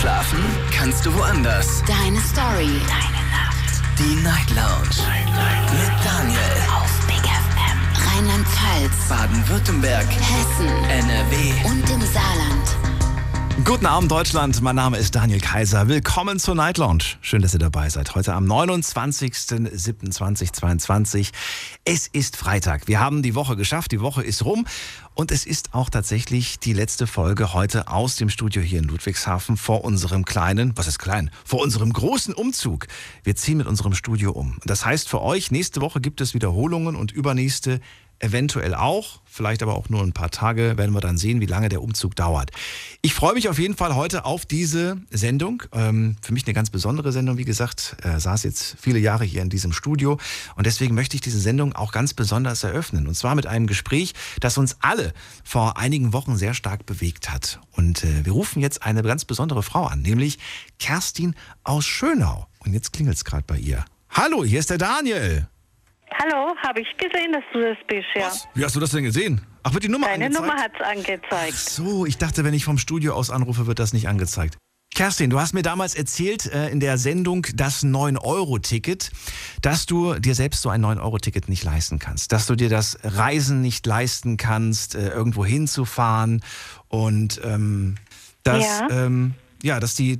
Schlafen kannst du woanders. Deine Story. Deine Nacht. Die Night Lounge. Night. Mit Daniel. Auf Big FM. Rheinland-Pfalz. Baden-Württemberg. Hessen. NRW. Und im Saarland. Guten Abend, Deutschland. Mein Name ist Daniel Kaiser. Willkommen zur Night Lounge. Schön, dass ihr dabei seid. Heute am 29.07.2022. Es ist Freitag. Wir haben die Woche geschafft. Die Woche ist rum. Und es ist auch tatsächlich die letzte Folge heute aus dem Studio hier in Ludwigshafen vor unserem kleinen, was ist klein, vor unserem großen Umzug. Wir ziehen mit unserem Studio um. Das heißt für euch, nächste Woche gibt es Wiederholungen und übernächste eventuell auch, vielleicht aber auch nur ein paar Tage, werden wir dann sehen, wie lange der Umzug dauert. Ich freue mich auf jeden Fall heute auf diese Sendung. Für mich eine ganz besondere Sendung, wie gesagt, saß jetzt viele Jahre hier in diesem Studio und deswegen möchte ich diese Sendung auch ganz besonders eröffnen. Und zwar mit einem Gespräch, das uns alle vor einigen Wochen sehr stark bewegt hat. Und wir rufen jetzt eine ganz besondere Frau an, nämlich Kerstin aus Schönau. Und jetzt klingelt es gerade bei ihr. Hallo, hier ist der Daniel. Hallo, habe ich gesehen, dass du das bist, ja. Was? Wie hast du das denn gesehen? Ach, wird die Nummer angezeigt? Deine Nummer hat es angezeigt. Ach so, ich dachte, wenn ich vom Studio aus anrufe, wird das nicht angezeigt. Kerstin, du hast mir damals erzählt in der Sendung das 9-Euro-Ticket, dass du dir selbst so ein 9-Euro-Ticket nicht leisten kannst, dass du dir das Reisen nicht leisten kannst, irgendwo hinzufahren und dass du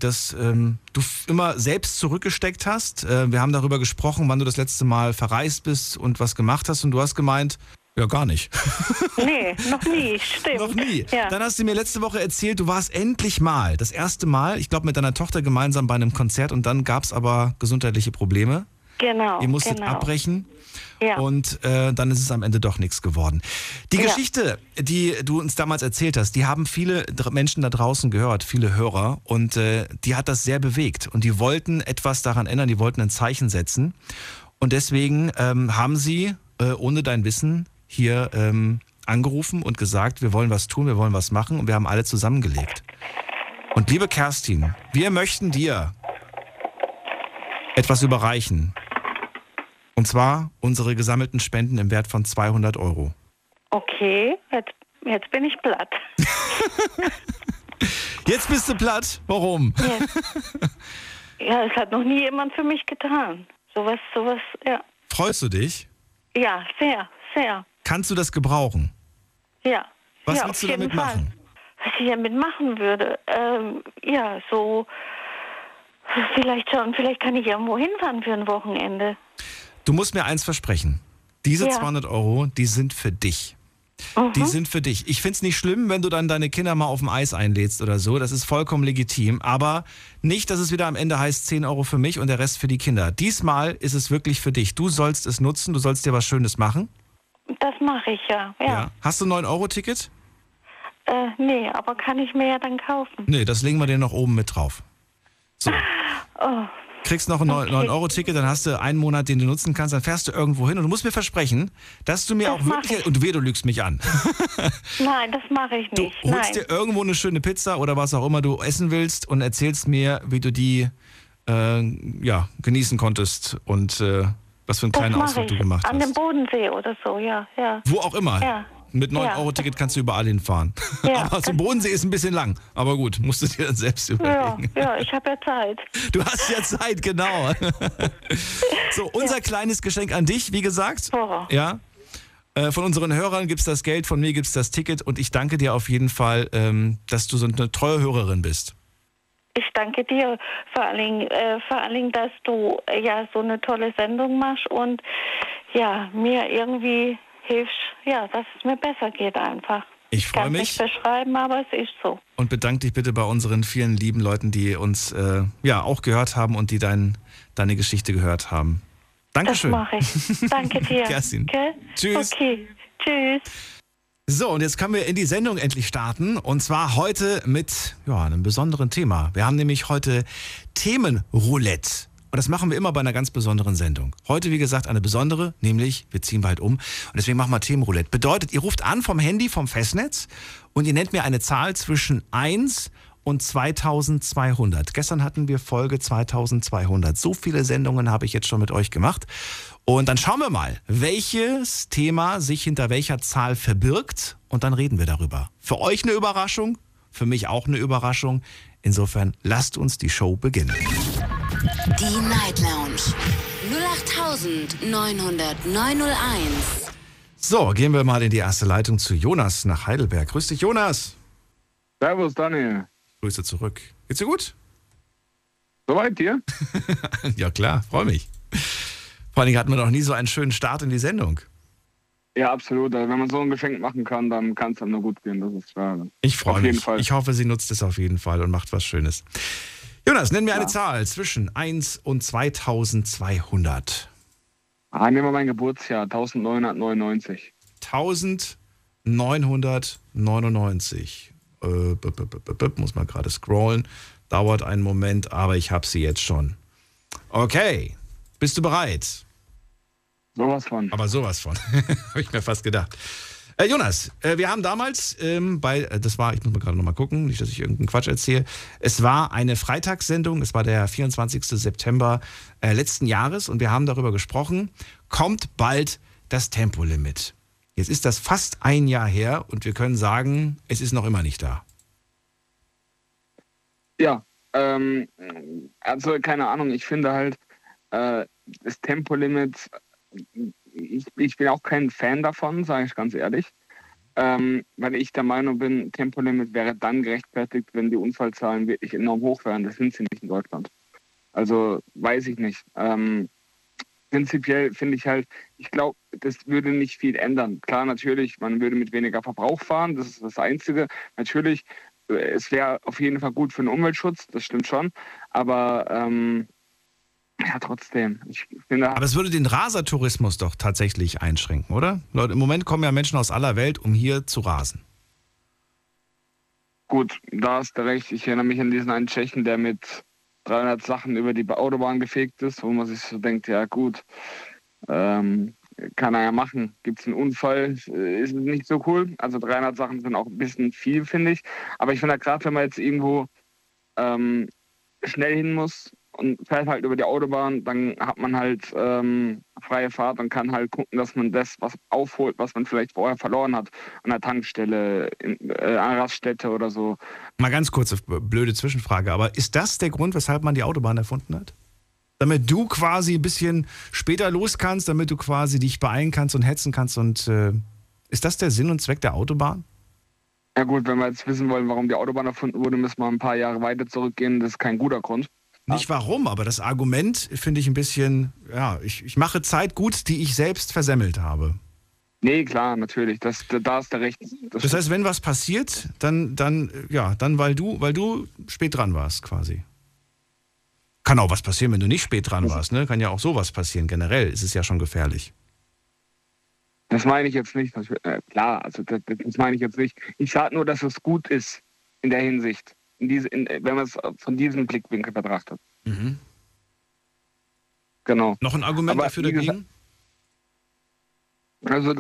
immer selbst zurückgesteckt hast. Wir haben darüber gesprochen, wann du das letzte Mal verreist bist und was gemacht hast und du hast gemeint, ja, gar nicht. Nee, noch nie, stimmt. Noch nie. Ja. Dann hast du mir letzte Woche erzählt, du warst endlich mal, das erste Mal, ich glaube mit deiner Tochter gemeinsam bei einem Konzert und dann gab es aber gesundheitliche Probleme. Genau. Ihr musstet abbrechen und dann ist es am Ende doch nichts geworden. Die Geschichte, die du uns damals erzählt hast, die haben viele Menschen da draußen gehört, viele Hörer und die hat das sehr bewegt und die wollten etwas daran ändern, die wollten ein Zeichen setzen und deswegen haben sie ohne dein Wissen hier angerufen und gesagt, wir wollen was tun, wir wollen was machen und wir haben alle zusammengelegt. Und liebe Kerstin, wir möchten dir etwas überreichen. Und zwar unsere gesammelten Spenden im Wert von 200 Euro. Okay, jetzt bin ich platt. Jetzt bist du platt? Warum? Ja. Ja, es hat noch nie jemand für mich getan. Sowas, ja. Freust du dich? Ja, sehr, sehr. Kannst du das gebrauchen? Ja. Was willst du damit machen? Was ich damit machen würde? Vielleicht schon. Vielleicht kann ich irgendwo hinfahren für ein Wochenende. Du musst mir eins versprechen. Diese 200 Euro, die sind für dich. Mhm. Die sind für dich. Ich finde es nicht schlimm, wenn du dann deine Kinder mal auf dem Eis einlädst oder so. Das ist vollkommen legitim. Aber nicht, dass es wieder am Ende heißt, 10 Euro für mich und der Rest für die Kinder. Diesmal ist es wirklich für dich. Du sollst es nutzen. Du sollst dir was Schönes machen. Das mache ich, ja. Hast du ein 9-Euro-Ticket? Nee, aber kann ich mir ja dann kaufen. Nee, das legen wir dir noch oben mit drauf. So. Oh. Kriegst noch ein 9-Euro-Ticket, dann hast du einen Monat, den du nutzen kannst, dann fährst du irgendwo hin und du musst mir versprechen, dass du mir das auch wirklich... Und weh, du lügst mich an. Nein, das mache ich nicht. Du holst dir irgendwo eine schöne Pizza oder was auch immer du essen willst und erzählst mir, wie du die genießen konntest und... Was für einen kleinen Ausflug du gemacht hast. An dem Bodensee oder so, ja. Wo auch immer. Ja. Mit 9-Euro-Ticket kannst du überall hinfahren. Ja. Aber zum Bodensee ist ein bisschen lang. Aber gut, musst du dir dann selbst überlegen. Ja, ich habe ja Zeit. Du hast ja Zeit, genau. So, unser kleines Geschenk an dich, wie gesagt. Ja. Von unseren Hörern gibt's das Geld, von mir gibt's das Ticket. Und ich danke dir auf jeden Fall, dass du so eine treue Hörerin bist. Ich danke dir, vor allen Dingen, dass du so eine tolle Sendung machst und mir irgendwie hilfst, dass es mir besser geht einfach. Ich freue mich. Ich kann es nicht beschreiben, aber es ist so. Und bedank dich bitte bei unseren vielen lieben Leuten, die uns auch gehört haben und die deine Geschichte gehört haben. Dankeschön. Das mache ich. Danke dir. Kerstin. Okay? Tschüss. Okay. Tschüss. So, und jetzt können wir in die Sendung endlich starten. Und zwar heute mit einem besonderen Thema. Wir haben nämlich heute Themenroulette. Und das machen wir immer bei einer ganz besonderen Sendung. Heute, wie gesagt, eine besondere, nämlich wir ziehen bald um. Und deswegen machen wir Themenroulette. Bedeutet, ihr ruft an vom Handy, vom Festnetz und ihr nennt mir eine Zahl zwischen 1 und 2200. Gestern hatten wir Folge 2200. So viele Sendungen habe ich jetzt schon mit euch gemacht. Und dann schauen wir mal, welches Thema sich hinter welcher Zahl verbirgt und dann reden wir darüber. Für euch eine Überraschung, für mich auch eine Überraschung. Insofern lasst uns die Show beginnen. Die Night Lounge 0890901. So, gehen wir mal in die erste Leitung zu Jonas nach Heidelberg. Grüß dich, Jonas. Servus, Daniel. Grüße zurück. Geht's dir gut? Soweit dir? Ja klar, freue mich. Vor allen Dingen hatten wir noch nie so einen schönen Start in die Sendung. Ja, absolut. Also wenn man so ein Geschenk machen kann, dann kann es dann nur gut gehen. Das ist klar. Ich freue mich. Ich hoffe, sie nutzt es auf jeden Fall und macht was Schönes. Jonas, nenn mir eine Zahl zwischen 1 und 2200. Nehmen wir mein Geburtsjahr, 1999. 1999. Muss man gerade scrollen. Dauert einen Moment, aber ich habe sie jetzt schon. Okay, bist du bereit? Sowas von. Aber sowas von. Habe ich mir fast gedacht. Jonas, wir haben damals ich muss mal gerade nochmal gucken, nicht, dass ich irgendeinen Quatsch erzähle. Es war eine Freitagssendung, es war der 24. September letzten Jahres und wir haben darüber gesprochen, kommt bald das Tempolimit. Jetzt ist das fast ein Jahr her und wir können sagen, es ist noch immer nicht da. Ja, also keine Ahnung, ich finde halt, das Tempolimit... Ich bin auch kein Fan davon, sage ich ganz ehrlich, weil ich der Meinung bin, Tempolimit wäre dann gerechtfertigt, wenn die Unfallzahlen wirklich enorm hoch wären. Das sind sie nicht in Deutschland. Also weiß ich nicht. Prinzipiell finde ich halt, ich glaube, das würde nicht viel ändern. Klar, natürlich, man würde mit weniger Verbrauch fahren, das ist das Einzige. Natürlich, es wäre auf jeden Fall gut für den Umweltschutz, das stimmt schon, aber... ja, trotzdem. Aber es würde den Rasertourismus doch tatsächlich einschränken, oder? Leute, im Moment kommen ja Menschen aus aller Welt, um hier zu rasen. Gut, da hast du recht. Ich erinnere mich an diesen einen Tschechen, der mit 300 Sachen über die Autobahn gefegt ist, wo man sich so denkt, ja gut, kann er ja machen. Gibt es einen Unfall, ist nicht so cool. Also 300 Sachen sind auch ein bisschen viel, finde ich. Aber ich finde halt gerade, wenn man jetzt irgendwo schnell hin muss, und fährt halt über die Autobahn, dann hat man halt freie Fahrt und kann halt gucken, dass man das was aufholt, was man vielleicht vorher verloren hat an der Tankstelle, an der Raststätte oder so. Mal ganz kurze, blöde Zwischenfrage, aber ist das der Grund, weshalb man die Autobahn erfunden hat? Damit du quasi ein bisschen später los kannst, damit du quasi dich beeilen kannst und hetzen kannst und ist das der Sinn und Zweck der Autobahn? Ja gut, wenn wir jetzt wissen wollen, warum die Autobahn erfunden wurde, müssen wir ein paar Jahre weiter zurückgehen, das ist kein guter Grund. Nicht warum, aber das Argument finde ich ein bisschen, ja, ich mache Zeit gut, die ich selbst versemmelt habe. Nee, klar, natürlich, da ist der Recht. Das heißt, wenn was passiert, dann weil du spät dran warst quasi. Kann auch was passieren, wenn du nicht spät dran warst, ne? Kann ja auch sowas passieren, generell ist es ja schon gefährlich. Das meine ich jetzt nicht, klar, also das meine ich jetzt nicht. Ich sage nur, dass es gut ist in der Hinsicht. Wenn man es von diesem Blickwinkel betrachtet. Mhm. Genau. Noch ein Argument dafür dagegen? Also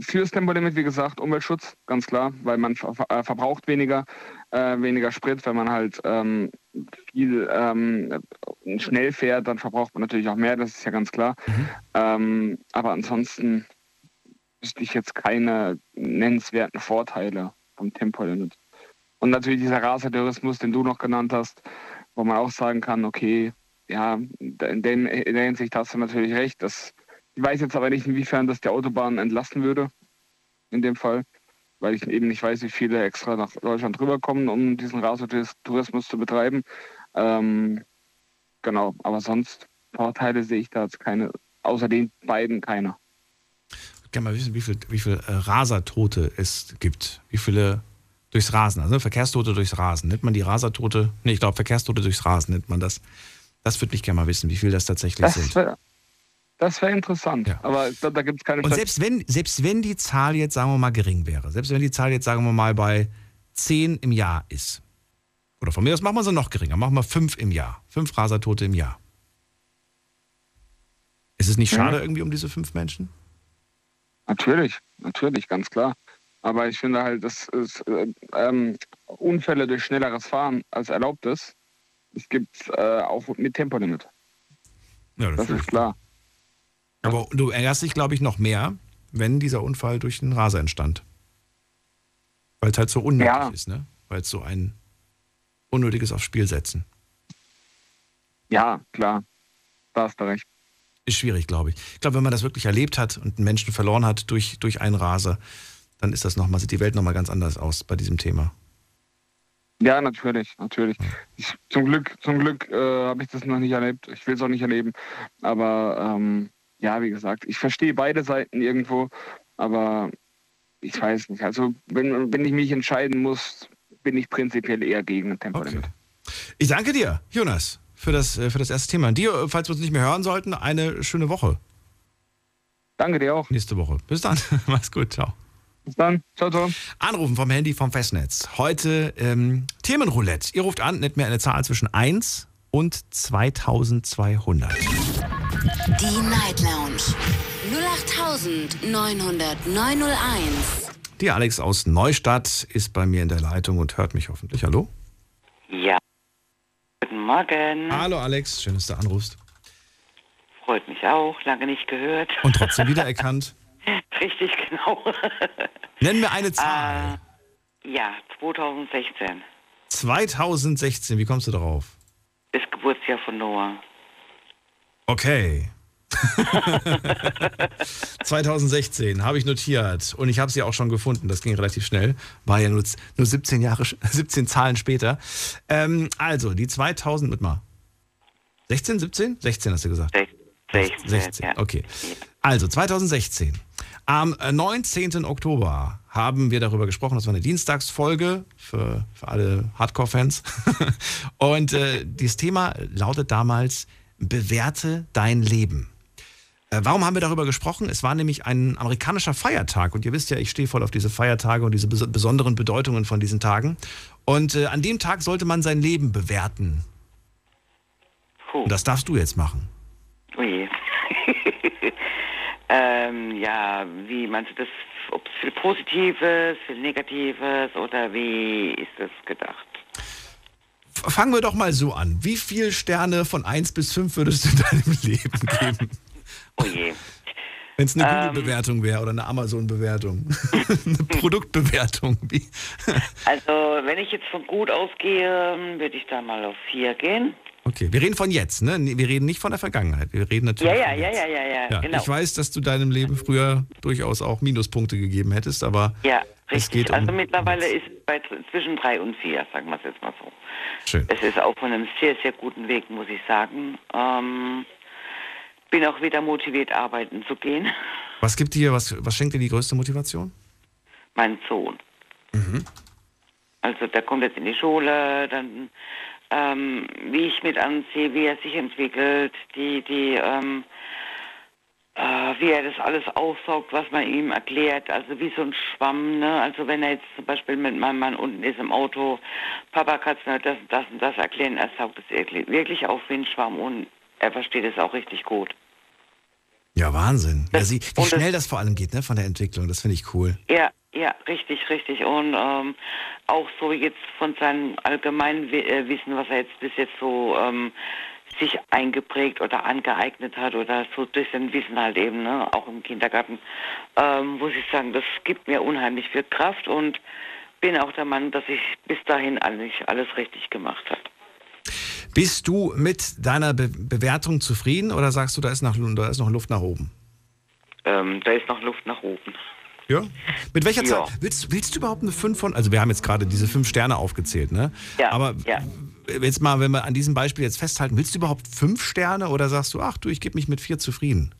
fürs Tempolimit, wie gesagt, Umweltschutz, ganz klar, weil man verbraucht weniger Sprit, wenn man halt viel schnell fährt, dann verbraucht man natürlich auch mehr, das ist ja ganz klar. Mhm. Aber ansonsten wüsste ich jetzt keine nennenswerten Vorteile vom Tempolimit. Und natürlich dieser Rasertourismus, den du noch genannt hast, wo man auch sagen kann, okay, ja, in der Hinsicht hast du natürlich recht. Ich weiß jetzt aber nicht, inwiefern das die Autobahn entlasten würde, in dem Fall, weil ich eben nicht weiß, wie viele extra nach Deutschland rüberkommen, um diesen Rasertourismus zu betreiben. Genau, aber sonst Vorteile sehe ich da jetzt keine, außer den beiden keine. Ich kann mal wissen, wie viele Rasertote es gibt, wie viele... Durchs Rasen, also Verkehrstote durchs Rasen. Nennt man die Rasertote? Nee, ich glaube, Verkehrstote durchs Rasen nennt man das. Das würde mich gerne mal wissen, wie viel das tatsächlich sind. Das wäre interessant, ja. Aber da gibt es keine... Und selbst wenn die Zahl jetzt, sagen wir mal, gering wäre, selbst wenn die Zahl jetzt, sagen wir mal, bei 10 im Jahr ist, oder von mir aus machen wir sie noch geringer, machen wir 5 im Jahr, 5 Rasertote im Jahr. Ist es nicht schade irgendwie um diese 5 Menschen? Natürlich, ganz klar. Aber ich finde halt, dass Unfälle durch schnelleres Fahren als erlaubt ist, es gibt auch mit Tempolimit. Ja, das ist klar. Aber du ärgerst dich, glaube ich, noch mehr, wenn dieser Unfall durch den Raser entstand. Weil es halt so unnötig ist, ne? Weil es so ein Unnötiges aufs Spiel setzen. Ja, klar. Da hast du recht. Ist schwierig, glaube ich. Ich glaube, wenn man das wirklich erlebt hat und einen Menschen verloren hat durch einen Raser, dann ist das nochmal, sieht die Welt nochmal ganz anders aus bei diesem Thema. Ja, natürlich, natürlich. Ich, zum Glück habe ich das noch nicht erlebt. Ich will es auch nicht erleben. Aber ja, wie gesagt, ich verstehe beide Seiten irgendwo. Aber ich weiß nicht. Also wenn ich mich entscheiden muss, bin ich prinzipiell eher gegen ein Tempolimit. Okay. Ich danke dir, Jonas, für das erste Thema. Dir, falls wir uns nicht mehr hören sollten, eine schöne Woche. Danke dir auch. Nächste Woche. Bis dann. Mach's gut. Ciao. Bis dann. Ciao, ciao. Anrufen vom Handy, vom Festnetz. Heute Themenroulette. Ihr ruft an, nennt mir eine Zahl zwischen 1 und 2200. Die Night Lounge. 0890901. Die Alex aus Neustadt ist bei mir in der Leitung und hört mich hoffentlich. Hallo? Ja. Guten Morgen. Hallo Alex, schön, dass du anrufst. Freut mich auch, lange nicht gehört. Und trotzdem wiedererkannt. Richtig, genau. Nenn mir eine Zahl. Ja, 2016. 2016, wie kommst du darauf? Ist Geburtsjahr von Noah. Okay. 2016, habe ich notiert. Und ich habe sie auch schon gefunden, das ging relativ schnell. War ja nur 17 Zahlen später. Also, die 2000, mit mal 16, 17? 16 hast du gesagt. 16, ja. Okay. Also, 2016. Am 19. Oktober haben wir darüber gesprochen, das war eine Dienstagsfolge für alle Hardcore-Fans. Und dieses Thema lautet damals, bewerte dein Leben. Warum haben wir darüber gesprochen? Es war nämlich ein amerikanischer Feiertag. Und ihr wisst ja, ich stehe voll auf diese Feiertage und diese besonderen Bedeutungen von diesen Tagen. Und an dem Tag sollte man sein Leben bewerten. Puh. Und das darfst du jetzt machen. Oh je. Ja, wie meinst du das? Ob es viel Positives, viel Negatives oder wie ist das gedacht? Fangen wir doch mal so an. Wie viele Sterne von 1 bis 5 würdest du deinem Leben geben? Oh je. Wenn es eine Google-Bewertung wäre oder eine Amazon-Bewertung, eine Produktbewertung. Also, wenn ich jetzt von gut ausgehe, würde ich da mal auf 4 gehen. Okay, wir reden von jetzt, ne? Wir reden nicht von der Vergangenheit. Wir reden natürlich ja, genau. Ich weiß, dass du deinem Leben früher durchaus auch Minuspunkte gegeben hättest, aber ja, es geht um... Also mittlerweile ist es bei zwischen 3 und 4, sagen wir es jetzt mal so. Schön. Es ist auch von einem sehr, sehr guten Weg, muss ich sagen. Bin auch wieder motiviert, arbeiten zu gehen. Was gibt dir, was schenkt dir die größte Motivation? Mein Sohn. Mhm. Also der kommt jetzt in die Schule, dann... wie ich mit ansehe, wie er sich entwickelt, wie er das alles aufsaugt, was man ihm erklärt, also wie so ein Schwamm, ne? Also wenn er jetzt zum Beispiel mit meinem Mann unten ist im Auto, Papa, kannst du mir das und das und das erklären, er saugt es wirklich auf wie ein Schwamm und er versteht es auch richtig gut. Ja, Wahnsinn. Ja, wie schnell das vor allem geht, ne, von der Entwicklung, das finde ich cool. Ja. Ja, richtig, richtig. Und auch so jetzt von seinem allgemeinen Wissen, was er jetzt bis jetzt so sich eingeprägt oder angeeignet hat oder so durch sein Wissen halt eben, ne, auch im Kindergarten, muss ich sagen, das gibt mir unheimlich viel Kraft und bin auch der Meinung, dass ich bis dahin alles richtig gemacht habe. Bist du mit deiner Bewertung zufrieden oder sagst du, da ist noch Luft nach oben? Da ist noch Luft nach oben. Ja. Mit welcher Zahl? Willst du überhaupt eine 5 von... Also wir haben jetzt gerade diese 5 Sterne aufgezählt, ne? Ja. Aber jetzt mal, wenn wir an diesem Beispiel jetzt festhalten, willst du überhaupt 5 Sterne oder sagst du, ach du, ich gebe mich mit 4 zufrieden?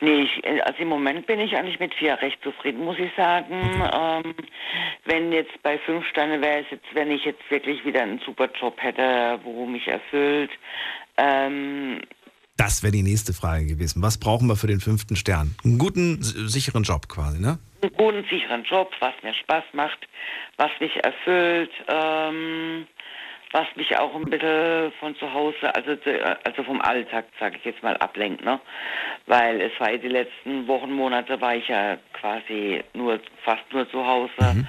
Nee, also im Moment bin ich eigentlich mit 4 recht zufrieden, muss ich sagen. Okay. Wenn jetzt bei 5 Sterne wäre es jetzt, wenn ich jetzt wirklich wieder einen super Job hätte, wo mich erfüllt. Das wäre die nächste Frage gewesen. Was brauchen wir für den 5. Stern? Einen guten, sicheren Job quasi, ne? Einen guten, sicheren Job, was mir Spaß macht, was mich erfüllt, was mich auch ein bisschen von zu Hause, also vom Alltag, sage ich jetzt mal, ablenkt, ne? Weil es war die letzten Wochen, Monate war ich ja quasi fast nur zu Hause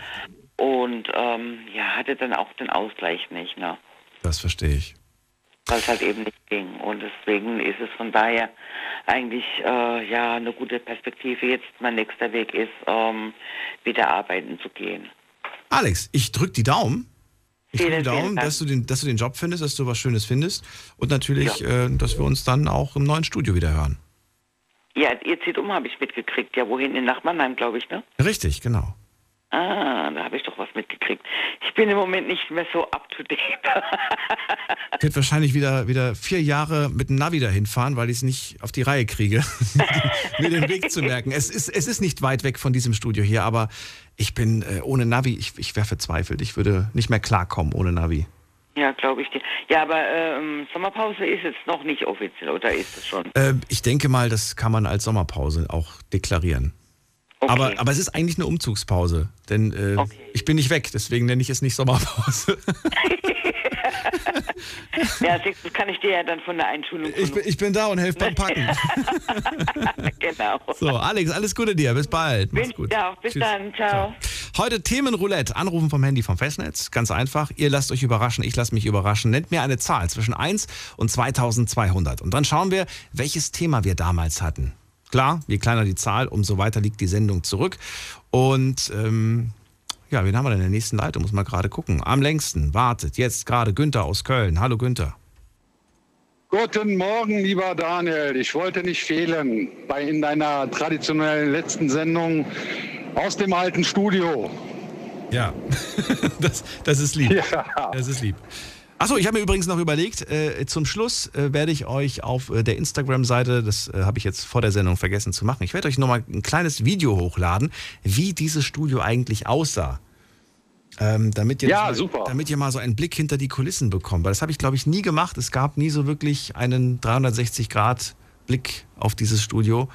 und hatte dann auch den Ausgleich nicht, ne? Das verstehe ich. Weil es halt eben nicht ging. Und deswegen ist es von daher eigentlich eine gute Perspektive. Jetzt mein nächster Weg ist, wieder arbeiten zu gehen. Alex, ich drücke die Daumen. Ich drücke die Daumen, dass du den Job findest, dass du was Schönes findest und natürlich, dass wir uns dann auch im neuen Studio wieder hören. Ja, ihr zieht um, habe ich mitgekriegt. Ja, wohin? In Nachbarnheim, glaube ich, ne? Richtig, genau. Ah, da habe ich doch was mitgekriegt. Ich bin im Moment nicht mehr so up-to-date. Ich werde wahrscheinlich wieder 4 Jahre mit dem Navi dahin fahren, weil ich es nicht auf die Reihe kriege, mir den Weg zu merken. Es ist nicht weit weg von diesem Studio hier, aber ich bin ohne Navi, ich wäre verzweifelt. Ich würde nicht mehr klarkommen ohne Navi. Ja, glaube ich dir. Ja, aber Sommerpause ist jetzt noch nicht offiziell, oder ist es schon? Ich denke mal, das kann man als Sommerpause auch deklarieren. Okay. Aber es ist eigentlich eine Umzugspause, denn ich bin nicht weg, deswegen nenne ich es nicht Sommerpause. Ja, das kann ich dir ja dann von der Einschulung... Ich bin da und helfe beim Packen. Genau. So, Alex, alles Gute dir, bis bald. Mach's gut. Ja, bis Tschüss. Dann, ciao. So. Heute Themenroulette, anrufen vom Handy vom Festnetz, ganz einfach. Ihr lasst euch überraschen, ich lasse mich überraschen. Nennt mir eine Zahl zwischen 1 und 2200 und dann schauen wir, welches Thema wir damals hatten. Klar, je kleiner die Zahl, umso weiter liegt die Sendung zurück. Und wen haben wir denn in der nächsten Leitung? Muss mal gerade gucken. Am längsten wartet jetzt gerade Günther aus Köln. Hallo Günther. Guten Morgen, lieber Daniel. Ich wollte nicht fehlen in deiner traditionellen letzten Sendung aus dem alten Studio. Ja, das ist lieb. Ja. Das ist lieb. Achso, ich habe mir übrigens noch überlegt, zum Schluss werde ich euch auf der Instagram-Seite, das habe ich jetzt vor der Sendung vergessen zu machen, ich werde euch nochmal ein kleines Video hochladen, wie dieses Studio eigentlich aussah. Damit ihr mal so einen Blick hinter die Kulissen bekommt. Weil das habe ich, glaube ich, nie gemacht. Es gab nie so wirklich einen 360-Grad-Blick auf das Studio.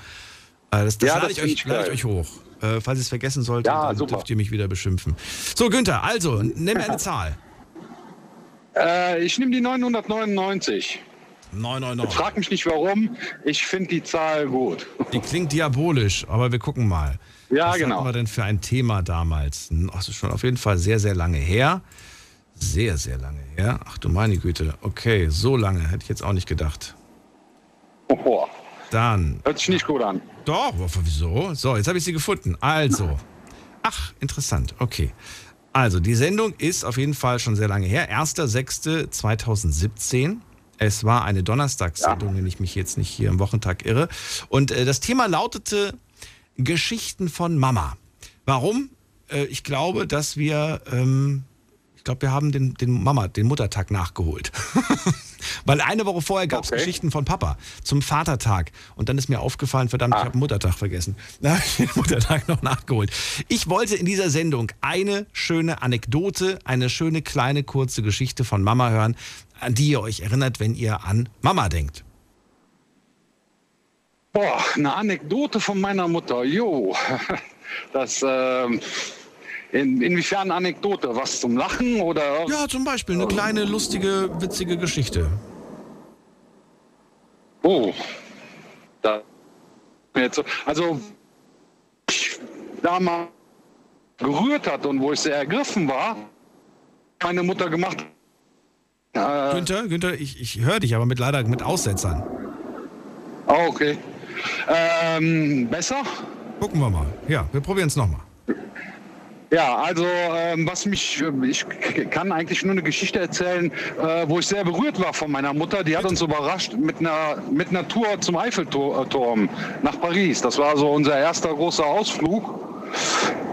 Das lade ich euch hoch. Falls ihr es vergessen solltet, dann dürft ihr mich wieder beschimpfen. So, Günther, also, nimm mir eine Zahl. Ich nehme die 999. 999. Frag mich nicht warum, ich finde die Zahl gut. Die klingt diabolisch, aber wir gucken mal. Ja, was genau. Was hatten wir denn für ein Thema damals? Das ist schon auf jeden Fall sehr, sehr lange her. Sehr, sehr lange her. Ach du meine Güte. Okay, so lange hätte ich jetzt auch nicht gedacht. Oho. Dann. Hört sich nicht gut an. Doch, wieso? So, jetzt habe ich sie gefunden. Also. Ach, interessant. Okay. Also, die Sendung ist auf jeden Fall schon sehr lange her. 1.6.2017. Es war eine Donnerstagssendung, wenn ich mich jetzt nicht hier im Wochentag irre. Und das Thema lautete Geschichten von Mama. Warum? Ich glaube, dass wir... Ich glaube, wir haben den Muttertag nachgeholt. Weil eine Woche vorher gab es Geschichten von Papa zum Vatertag. Und dann ist mir aufgefallen, verdammt, ich habe Muttertag vergessen. Da habe ich den Muttertag noch nachgeholt. Ich wollte in dieser Sendung eine schöne Anekdote, eine schöne kleine kurze Geschichte von Mama hören, an die ihr euch erinnert, wenn ihr an Mama denkt. Boah, eine Anekdote von meiner Mutter. Jo, das... Inwiefern Anekdote? Was zum Lachen oder? Ja, zum Beispiel eine kleine, lustige, witzige Geschichte. Oh. Da. Also, ich damals gerührt hat und wo ich sehr ergriffen war, meine Mutter gemacht. Günther, ich höre dich, aber leider mit Aussetzern. Oh, okay. Besser? Gucken wir mal. Ja, wir probieren es nochmal. Ja, also ich kann eigentlich nur eine Geschichte erzählen, wo ich sehr berührt war von meiner Mutter. Die hat uns überrascht mit einer Tour zum Eiffelturm nach Paris. Das war so unser erster großer Ausflug.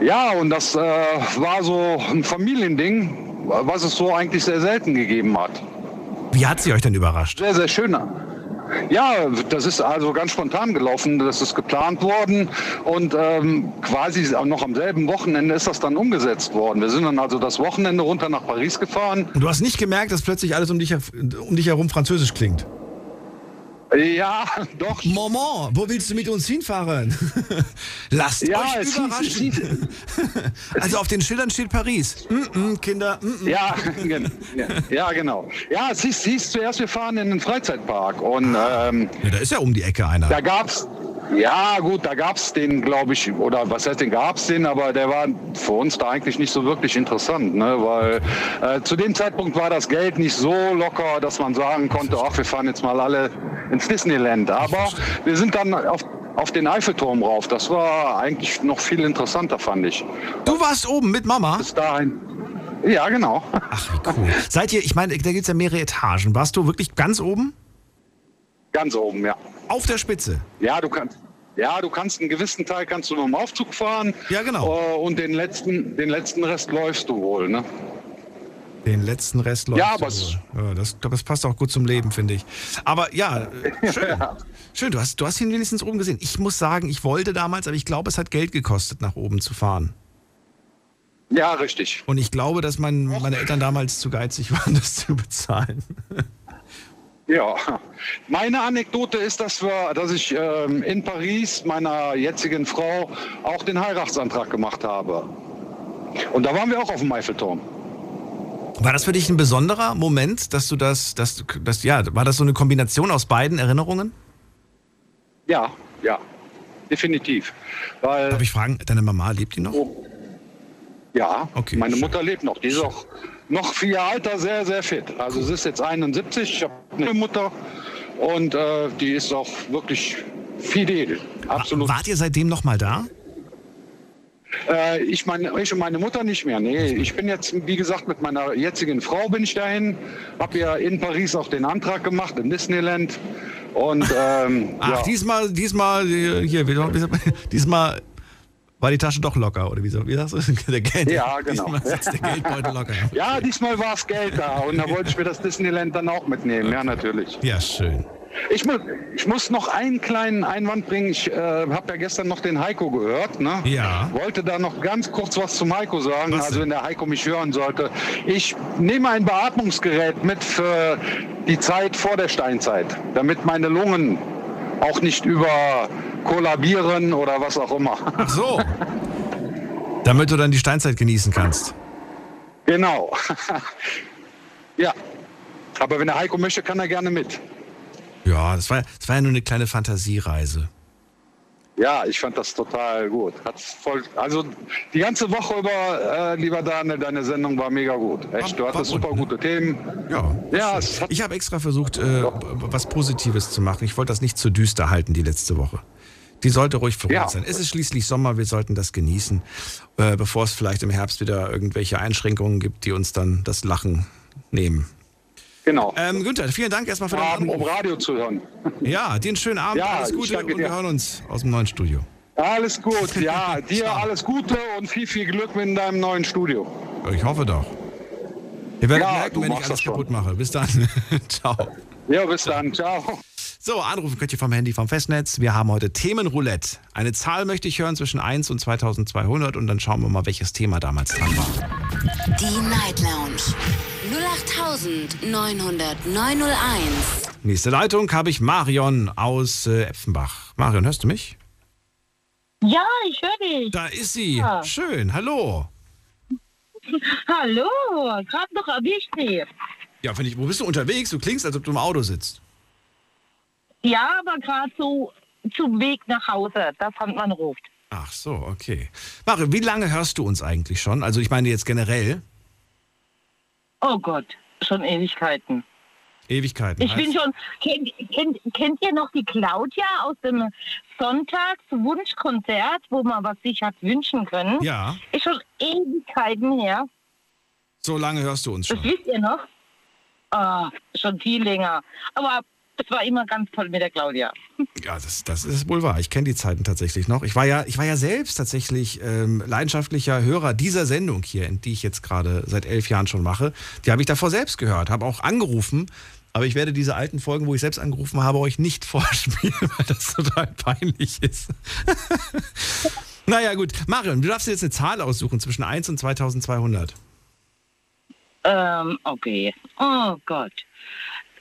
Ja, und das war so ein Familiending, was es so eigentlich sehr selten gegeben hat. Wie hat sie euch denn überrascht? Sehr, sehr schön. Ja, das ist also ganz spontan gelaufen, das ist geplant worden und quasi noch am selben Wochenende ist das dann umgesetzt worden. Wir sind dann also das Wochenende runter nach Paris gefahren. Und du hast nicht gemerkt, dass plötzlich alles um dich herum französisch klingt? Ja, doch. Maman, wo willst du mit uns hinfahren? Lasst euch überraschen. Also auf den Schildern steht Paris. Kinder. Ja, genau. Ja, es hieß zuerst, wir fahren in den Freizeitpark. Und, da ist ja um die Ecke einer. Da gab's den, glaube ich, oder was heißt den, gab's den, aber der war für uns da eigentlich nicht so wirklich interessant, ne? Weil zu dem Zeitpunkt war das Geld nicht so locker, dass man sagen konnte, ach, wir fahren jetzt mal alle ins Disneyland. Aber wir sind dann auf den Eiffelturm rauf. Das war eigentlich noch viel interessanter, fand ich. Du warst oben mit Mama? Bis dahin. Ja, genau. Ach, wie cool. Seid ihr, ich meine, da gibt es ja mehrere Etagen. Warst du wirklich ganz oben? Ganz oben, ja. Auf der Spitze? Ja, du kannst einen gewissen Teil kannst du mit dem Aufzug fahren. Ja, genau. Und den letzten Rest läufst du wohl, ne? Den letzten Rest läuft. Ja, aber das passt auch gut zum Leben, finde ich. Aber ja, schön. Schön, du hast ihn wenigstens oben gesehen. Ich muss sagen, ich wollte damals, aber ich glaube, es hat Geld gekostet, nach oben zu fahren. Ja, richtig. Und ich glaube, dass meine Eltern damals zu geizig waren, das zu bezahlen. Ja, meine Anekdote ist, dass ich in Paris meiner jetzigen Frau auch den Heiratsantrag gemacht habe. Und da waren wir auch auf dem Eiffelturm. War das für dich ein besonderer Moment, dass du war das so eine Kombination aus beiden Erinnerungen? Ja, definitiv. Weil, darf ich fragen, deine Mama, lebt die noch? Oh, ja, okay, meine Mutter lebt noch. Die ist auch noch 4 Jahre alt, sehr, sehr fit. Also sie ist jetzt 71, ich habe eine Mutter und die ist auch wirklich fidel. Absolut. Wart ihr seitdem nochmal da? Ich und meine Mutter nicht mehr. Nee, ich bin jetzt, wie gesagt, mit meiner jetzigen Frau bin ich dahin. Habe ja in Paris auch den Antrag gemacht, in Disneyland. Und, diesmal war die Tasche doch locker, oder wie sagst du? Ja, genau. Diesmal sitzt der Geldbeutel locker. Ja, diesmal war es Geld da und da wollte ich mir das Disneyland dann auch mitnehmen, okay. Ja, natürlich. Ja, schön. Ich muss noch einen kleinen Einwand bringen. Ich habe ja gestern noch den Heiko gehört. Ne? Ja. Wollte da noch ganz kurz was zum Heiko sagen. Was? Also wenn der Heiko mich hören sollte. Ich nehme ein Beatmungsgerät mit für die Zeit vor der Steinzeit, damit meine Lungen auch nicht überkollabieren oder was auch immer. Ach so. Damit du dann die Steinzeit genießen kannst. Genau. Ja. Aber wenn der Heiko möchte, kann er gerne mit. Ja, das war ja nur eine kleine Fantasiereise. Ja, ich fand das total gut. Also die ganze Woche über, lieber Daniel, deine Sendung war mega gut. Echt, du hattest super gute Themen. Ja. Ich habe extra versucht, was Positives zu machen. Ich wollte das nicht zu düster halten, die letzte Woche. Die sollte ruhig verruht sein. Es ist schließlich Sommer, wir sollten das genießen, bevor es vielleicht im Herbst wieder irgendwelche Einschränkungen gibt, die uns dann das Lachen nehmen. Genau. Günther, vielen Dank erstmal für den Abend. Um Radio zu hören. Ja, dir einen schönen Abend, alles Gute und wir hören uns aus dem neuen Studio. Alles gut, ja, dir alles Gute und viel, viel Glück mit deinem neuen Studio. Ich hoffe doch. Ihr werdet merken, wenn ich alles kaputt mache. Bis dann. Ciao. Ja, bis dann. Ciao. So, anrufen könnt ihr vom Handy, vom Festnetz. Wir haben heute Themenroulette. Eine Zahl möchte ich hören zwischen 1 und 2200 und dann schauen wir mal, welches Thema damals dran war. Die Night Lounge. 0890901. Nächste Leitung habe ich Marion aus Äpfenbach. Marion, hörst du mich? Ja, ich höre dich. Da ist sie. Ja. Schön, hallo. Hallo, gerade noch erwischt sie. Ja, finde ich, wo bist du unterwegs? Du klingst, als ob du im Auto sitzt. Ja, aber gerade so zum Weg nach Hause, da fand man ruft. Ach so, okay. Marion, wie lange hörst du uns eigentlich schon? Also ich meine jetzt generell. Oh Gott, schon Ewigkeiten. Ewigkeiten. Ich bin schon. Kennt ihr noch die Claudia aus dem Sonntagswunschkonzert, wo man was sich hat wünschen können? Ja. Ist schon Ewigkeiten her. So lange hörst du uns schon. Das wisst ihr noch? Schon viel länger. Aber das war immer ganz toll mit der Claudia. Ja, das ist wohl wahr. Ich kenne die Zeiten tatsächlich noch. Ich war ja selbst tatsächlich leidenschaftlicher Hörer dieser Sendung hier, die ich jetzt gerade seit 11 Jahren schon mache. Die habe ich davor selbst gehört, habe auch angerufen. Aber ich werde diese alten Folgen, wo ich selbst angerufen habe, euch nicht vorspielen, weil das total peinlich ist. Naja, gut. Marion, du darfst dir jetzt eine Zahl aussuchen zwischen 1 und 2200. Okay. Oh Gott.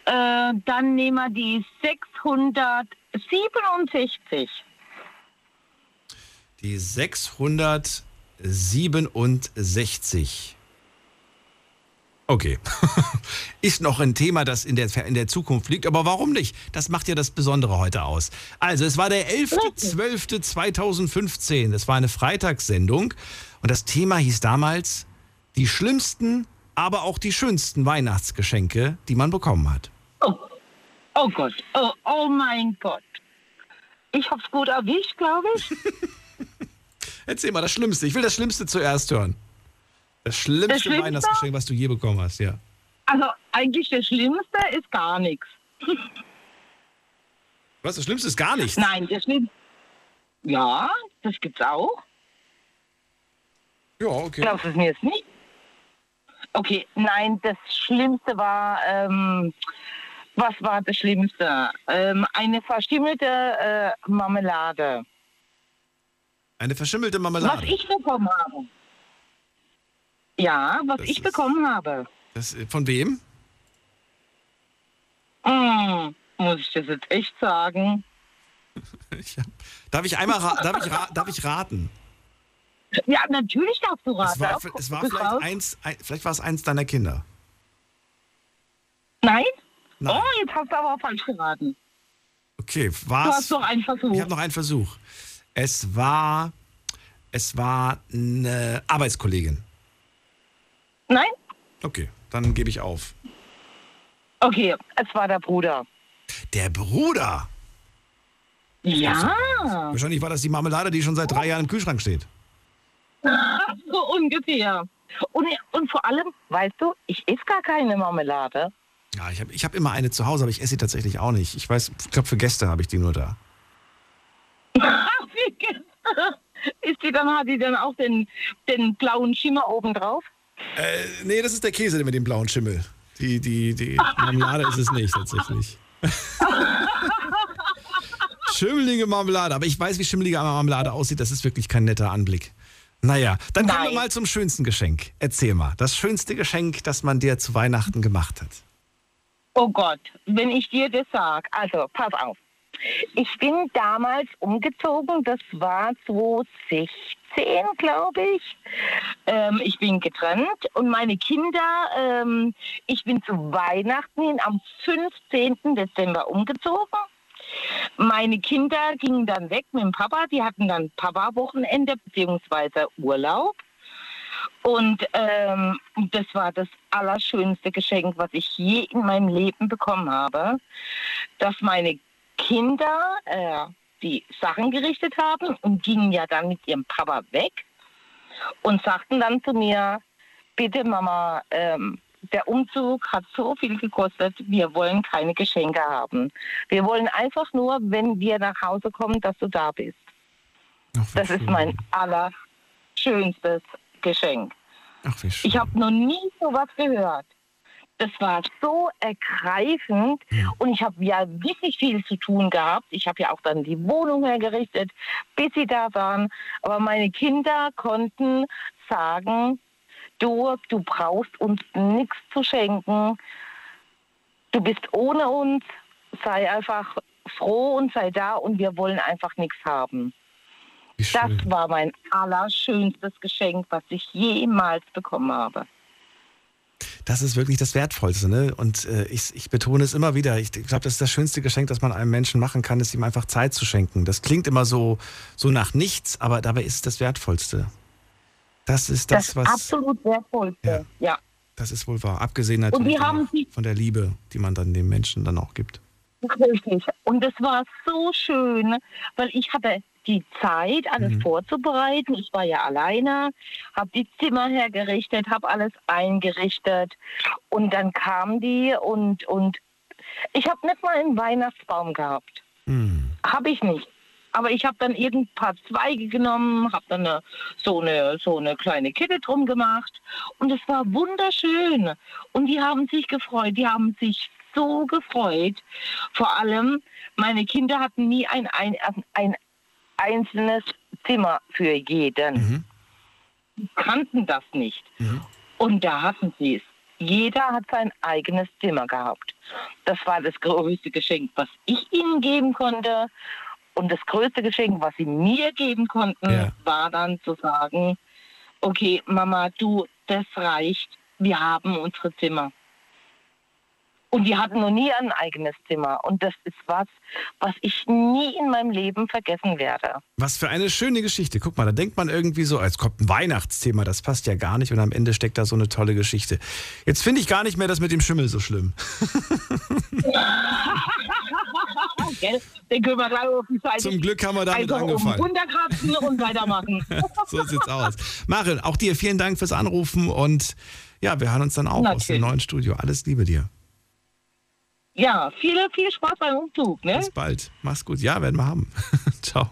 Dann nehmen wir die 667. Die 667. Okay. Ist noch ein Thema, das in der Zukunft liegt, aber warum nicht? Das macht ja das Besondere heute aus. Also, es war der 11.12.2015. Das war eine Freitagssendung und das Thema hieß damals die schlimmsten, aber auch die schönsten Weihnachtsgeschenke, die man bekommen hat. Oh Gott, oh mein Gott. Ich hab's gut erwischt, glaube ich. Erzähl mal das Schlimmste. Ich will das Schlimmste zuerst hören. Das schlimmste Weihnachtsgeschenk, was du je bekommen hast, ja. Also eigentlich das Schlimmste ist gar nichts. Was? Das Schlimmste ist gar nichts? Nein, das Schlimmste. Ja, das gibt's auch. Ja, okay. Glaubst du es mir jetzt nicht? Okay, nein, das Schlimmste war, was war das Schlimmste? Eine verschimmelte Marmelade. Eine verschimmelte Marmelade? Was ich bekommen habe. Ja, was ich bekommen habe. Das, von wem? Muss ich das jetzt echt sagen? Darf ich raten? Ja, natürlich darfst du raten. Vielleicht war es eins deiner Kinder. Nein. Oh, jetzt hast du aber auch falsch geraten. Okay, war's? Du hast noch einen Versuch. Ich habe noch einen Versuch. Es war eine Arbeitskollegin. Nein. Okay, dann gebe ich auf. Okay, es war der Bruder. Der Bruder? Ja. Wahrscheinlich war das die Marmelade, die schon seit 3 Jahren im Kühlschrank steht. So ungefähr. Und vor allem, weißt du, ich esse gar keine Marmelade. Ja, ich hab immer eine zu Hause, aber ich esse sie tatsächlich auch nicht. Ich glaube, für Gäste habe ich die nur da. Hat die dann auch den blauen Schimmer oben drauf? Nee, das ist der Käse mit dem blauen Schimmel. Die Marmelade ist es nicht, tatsächlich. Schimmelige Marmelade. Aber ich weiß, wie schimmelige Marmelade aussieht. Das ist wirklich kein netter Anblick. Naja, dann kommen wir mal zum schönsten Geschenk. Erzähl mal, das schönste Geschenk, das man dir zu Weihnachten gemacht hat. Oh Gott, wenn ich dir das sage. Also, pass auf. Ich bin damals umgezogen, das war 2016, glaube ich. Ich bin getrennt und meine Kinder, ich bin zu Weihnachten hin am 15. Dezember umgezogen. Meine Kinder gingen dann weg mit dem Papa, die hatten dann Papa-Wochenende bzw. Urlaub. Und das war das allerschönste Geschenk, was ich je in meinem Leben bekommen habe, dass meine Kinder die Sachen gerichtet haben und gingen ja dann mit ihrem Papa weg und sagten dann zu mir, bitte Mama, der Umzug hat so viel gekostet, wir wollen keine Geschenke haben. Wir wollen einfach nur, wenn wir nach Hause kommen, dass du da bist. Ach, das ist mein allerschönstes Geschenk. Ach, wie schön. Ich habe noch nie sowas gehört. Das war so ergreifend und ich habe ja wirklich viel zu tun gehabt. Ich habe ja auch dann die Wohnung hergerichtet, bis sie da waren. Aber meine Kinder konnten sagen, du brauchst uns nichts zu schenken. Du bist ohne uns, sei einfach froh und sei da und wir wollen einfach nichts haben. Das war mein allerschönstes Geschenk, was ich jemals bekommen habe. Das ist wirklich das Wertvollste, ne? Und ich betone es immer wieder. Ich glaube, das ist das schönste Geschenk, das man einem Menschen machen kann, ist ihm einfach Zeit zu schenken. Das klingt immer so nach nichts, aber dabei ist es das Wertvollste. Das ist das, was... absolut Wertvollste, ja. Das ist wohl wahr, abgesehen natürlich von der Liebe, die man dann dem Menschen dann auch gibt. Richtig. Und es war so schön, weil ich hatte die Zeit, alles vorzubereiten. Ich war ja alleine, habe die Zimmer hergerichtet, habe alles eingerichtet und dann kamen die und ich habe nicht mal einen Weihnachtsbaum gehabt. Habe ich nicht. Aber ich habe dann ein paar Zweige genommen, habe dann so eine kleine Kette drum gemacht und es war wunderschön. Und die haben sich gefreut, die haben sich so gefreut. Vor allem, meine Kinder hatten nie ein einzelnes Zimmer für jeden. Die kannten das nicht. Und da hatten sie es. Jeder hat sein eigenes Zimmer gehabt. Das war das größte Geschenk, was ich ihnen geben konnte. Und das größte Geschenk, was sie mir geben konnten, war dann zu sagen, okay, Mama, du, das reicht. Wir haben unsere Zimmer. Und die hatten noch nie ein eigenes Zimmer. Und das ist was, was ich nie in meinem Leben vergessen werde. Was für eine schöne Geschichte. Guck mal, da denkt man irgendwie so, als kommt ein Weihnachtsthema, das passt ja gar nicht. Und am Ende steckt da so eine tolle Geschichte. Jetzt finde ich gar nicht mehr das mit dem Schimmel so schlimm. gell? Den können wir gleich auf die Seite. Zum Glück haben wir damit also angefangen. Runterkratzen und weitermachen. So sieht's aus. Maren, auch dir vielen Dank fürs Anrufen und ja, wir hören uns dann auch aus dem neuen Studio. Alles Liebe dir. Ja, viel Spaß beim Umzug, ne? Bis bald. Mach's gut. Ja, werden wir haben. Ciao.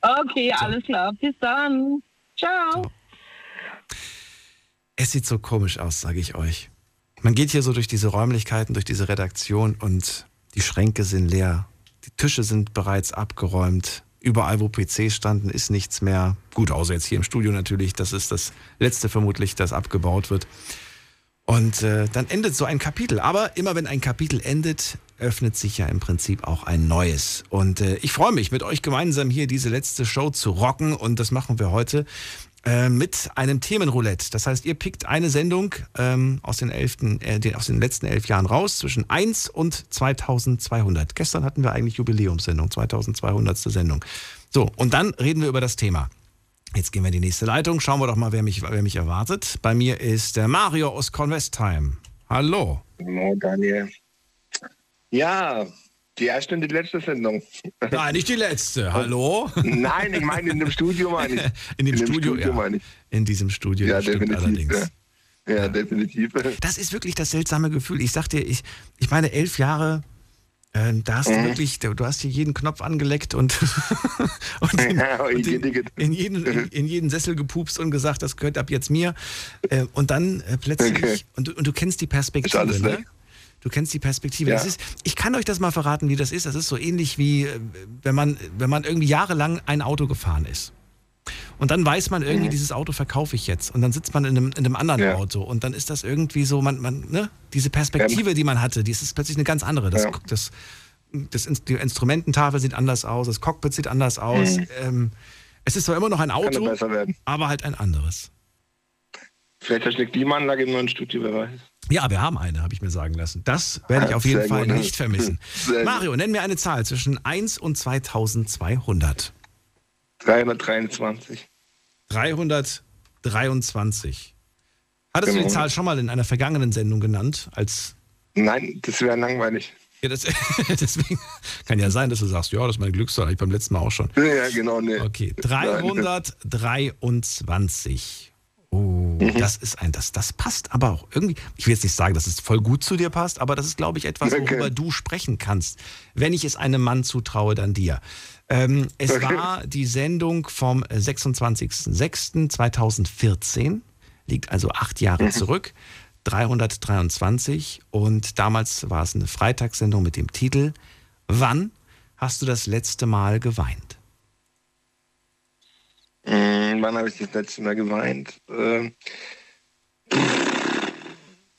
Okay, alles klar. Bis dann. Ciao. Es sieht so komisch aus, sage ich euch. Man geht hier so durch diese Räumlichkeiten, durch diese Redaktion und die Schränke sind leer. Die Tische sind bereits abgeräumt. Überall, wo PCs standen, ist nichts mehr. Gut, außer jetzt hier im Studio natürlich. Das ist das Letzte vermutlich, das abgebaut wird. Und dann endet so ein Kapitel. Aber immer wenn ein Kapitel endet, öffnet sich ja im Prinzip auch ein neues. Und ich freue mich, mit euch gemeinsam hier diese letzte Show zu rocken. Und das machen wir heute mit einem Themenroulette. Das heißt, ihr pickt eine Sendung aus den letzten 11 Jahren raus, zwischen 1 und 2200. Gestern hatten wir eigentlich Jubiläumssendung, 2200. Sendung. So, und dann reden wir über das Thema. Jetzt gehen wir in die nächste Leitung. Schauen wir doch mal, wer mich erwartet. Bei mir ist der Mario aus Convestheim. Hallo. Hallo, Daniel. Ja, die erste und die letzte Sendung. Nein, nicht die letzte. Hallo? Nein, ich meine in dem Studio, meine ich. In dem Studio, ja. Meine ich. In diesem Studio, ja, das stimmt allerdings. Ja, definitiv. Das ist wirklich das seltsame Gefühl. Ich sag dir, ich meine 11 Jahre... Da hast du wirklich, du hast hier jeden Knopf angeleckt und in jeden Sessel gepupst und gesagt, das gehört ab jetzt mir. Und dann plötzlich, okay. und du kennst die Perspektive, ist alles weg, ne? Du kennst die Perspektive. Ja. Das ist, ich kann euch das mal verraten, wie das ist. Das ist so ähnlich wie, wenn man irgendwie jahrelang ein Auto gefahren ist. Und dann weiß man irgendwie, dieses Auto verkaufe ich jetzt. Und dann sitzt man in einem anderen Auto. Und dann ist das irgendwie so, ne? Diese Perspektive, die man hatte, die ist plötzlich eine ganz andere. Die Instrumententafel sieht anders aus, das Cockpit sieht anders aus. Es ist zwar immer noch ein Auto, aber halt ein anderes. Vielleicht eine Klimaanlage im neuen Studio, wer weiß. Ja, wir haben eine, habe ich mir sagen lassen. Das werde ich auf jeden Fall nicht vermissen. Mario, nenn mir eine Zahl zwischen 1 und 2200. 323. 323. Hattest du die Zahl schon mal in einer vergangenen Sendung genannt? Nein, das wäre langweilig. Ja, deswegen kann ja sein, dass du sagst, ja, das ist meine Glückszahl, ich beim letzten Mal auch schon. Ja, genau, ne. Okay, 323. Oh, das passt aber auch irgendwie. Ich will jetzt nicht sagen, dass es voll gut zu dir passt, aber das ist, glaube ich, etwas, worüber du sprechen kannst. Wenn ich es einem Mann zutraue, dann dir. Es war die Sendung vom 26.06.2014, liegt also 8 Jahre zurück, 323, und damals war es eine Freitagssendung mit dem Titel Wann hast du das letzte Mal geweint? Wann habe ich das letzte Mal geweint?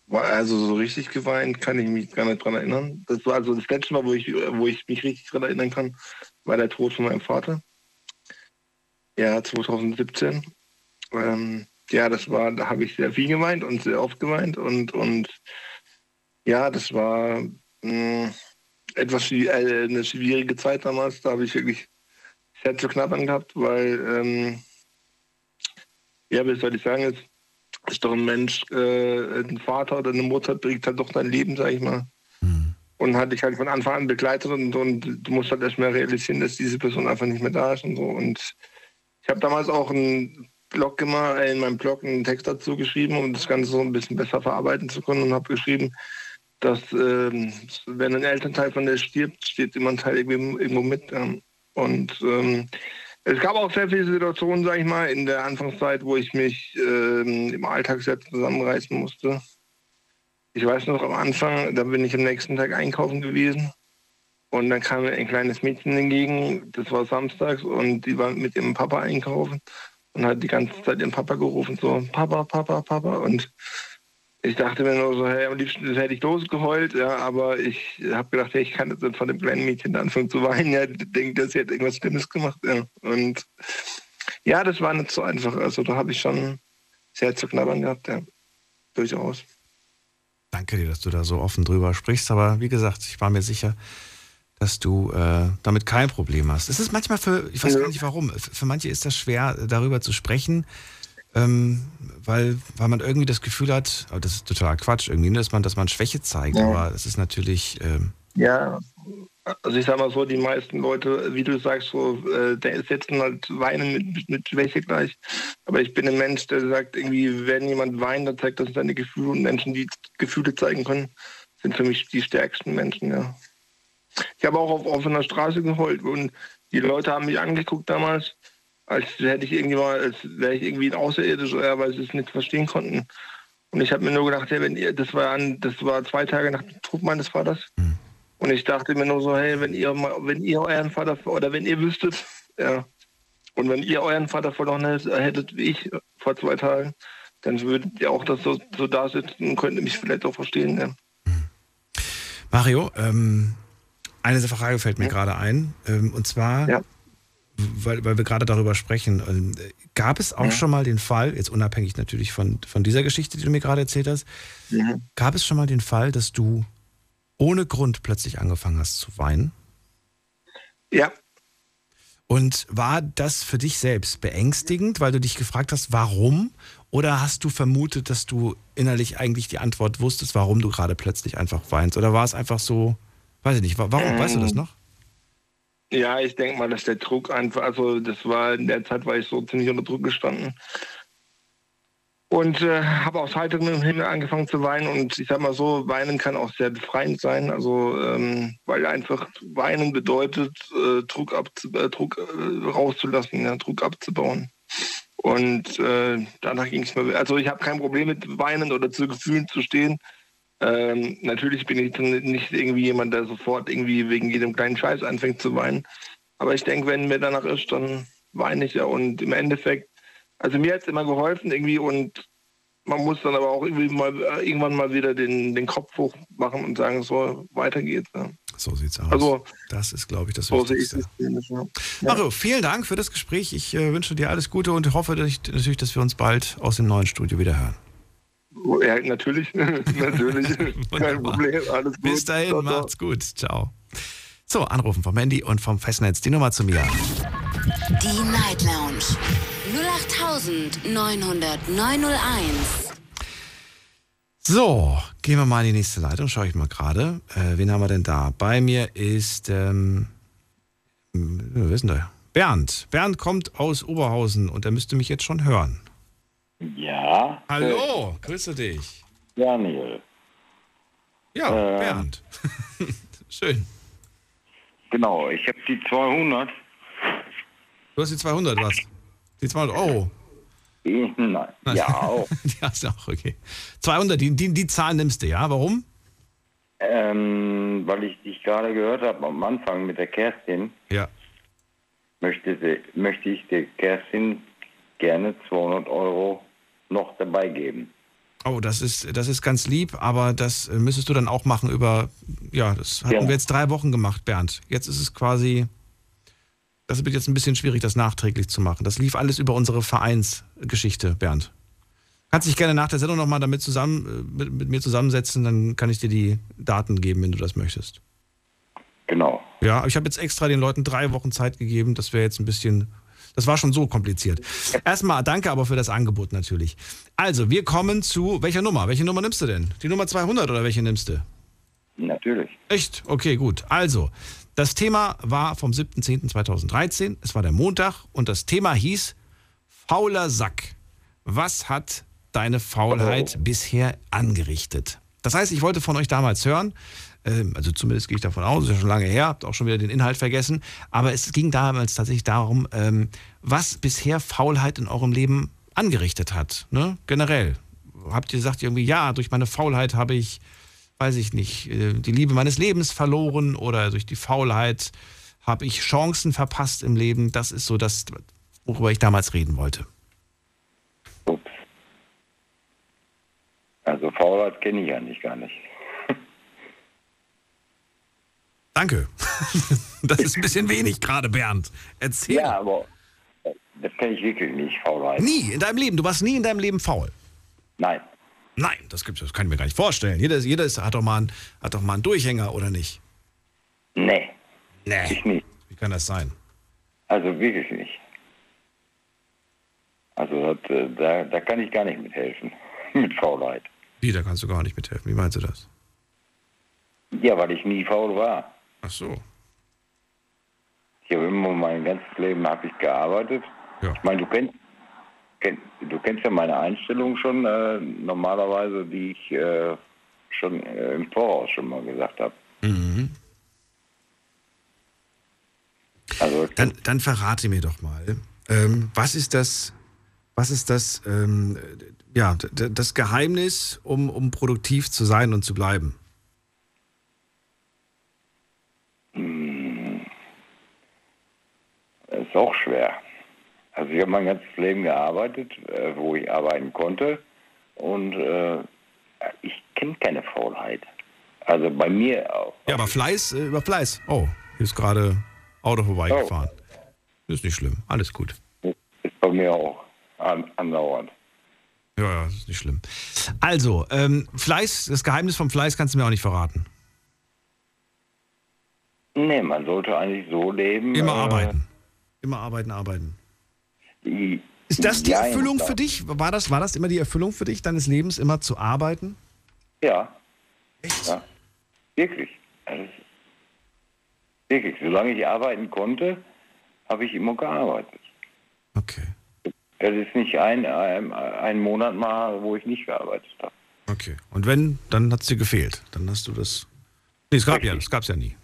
Also so richtig geweint kann ich mich gar nicht dran erinnern. Das war also das letzte Mal, wo ich mich richtig dran erinnern kann, war der Tod von meinem Vater. Ja, 2017. Ja, da habe ich sehr viel geweint und sehr oft geweint. Und ja, das war eine schwierige Zeit damals. Da habe ich wirklich sehr zu knabbern gehabt, weil, ja, wie soll ich sagen, jetzt ist doch ein Mensch, ein Vater oder eine Mutter bringt halt doch dein Leben, sag ich mal. Und hat dich halt von Anfang an begleitet und du musst halt erstmal realisieren, dass diese Person einfach nicht mehr da ist und so. Und ich habe damals auch in meinem Blog einen Text dazu geschrieben, um das Ganze so ein bisschen besser verarbeiten zu können, und habe geschrieben, dass wenn ein Elternteil von dir stirbt, steht immer ein Teil irgendwo mit. Und es gab auch sehr viele Situationen, sag ich mal, in der Anfangszeit, wo ich mich im Alltag selbst zusammenreißen musste. Ich weiß noch, am Anfang, da bin ich am nächsten Tag einkaufen gewesen und dann kam mir ein kleines Mädchen entgegen, das war samstags, und die war mit ihrem Papa einkaufen und hat die ganze Zeit ihren Papa gerufen, so Papa, Papa, Papa, und ich dachte mir nur so, hey, am liebsten hätte ich losgeheult, ja, aber ich habe gedacht, hey, ich kann jetzt nicht von dem kleinen Mädchen anfangen zu weinen, ja, denkt, dass sie hat irgendwas Schlimmes gemacht, ja, und ja, das war nicht so einfach, also da habe ich schon sehr zu knabbern gehabt, ja, durchaus. Danke dir, dass du da so offen drüber sprichst. Aber wie gesagt, ich war mir sicher, dass du damit kein Problem hast. Es ist manchmal ich weiß gar nicht warum, für manche ist das schwer, darüber zu sprechen, weil man irgendwie das Gefühl hat, aber das ist totaler Quatsch, irgendwie, dass man Schwäche zeigt. Ja. Aber es ist natürlich... ja, Also ich sag mal so, die meisten Leute, wie du sagst, so, setzen halt Weinen mit Schwäche gleich. Aber ich bin ein Mensch, der sagt, irgendwie, wenn jemand weint, dann zeigt das seine Gefühle. Und Menschen, die Gefühle zeigen können, sind für mich die stärksten Menschen, ja. Ich habe auch auf einer Straße geheult und die Leute haben mich angeguckt damals, als wäre ich irgendwie ein Außerirdischer, weil sie es nicht verstehen konnten. Und ich habe mir nur gedacht, hey, das war 2 Tage nach dem Tod meines Vaters. Mhm. Und ich dachte mir nur so, hey, wenn ihr euren Vater, oder wenn ihr wüsstet, ja, und wenn ihr euren Vater verloren hättet, wie ich vor 2 Tagen, dann würdet ihr auch das so da sitzen und könntet mich vielleicht auch verstehen. Ja. Mario, eine Frage fällt mir gerade ein, und zwar, ja, weil wir gerade darüber sprechen, gab es auch schon mal den Fall, jetzt unabhängig natürlich von dieser Geschichte, die du mir gerade erzählt hast, gab es schon mal den Fall, dass du ohne Grund plötzlich angefangen hast zu weinen? Ja. Und war das für dich selbst beängstigend, weil du dich gefragt hast, warum? Oder hast du vermutet, dass du innerlich eigentlich die Antwort wusstest, warum du gerade plötzlich einfach weinst? Oder war es einfach so, weiß ich nicht, warum, weißt du das noch? Ja, ich denke mal, dass der Druck einfach, also das war, in der Zeit war ich so ziemlich unter Druck gestanden. Und habe aus heiterem Himmel angefangen zu weinen. Und ich sag mal so, weinen kann auch sehr befreiend sein. Also, weil einfach weinen bedeutet, Druck rauszulassen, ja, Druck abzubauen. Und danach ging es mir. Also, ich habe kein Problem mit weinen oder zu Gefühlen zu stehen. Natürlich bin ich dann nicht irgendwie jemand, der sofort irgendwie wegen jedem kleinen Scheiß anfängt zu weinen. Aber ich denke, wenn mir danach ist, dann weine ich ja. Und im Endeffekt, also mir hat es immer geholfen irgendwie, und man muss dann aber auch irgendwie irgendwann mal wieder den Kopf hoch machen und sagen, so, weiter geht's. Ja. So sieht's aus. Also, das ist, glaube ich, das Wichtigste. Mario, vielen Dank für das Gespräch. Ich wünsche dir alles Gute und hoffe natürlich, dass wir uns bald aus dem neuen Studio wieder hören. Ja, natürlich. Kein Problem, alles gut. Bis dahin, ciao, macht's gut. Ciao. So, anrufen vom Handy und vom Festnetz. Die Nummer zu mir. Die Night Lounge. 08900901. So, gehen wir mal in die nächste Leitung. Schaue ich mal gerade. Wen haben wir denn da? Bei mir ist, wer ist denn da? Bernd. Bernd kommt aus Oberhausen und er müsste mich jetzt schon hören. Ja. Hallo, grüße dich. Daniel. Ja, Bernd. Schön. Genau, ich habe die 200. Du hast die 200, was? Die 200 Euro? Nein. Ja, auch. Die hast du auch, okay. 200, die Zahl nimmst du, ja? Warum? Weil ich dich gerade gehört habe am Anfang mit der Kerstin. Ja. Möchte ich der Kerstin gerne 200 Euro noch dabei geben. Oh, das ist ganz lieb, aber das müsstest du dann auch machen über, ja, das hatten wir jetzt 3 Wochen gemacht, Bernd. Jetzt ist es quasi, das wird jetzt ein bisschen schwierig, das nachträglich zu machen. Das lief alles über unsere Vereinsgeschichte, Bernd. Kannst dich gerne nach der Sendung nochmal mit mir zusammensetzen, dann kann ich dir die Daten geben, wenn du das möchtest. Genau. Ja, aber ich habe jetzt extra den Leuten 3 Wochen Zeit gegeben, das wäre jetzt ein bisschen... Das war schon so kompliziert. Erstmal danke aber für das Angebot natürlich. Also, wir kommen zu welcher Nummer? Welche Nummer nimmst du denn? Die Nummer 200 oder welche nimmst du? Natürlich. Echt? Okay, gut. Also, das Thema war vom 7.10.2013. Es war der Montag und das Thema hieß Fauler Sack. Was hat deine Faulheit bisher angerichtet? Das heißt, ich wollte von euch damals hören, also zumindest gehe ich davon aus, ist ja schon lange her, habt auch schon wieder den Inhalt vergessen, aber es ging damals tatsächlich darum, was bisher Faulheit in eurem Leben angerichtet hat, ne? Generell. Habt ihr gesagt irgendwie, ja, durch meine Faulheit habe ich, weiß ich nicht, die Liebe meines Lebens verloren oder durch die Faulheit habe ich Chancen verpasst im Leben. Das ist so das, worüber ich damals reden wollte. Ups. Also Faulheit kenne ich eigentlich gar nicht. Danke. Das ist ein bisschen wenig gerade, Bernd. Erzähl. Ja, aber das kann ich wirklich nicht, Faulheit. Nie in deinem Leben? Du warst nie in deinem Leben faul? Nein. Nein, das kann ich mir gar nicht vorstellen. Jeder hat doch mal einen Durchhänger, oder nicht? Nee. Ich nicht. Wie kann das sein? Also wirklich nicht. Also da kann ich gar nicht mithelfen. Mit Faulheit. Wie, da kannst du gar nicht mithelfen? Wie meinst du das? Ja, weil ich nie faul war. Ach so, Leben und mein ganzes Leben habe ich gearbeitet. Ja. Ich meine, du kennst ja meine Einstellung schon, normalerweise, die ich schon im Voraus schon mal gesagt habe. Mhm. Also, dann verrate mir doch mal, was ist das Geheimnis, um produktiv zu sein und zu bleiben? Das ist auch schwer. Also ich habe mein ganzes Leben gearbeitet, wo ich arbeiten konnte, und ich kenne keine Faulheit. Also bei mir auch. Ja, aber über Fleiß. Oh, hier ist gerade Auto vorbeigefahren. Oh. Ist nicht schlimm, alles gut. Ist bei mir auch andauernd. Ja, das ist nicht schlimm. Also, Fleiß, das Geheimnis vom Fleiß kannst du mir auch nicht verraten. Nee, man sollte eigentlich so leben. Immer arbeiten. Immer arbeiten. Ist das die Erfüllung für dich? War das immer die Erfüllung für dich, deines Lebens, immer zu arbeiten? Ja. Echt? Ja. Wirklich. Also, wirklich. Solange ich arbeiten konnte, habe ich immer gearbeitet. Okay. Das ist nicht ein Monat mal, wo ich nicht gearbeitet habe. Okay. Und wenn, dann hat es dir gefehlt. Dann hast du das... Nee, es gab es ja nie.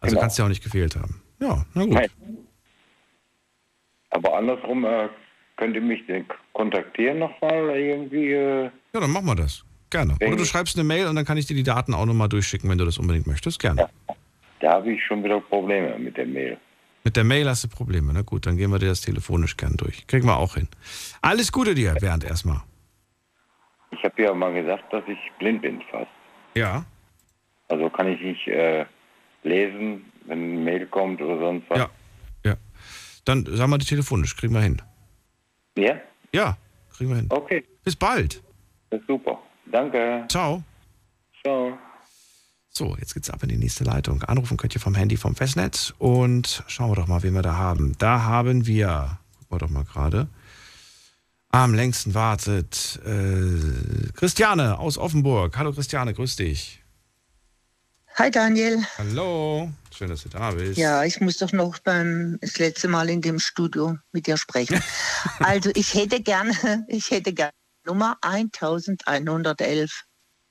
Also Genau. Kannst du ja auch nicht gefehlt haben. Ja, na gut. Nein. Aber andersrum, könnt ihr mich kontaktieren nochmal irgendwie? Ja, dann machen wir das. Gerne. Oder du schreibst eine Mail und dann kann ich dir die Daten auch nochmal durchschicken, wenn du das unbedingt möchtest. Gerne. Ja. Da habe ich schon wieder Probleme mit der Mail. Mit der Mail hast du Probleme. Na gut, dann gehen wir dir das telefonisch gern durch. Kriegen wir auch hin. Alles Gute dir, Bernd, erstmal. Ich habe ja mal gesagt, dass ich blind bin fast. Ja. Also kann ich nicht lesen, wenn eine Mail kommt oder sonst was. Ja. Dann sagen wir die telefonisch, kriegen wir hin. Ja? Ja, kriegen wir hin. Okay. Bis bald. Das ist super. Danke. Ciao. So, jetzt geht's ab in die nächste Leitung. Anrufen könnt ihr vom Handy, vom Festnetz. Und schauen wir doch mal, wen wir da haben. Da haben wir, gucken wir doch mal gerade, am längsten wartet Christiane aus Offenburg. Hallo Christiane, grüß dich. Hi Daniel. Hallo, schön, dass du da bist. Ja, ich muss doch noch das letzte Mal in dem Studio mit dir sprechen. Also ich hätte gerne Nummer 1111.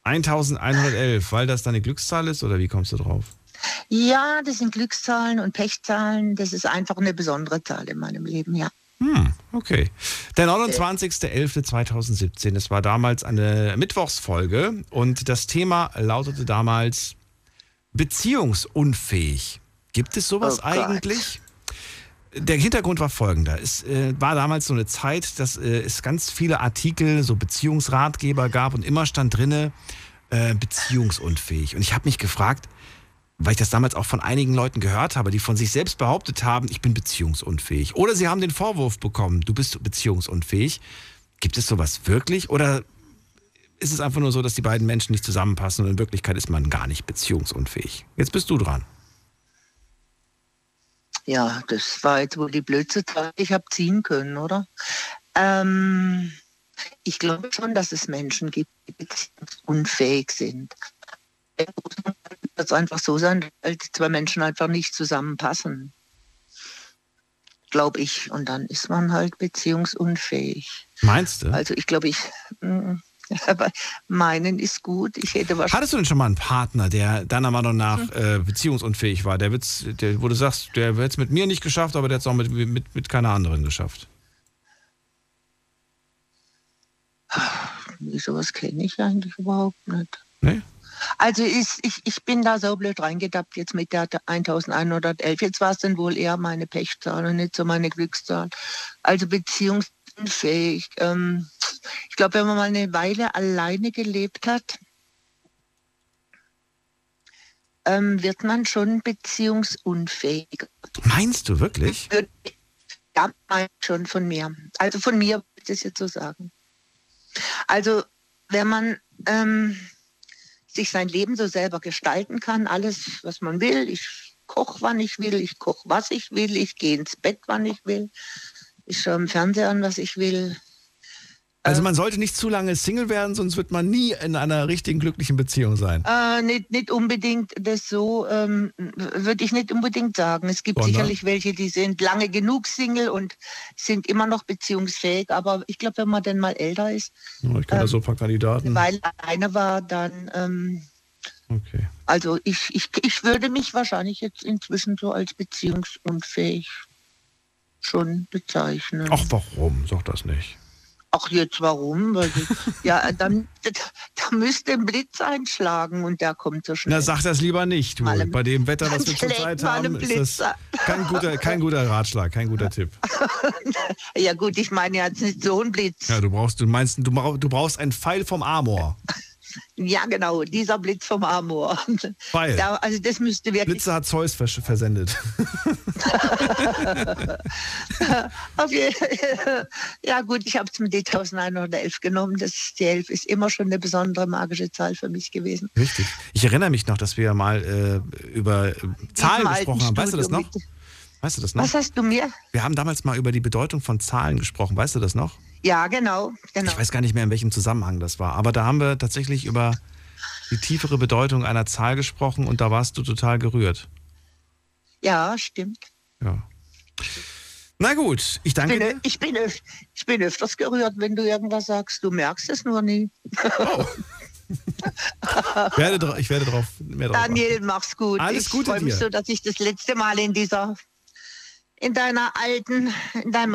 1111, weil das deine Glückszahl ist, oder wie kommst du drauf? Ja, das sind Glückszahlen und Pechzahlen. Das ist einfach eine besondere Zahl in meinem Leben, ja. Okay. Der 29.11.2017, das war damals eine Mittwochsfolge und das Thema lautete damals... Beziehungsunfähig. Gibt es sowas eigentlich? Der Hintergrund war folgender. Es war damals so eine Zeit, dass es ganz viele Artikel, so Beziehungsratgeber gab und immer stand drinne beziehungsunfähig. Und ich habe mich gefragt, weil ich das damals auch von einigen Leuten gehört habe, die von sich selbst behauptet haben, ich bin beziehungsunfähig. Oder sie haben den Vorwurf bekommen, du bist beziehungsunfähig. Gibt es sowas wirklich? Oder... ist es einfach nur so, dass die beiden Menschen nicht zusammenpassen und in Wirklichkeit ist man gar nicht beziehungsunfähig. Jetzt bist du dran. Ja, das war jetzt wohl die blödste Zeit, ich habe ziehen können, oder? Ich glaube schon, dass es Menschen gibt, die beziehungsunfähig sind. Es muss das einfach so sein, weil die zwei Menschen einfach nicht zusammenpassen. Glaube ich. Und dann ist man halt beziehungsunfähig. Meinst du? Also ich glaube, aber meinen ist gut. Ich hätte wahrscheinlich. Hattest du denn schon mal einen Partner, der deiner Meinung nach beziehungsunfähig war? Der, wo du sagst, der hätte es mit mir nicht geschafft, aber der hat es auch mit keiner anderen geschafft. Nee, sowas kenne ich eigentlich überhaupt nicht. Nee? Also ich bin da so blöd reingedappt jetzt mit der 1111. Jetzt war es dann wohl eher meine Pechzahl und nicht so meine Glückszahl. Also beziehungsunfähig. Ich glaube, wenn man mal eine Weile alleine gelebt hat, wird man schon beziehungsunfähig. Meinst du wirklich? Ja, schon von mir. Also von mir würde ich das jetzt so sagen. Also wenn man sich sein Leben so selber gestalten kann, alles, was man will, ich koche, wann ich will, ich koche, was ich will, ich gehe ins Bett, wann ich will, ich schaue im Fernseher an, was ich will, Also man sollte nicht zu lange Single werden, sonst wird man nie in einer richtigen glücklichen Beziehung sein. Nicht unbedingt das so, würde ich nicht unbedingt sagen. Es gibt sicherlich welche, die sind lange genug Single und sind immer noch beziehungsfähig. Aber ich glaube, wenn man dann mal älter ist, ich kenne da so ein paar Kandidaten. Weil einer war, dann... okay. Also ich würde mich wahrscheinlich jetzt inzwischen so als beziehungsunfähig schon bezeichnen. Ach, warum? Sag das nicht. Ach, jetzt warum? Weil da müsste ein Blitz einschlagen und der kommt so schnell. Na, sag das lieber nicht, du. Bei dem Wetter, das wir zur Zeit haben, ist das kein guter Ratschlag, kein guter Tipp. Ja gut, ich meine jetzt nicht so ein Blitz. Ja, du brauchst einen Pfeil vom Amor. Ja, genau, dieser Blitz vom Amor. Weil also das müsste wirklich. Blitze hat Zeus versendet. Okay. Ja gut, ich habe es mit 1111 genommen. Die 11 ist immer schon eine besondere magische Zahl für mich gewesen. Richtig. Ich erinnere mich noch, dass wir mal über Zahlen gesprochen haben. Weißt du das noch? Was hast du mir? Wir haben damals mal über die Bedeutung von Zahlen gesprochen. Weißt du das noch? Ja, genau. Ich weiß gar nicht mehr, in welchem Zusammenhang das war. Aber da haben wir tatsächlich über die tiefere Bedeutung einer Zahl gesprochen und da warst du total gerührt. Ja, stimmt. Ja. Na gut, ich danke dir. Ich bin öfters gerührt, wenn du irgendwas sagst. Du merkst es nur nie. Oh. Ich werde drauf mehr drauf achten. Daniel, mach's gut. Alles Gute dir. Ich freue mich so, dass ich das letzte Mal in deinem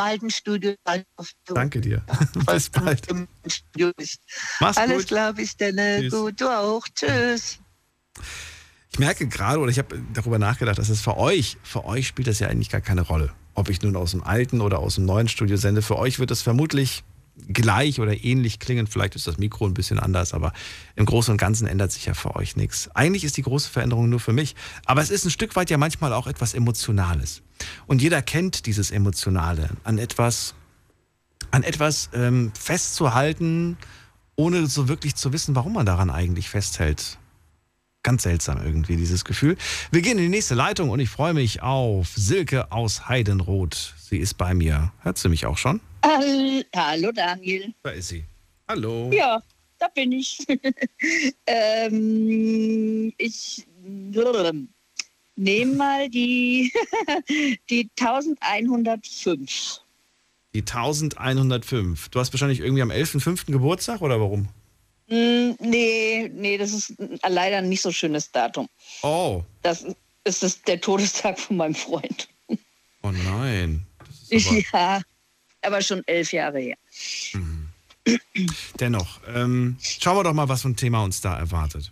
alten Studio. Danke dir. Bis bald. Mach's gut. Alles klar, bis dann. Gut, du auch. Tschüss. Ich merke gerade, oder ich habe darüber nachgedacht, dass es für euch spielt das ja eigentlich gar keine Rolle. Ob ich nun aus dem alten oder aus dem neuen Studio sende, für euch wird das vermutlich gleich oder ähnlich klingen. Vielleicht ist das Mikro ein bisschen anders, aber im Großen und Ganzen ändert sich ja für euch nichts. Eigentlich ist die große Veränderung nur für mich, aber es ist ein Stück weit ja manchmal auch etwas Emotionales. Und jeder kennt dieses Emotionale, an etwas festzuhalten, ohne so wirklich zu wissen, warum man daran eigentlich festhält. Ganz seltsam irgendwie, dieses Gefühl. Wir gehen in die nächste Leitung und ich freue mich auf Silke aus Heidenroth. Sie ist bei mir. Hört sie mich auch schon? Hallo Daniel. Da ist sie. Hallo. Ja, da bin ich. Ich nehme mal die 1105. Die 1105. Du hast wahrscheinlich irgendwie am 11.05. Geburtstag oder warum? Nee, das ist leider ein nicht so schönes Datum. Oh. Das ist der Todestag von meinem Freund. Oh nein. Das ist aber schon 11 Jahre her. Mhm. Dennoch, schauen wir doch mal, was für ein Thema uns da erwartet.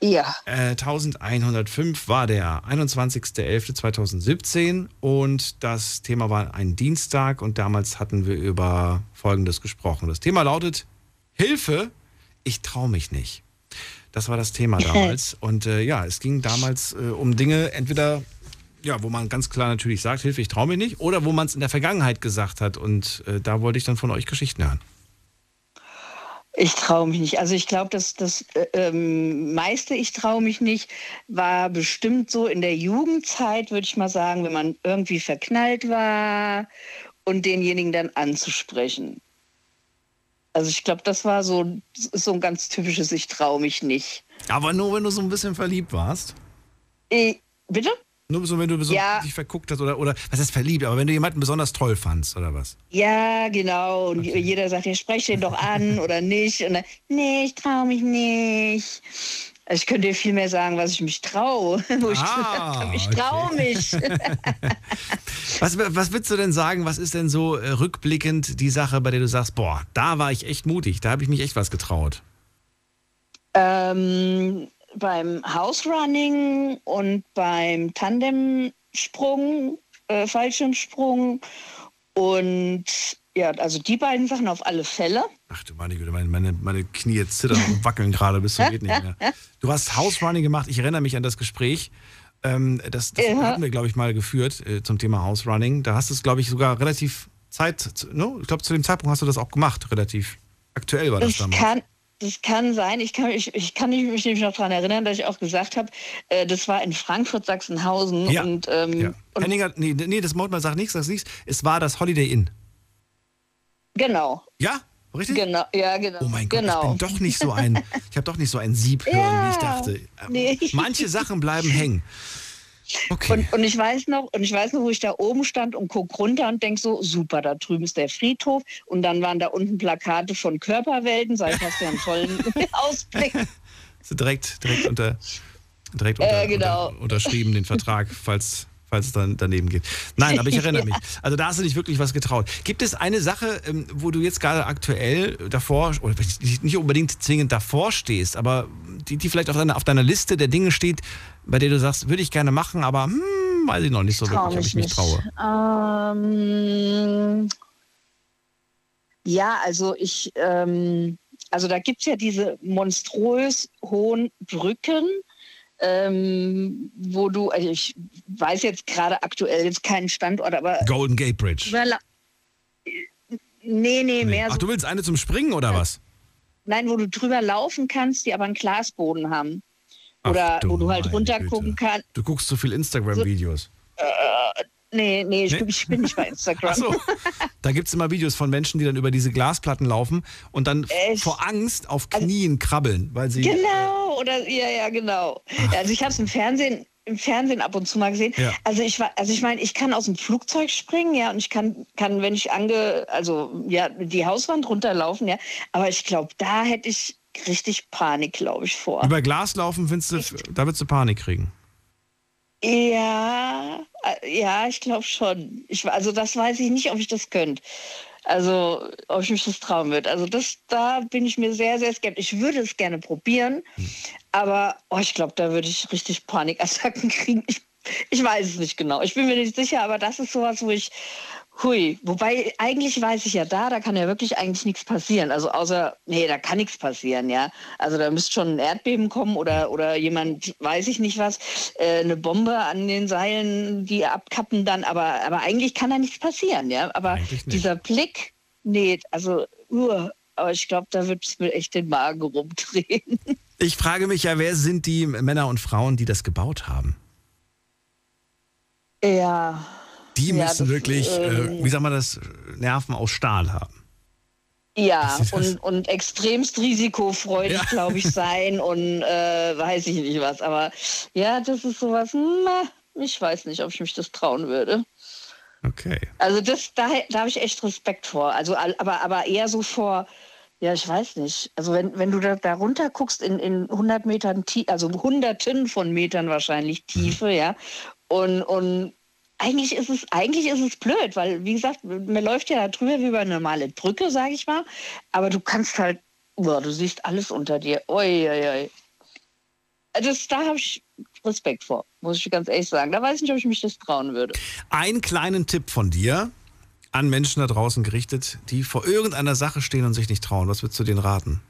Ja. 1105 war der 21.11.2017 und das Thema war ein Dienstag und damals hatten wir über Folgendes gesprochen. Das Thema lautet Hilfe, ich traue mich nicht. Das war das Thema damals und es ging damals um Dinge, entweder... Ja, wo man ganz klar natürlich sagt, Hilfe, ich traue mich nicht. Oder wo man es in der Vergangenheit gesagt hat. Und da wollte ich dann von euch Geschichten hören. Ich traue mich nicht. Also ich glaube, dass das meiste ich traue mich nicht war bestimmt so in der Jugendzeit, würde ich mal sagen, wenn man irgendwie verknallt war und denjenigen dann anzusprechen. Also ich glaube, das war so ein ganz typisches ich traue mich nicht. Aber nur, wenn du so ein bisschen verliebt warst? Bitte? Nur so, wenn du dich verguckt hast oder was heißt verliebt, aber wenn du jemanden besonders toll fandst oder was? Ja, genau. Und okay. Jeder sagt, ja, sprech den doch an oder nicht. Und dann, nee, ich traue mich nicht. Also ich könnte dir viel mehr sagen, was ich mich traue. Wo ich gesagt habe, ich traue mich. Was würdest du denn sagen, was ist denn so rückblickend die Sache, bei der du sagst, boah, da war ich echt mutig, da habe ich mich echt was getraut? Beim House-Running und beim Tandemsprung, Fallschirmsprung und ja, also die beiden Sachen auf alle Fälle. Ach du meine Güte, meine Knie zittern und wackeln gerade bis zum geht nicht mehr. Du hast House-Running gemacht, ich erinnere mich an das Gespräch, das hatten wir glaube ich mal geführt zum Thema House-Running. Da hast du es glaube ich sogar relativ ich glaube zu dem Zeitpunkt hast du das auch gemacht, relativ aktuell war das damals. Das kann sein. Ich kann mich nämlich noch daran erinnern, dass ich auch gesagt habe, das war in Frankfurt, Sachsenhausen. Ja, und Henninger, das Mordmann sagt nichts. Es war das Holiday Inn. Genau. Ja? Richtig? Genau, ja, genau. Oh mein Gott, genau. Ich habe doch nicht so ein Siebhirn, ja, wie ich dachte. Nee. Manche Sachen bleiben hängen. Okay. Und ich weiß noch, wo ich da oben stand und gucke runter und denke so, super, da drüben ist der Friedhof. Und dann waren da unten Plakate von Körperwelten, das heißt, hast du ja einen tollen Ausblick. So direkt unterschrieben den Vertrag, falls es dann daneben geht. Nein, aber ich erinnere mich. Also da hast du dich wirklich was getraut. Gibt es eine Sache, wo du jetzt gerade aktuell davor, oder nicht unbedingt zwingend davor stehst, aber die vielleicht auf deiner Liste der Dinge steht, bei der du sagst, würde ich gerne machen, aber weiß ich noch nicht so wirklich, ob ich mich traue? Ja, also ich... Also da gibt es ja diese monströs hohen Brücken, wo du, also ich weiß jetzt gerade aktuell jetzt keinen Standort, aber... Golden Gate Bridge. Nee, mehr so... Ach, du willst eine zum Springen oder was? Nein, wo du drüber laufen kannst, die aber einen Glasboden haben. Oder wo du halt runter gucken kannst. Du guckst so viel Instagram-Videos. So, Nee? Ich bin nicht bei Instagram. Ach so. Da gibt es immer Videos von Menschen, die dann über diese Glasplatten laufen und dann vor Angst auf Knien krabbeln, weil sie... Genau, genau. Ach. Also ich habe es im Fernsehen ab und zu mal gesehen. Ja. Also ich meine, ich kann aus dem Flugzeug springen, ja, und ich kann wenn ich die Hauswand runterlaufen, ja, aber ich glaube, da hätte ich richtig Panik, glaube ich, vor. Über Glas laufen da würdest du Panik kriegen. Ja, ich glaube schon. Also das weiß ich nicht, ob ich das könnte. Also ob ich mich das trauen würde. Also da bin ich mir sehr, sehr skeptisch. Ich würde es gerne probieren, aber ich glaube, da würde ich richtig Panikattacken kriegen. Ich weiß es nicht genau. Ich bin mir nicht sicher, aber das ist sowas, wobei eigentlich weiß ich ja, da kann ja wirklich eigentlich nichts passieren. Also da kann nichts passieren, ja. Also da müsste schon ein Erdbeben kommen oder jemand, weiß ich nicht was, eine Bombe an den Seilen, die abkappen dann. Aber eigentlich kann da nichts passieren, ja. Aber dieser Blick, aber ich glaube, da wird es mir echt den Magen rumdrehen. Ich frage mich ja, wer sind die Männer und Frauen, die das gebaut haben? Ja. Die müssen wirklich, wie sagt man das, Nerven aus Stahl haben. Ja, und extremst risikofreudig, glaube ich, sein und weiß ich nicht was. Aber ja, das ist sowas, ich weiß nicht, ob ich mich das trauen würde. Okay. Also da habe ich echt Respekt vor. Also, aber eher so vor... Ja, ich weiß nicht. Also wenn du da runter guckst in 100 Metern, also Hunderten von Metern wahrscheinlich Tiefe, ja. Und eigentlich ist es blöd, weil, wie gesagt, man läuft ja da drüber wie über eine normale Brücke, sage ich mal. Aber du kannst halt, du siehst alles unter dir. Uiuiui. Da habe ich Respekt vor, muss ich ganz ehrlich sagen. Da weiß ich nicht, ob ich mich das trauen würde. Einen kleinen Tipp von dir an Menschen da draußen gerichtet, die vor irgendeiner Sache stehen und sich nicht trauen. Was würdest du denen raten?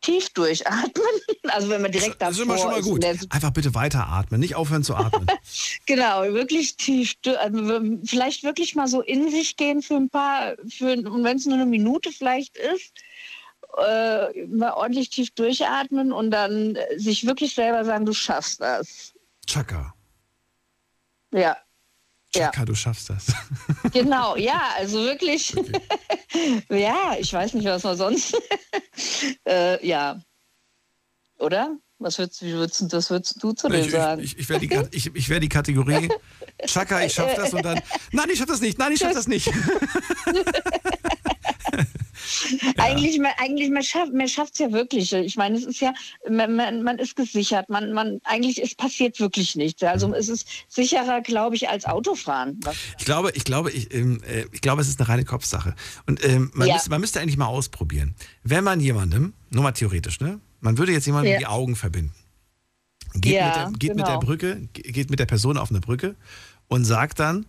Tief durchatmen. Also wenn man direkt davor ist. Das ist immer schon mal gut. Einfach bitte weiteratmen, nicht aufhören zu atmen. Genau, wirklich tief. Also vielleicht wirklich mal so in sich gehen und wenn es nur eine Minute vielleicht ist, mal ordentlich tief durchatmen und dann sich wirklich selber sagen, du schaffst das. Chaka. Ja. Chaka, ja. Du schaffst das. Genau, ja, also wirklich. Okay. Ja, ich weiß nicht, was man sonst. Ja. Oder? Was würdest du zu dem sagen? Ich wäre die Kategorie Chaka, ich schaff das und dann. Nein, ich schaff das nicht. Nein, ich schaff das nicht. Ja. Eigentlich man schafft es ja wirklich. Ich meine, es ist ja, man ist gesichert. Es passiert wirklich nichts. Also es ist sicherer, glaube ich, als Autofahren. Ich glaube, es ist eine reine Kopfsache. Und man müsste eigentlich mal ausprobieren. Wenn man jemandem, nur mal theoretisch, ne? Man würde jetzt jemandem die Augen verbinden. Geht mit der Person auf eine Brücke und sagt dann,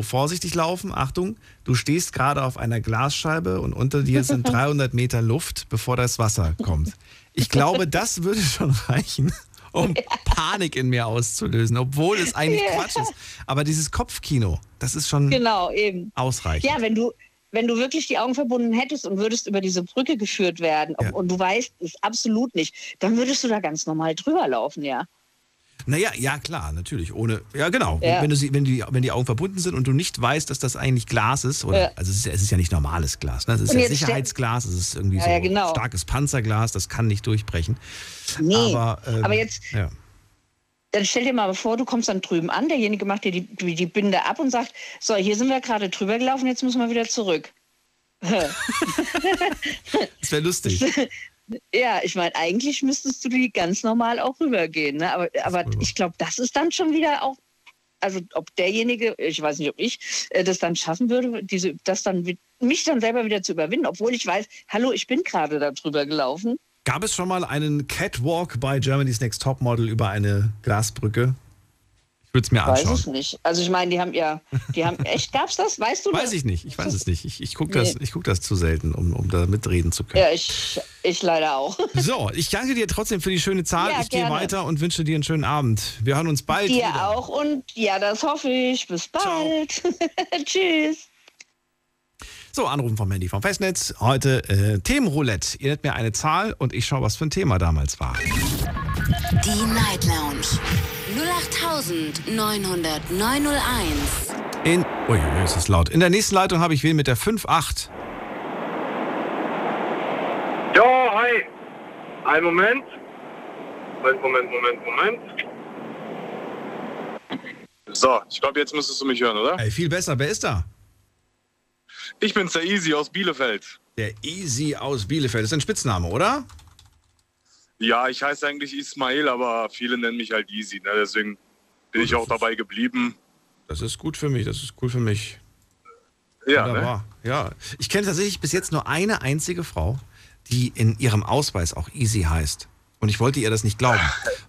vorsichtig laufen, Achtung, du stehst gerade auf einer Glasscheibe und unter dir sind 300 Meter Luft, bevor das Wasser kommt. Ich glaube, das würde schon reichen, um Panik in mir auszulösen, obwohl es eigentlich Quatsch ist. Aber dieses Kopfkino, das ist schon ausreichend. Ja, wenn du wirklich die Augen verbunden hättest und würdest über diese Brücke geführt werden und du weißt es absolut nicht, dann würdest du da ganz normal drüber laufen, ja. Naja, ja klar, natürlich. Ohne, ja genau. Ja. Wenn die Augen verbunden sind und du nicht weißt, dass das eigentlich Glas ist, oder ja. Also es ist ja nicht normales Glas, ne? Es ist ja Sicherheitsglas, es ist irgendwie so genau. Starkes Panzerglas, das kann nicht durchbrechen. Nee, aber jetzt. Ja. Dann stell dir mal vor, du kommst dann drüben an, derjenige macht dir die Binde ab und sagt, so, hier sind wir gerade drüber gelaufen, jetzt müssen wir wieder zurück. Das wäre lustig. Ja, ich meine, eigentlich müsstest du die ganz normal auch rübergehen, ne? Aber ich glaube, das ist dann schon wieder auch, also ob derjenige, ich weiß nicht, ob ich das dann schaffen würde, mich dann selber wieder zu überwinden, obwohl ich weiß, hallo, ich bin gerade da drüber gelaufen. Gab es schon mal einen Catwalk bei Germany's Next Topmodel über eine Glasbrücke? Ich würde es mir anschauen. Weiß ich nicht. Also ich meine, die haben echt, gab's das? Weißt du das? Weiß ich nicht, ich weiß es nicht. Ich gucke das, nee. Guck das zu selten, um da mitreden zu können. Ja, ich leider auch. So, ich danke dir trotzdem für die schöne Zahl. Ja, ich gehe weiter und wünsche dir einen schönen Abend. Wir hören uns bald wieder. Dir auch und ja, das hoffe ich. Bis bald. Tschüss. So, Anrufen vom Handy vom Festnetz. Heute Themenroulette. Ihr nennt mir eine Zahl und ich schaue, was für ein Thema damals war. Die Night Lounge. 08900901. Ui, ist das laut. In der nächsten Leitung habe ich wen mit der 5-8. Jo, hi. Einen Moment. Moment. So, ich glaube, jetzt müsstest du mich hören, oder? Ey, viel besser. Wer ist da? Ich bin's, der Easy aus Bielefeld. Der Easy aus Bielefeld. Das ist ein Spitzname, oder? Ja, ich heiße eigentlich Ismail, aber viele nennen mich halt Easy. Ne? Deswegen bin ich auch dabei geblieben. Das ist gut für mich, das ist cool für mich. Ja, ne? Ja. Ich kenne tatsächlich bis jetzt nur eine einzige Frau, die in ihrem Ausweis auch Easy heißt. Und ich wollte ihr das nicht glauben.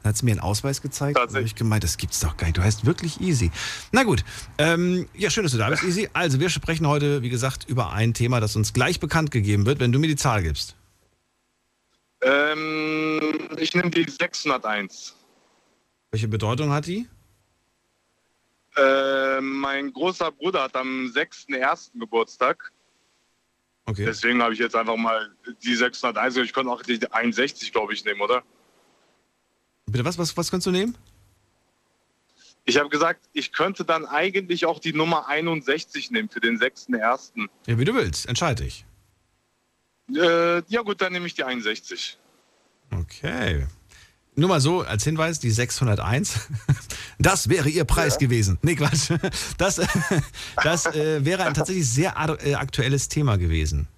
Dann hat sie mir einen Ausweis gezeigt und habe ich gemeint, das gibt's doch gar nicht. Du heißt wirklich Easy. Na gut, ja, schön, dass du da bist, Easy. Also wir sprechen heute, wie gesagt, über ein Thema, das uns gleich bekannt gegeben wird, wenn du mir die Zahl gibst. Ich nehme die 601. Welche Bedeutung hat die? Mein großer Bruder hat am 6.1. Geburtstag. Okay. Deswegen habe ich jetzt einfach mal die 601. Ich könnte auch die 61, glaube ich, nehmen, oder? Bitte, was kannst du nehmen? Ich habe gesagt, ich könnte dann eigentlich auch die Nummer 61 nehmen für den 6.1. Ja, wie du willst. Entscheide ich. Ja gut, dann nehme ich die 61. Okay. Nur mal so als Hinweis, die 601, das wäre ihr Preis gewesen. Nee, Quatsch. Das wäre ein tatsächlich sehr aktuelles Thema gewesen.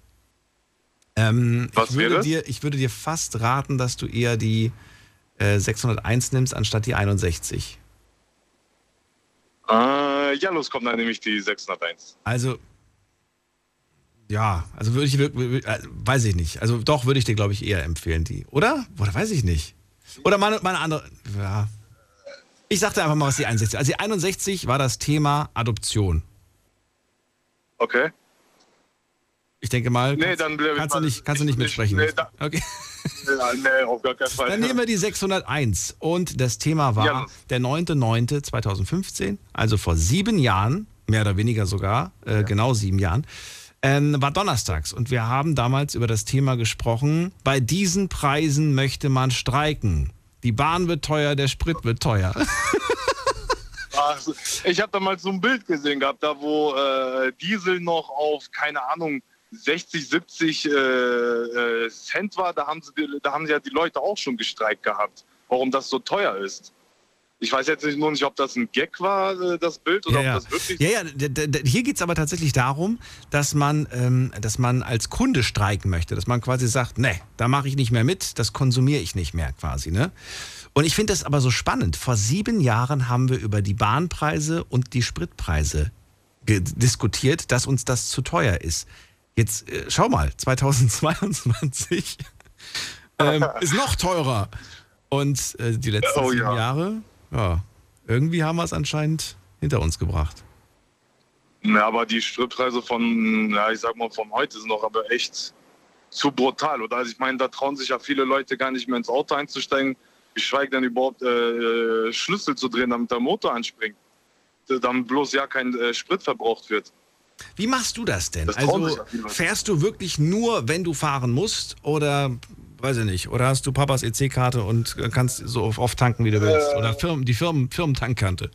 Was wäre? Ich würde dir fast raten, dass du eher die 601 nimmst, anstatt die 61. Ja, los, komm, dann nehme ich die 601. Also, ja, also würde ich wirklich, weiß ich nicht. Also doch, würde ich dir, glaube ich, eher empfehlen, die, oder? Oder weiß ich nicht. Oder meine andere. Ja. Ich sagte einfach mal, was die 61. Also die 61 war das Thema Adoption. Okay. Ich denke mal, kannst du nicht mitsprechen. Nee, okay. Nee, auf gar keinen Fall. Dann nehmen wir die 601. Und das Thema war der 9.9.2015, also vor 7 Jahren, mehr oder weniger sogar, genau 7 Jahren, war donnerstags und wir haben damals über das Thema gesprochen, bei diesen Preisen möchte man streiken. Die Bahn wird teuer, der Sprit wird teuer. Ach, ich habe damals so ein Bild gesehen gehabt, da wo Diesel noch auf, keine Ahnung, 60, 70 Cent war, da haben sie ja die Leute auch schon gestreikt gehabt, warum das so teuer ist. Ich weiß jetzt nicht, ob das ein Gag war, das Bild, oder ob das wirklich... Ja, hier geht es aber tatsächlich darum, dass man als Kunde streiken möchte. Dass man quasi sagt, nee, da mache ich nicht mehr mit, das konsumiere ich nicht mehr quasi. Ne? Und ich finde das aber so spannend. Vor 7 Jahren haben wir über die Bahnpreise und die Spritpreise diskutiert, dass uns das zu teuer ist. Jetzt, schau mal, 2022 ist noch teurer. Und die letzten 7 Jahre... Ja, irgendwie haben wir es anscheinend hinter uns gebracht. Na, aber die Spritpreise von heute sind doch aber echt zu brutal. Oder? Also ich meine, da trauen sich ja viele Leute gar nicht mehr ins Auto einzusteigen. Geschweige denn überhaupt Schlüssel zu drehen, damit der Motor anspringt. Damit bloß ja kein Sprit verbraucht wird. Wie machst du das denn? Das also fährst du wirklich nur, wenn du fahren musst? Oder weiß ich nicht. Oder hast du Papas EC-Karte und kannst so oft tanken, wie du willst? Oder Firmentankkarte?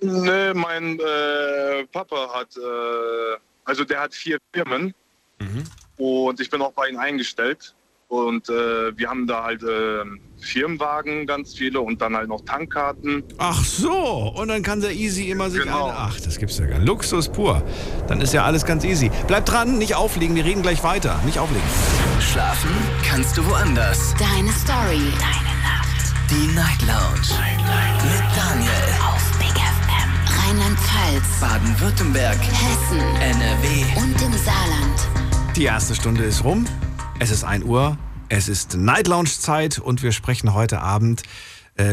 Nee, mein Papa hat, also der hat 4 Firmen. Mhm. Und ich bin auch bei ihm eingestellt. Und wir haben da halt Firmenwagen, ganz viele, und dann halt noch Tankkarten. Ach so, und dann kann der Easy immer sich genau. Ach, das gibt's ja gar nicht. Luxus pur. Dann ist ja alles ganz easy. Bleib dran, nicht auflegen, wir reden gleich weiter. Nicht auflegen. Schlafen kannst du woanders. Deine Story. Deine Nacht. Die Night Lounge. Mit Daniel. Auf Big FM. Rheinland-Pfalz. Baden-Württemberg. Hessen. NRW. Und im Saarland. Die erste Stunde ist rum. Es ist 1 Uhr, es ist Night Lounge Zeit und wir sprechen heute Abend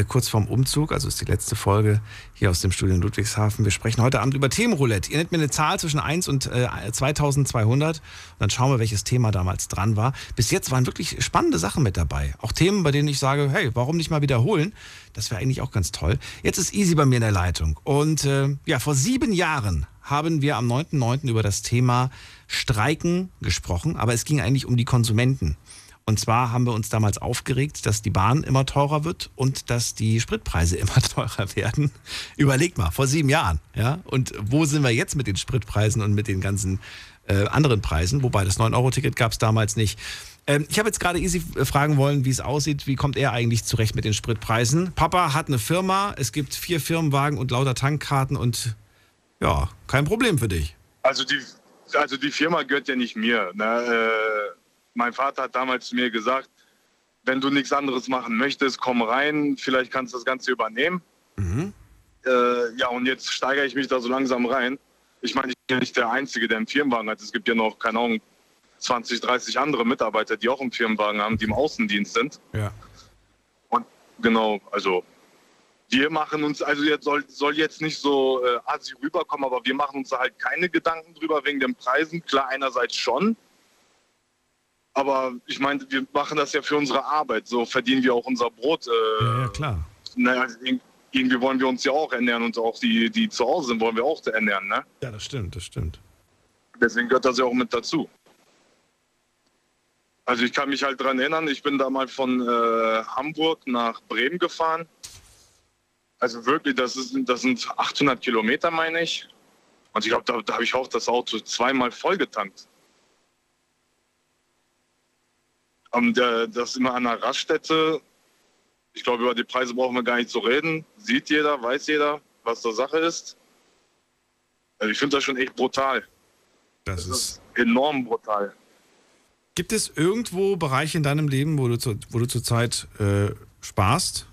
kurz vorm Umzug, also ist die letzte Folge hier aus dem Studio in Ludwigshafen. Wir sprechen heute Abend über Themenroulette. Ihr nennt mir eine Zahl zwischen 1 und 2200 und dann schauen wir, welches Thema damals dran war. Bis jetzt waren wirklich spannende Sachen mit dabei. Auch Themen, bei denen ich sage, hey, warum nicht mal wiederholen? Das wäre eigentlich auch ganz toll. Jetzt ist Easy bei mir in der Leitung und ja, vor 7 Jahren haben wir am 9.9. über das Thema Streiken gesprochen, aber es ging eigentlich um die Konsumenten. Und zwar haben wir uns damals aufgeregt, dass die Bahn immer teurer wird und dass die Spritpreise immer teurer werden. Überlegt mal, vor 7 Jahren. Ja? Und wo sind wir jetzt mit den Spritpreisen und mit den ganzen anderen Preisen? Wobei das 9-Euro-Ticket gab es damals nicht. Ich habe jetzt gerade Easy fragen wollen, wie es aussieht. Wie kommt er eigentlich zurecht mit den Spritpreisen? Papa hat eine Firma, es gibt 4 Firmenwagen und lauter Tankkarten und ja, kein Problem für dich. Also die Firma gehört ja nicht mir. Ne? Mein Vater hat damals zu mir gesagt, wenn du nichts anderes machen möchtest, komm rein, vielleicht kannst du das Ganze übernehmen. Mhm. Ja, und jetzt steigere ich mich da so langsam rein. Ich meine, ich bin ja nicht der Einzige, der einen Firmenwagen hat. Es gibt ja noch, keine Ahnung, 20, 30 andere Mitarbeiter, die auch einen Firmenwagen haben, die im Außendienst sind. Ja. Und genau, also... Wir machen uns, also jetzt soll jetzt nicht so assi rüberkommen, aber wir machen uns da halt keine Gedanken drüber wegen den Preisen. Klar, einerseits schon, aber ich meine, wir machen das ja für unsere Arbeit. So verdienen wir auch unser Brot. Ja, klar. Naja, irgendwie wollen wir uns ja auch ernähren und auch die zu Hause sind, wollen wir auch ernähren, ne? Ja, das stimmt, das stimmt. Deswegen gehört das ja auch mit dazu. Also ich kann mich halt daran erinnern, ich bin da mal von Hamburg nach Bremen gefahren. Also wirklich, das sind 800 Kilometer, meine ich. Und ich glaube, da habe ich auch das Auto zweimal vollgetankt. Und das immer an einer Raststätte. Ich glaube, über die Preise brauchen wir gar nicht zu reden. Sieht jeder, weiß jeder, was da Sache ist. Also ich finde das schon echt brutal. Das ist enorm brutal. Gibt es irgendwo Bereiche in deinem Leben, wo du zurzeit sparst?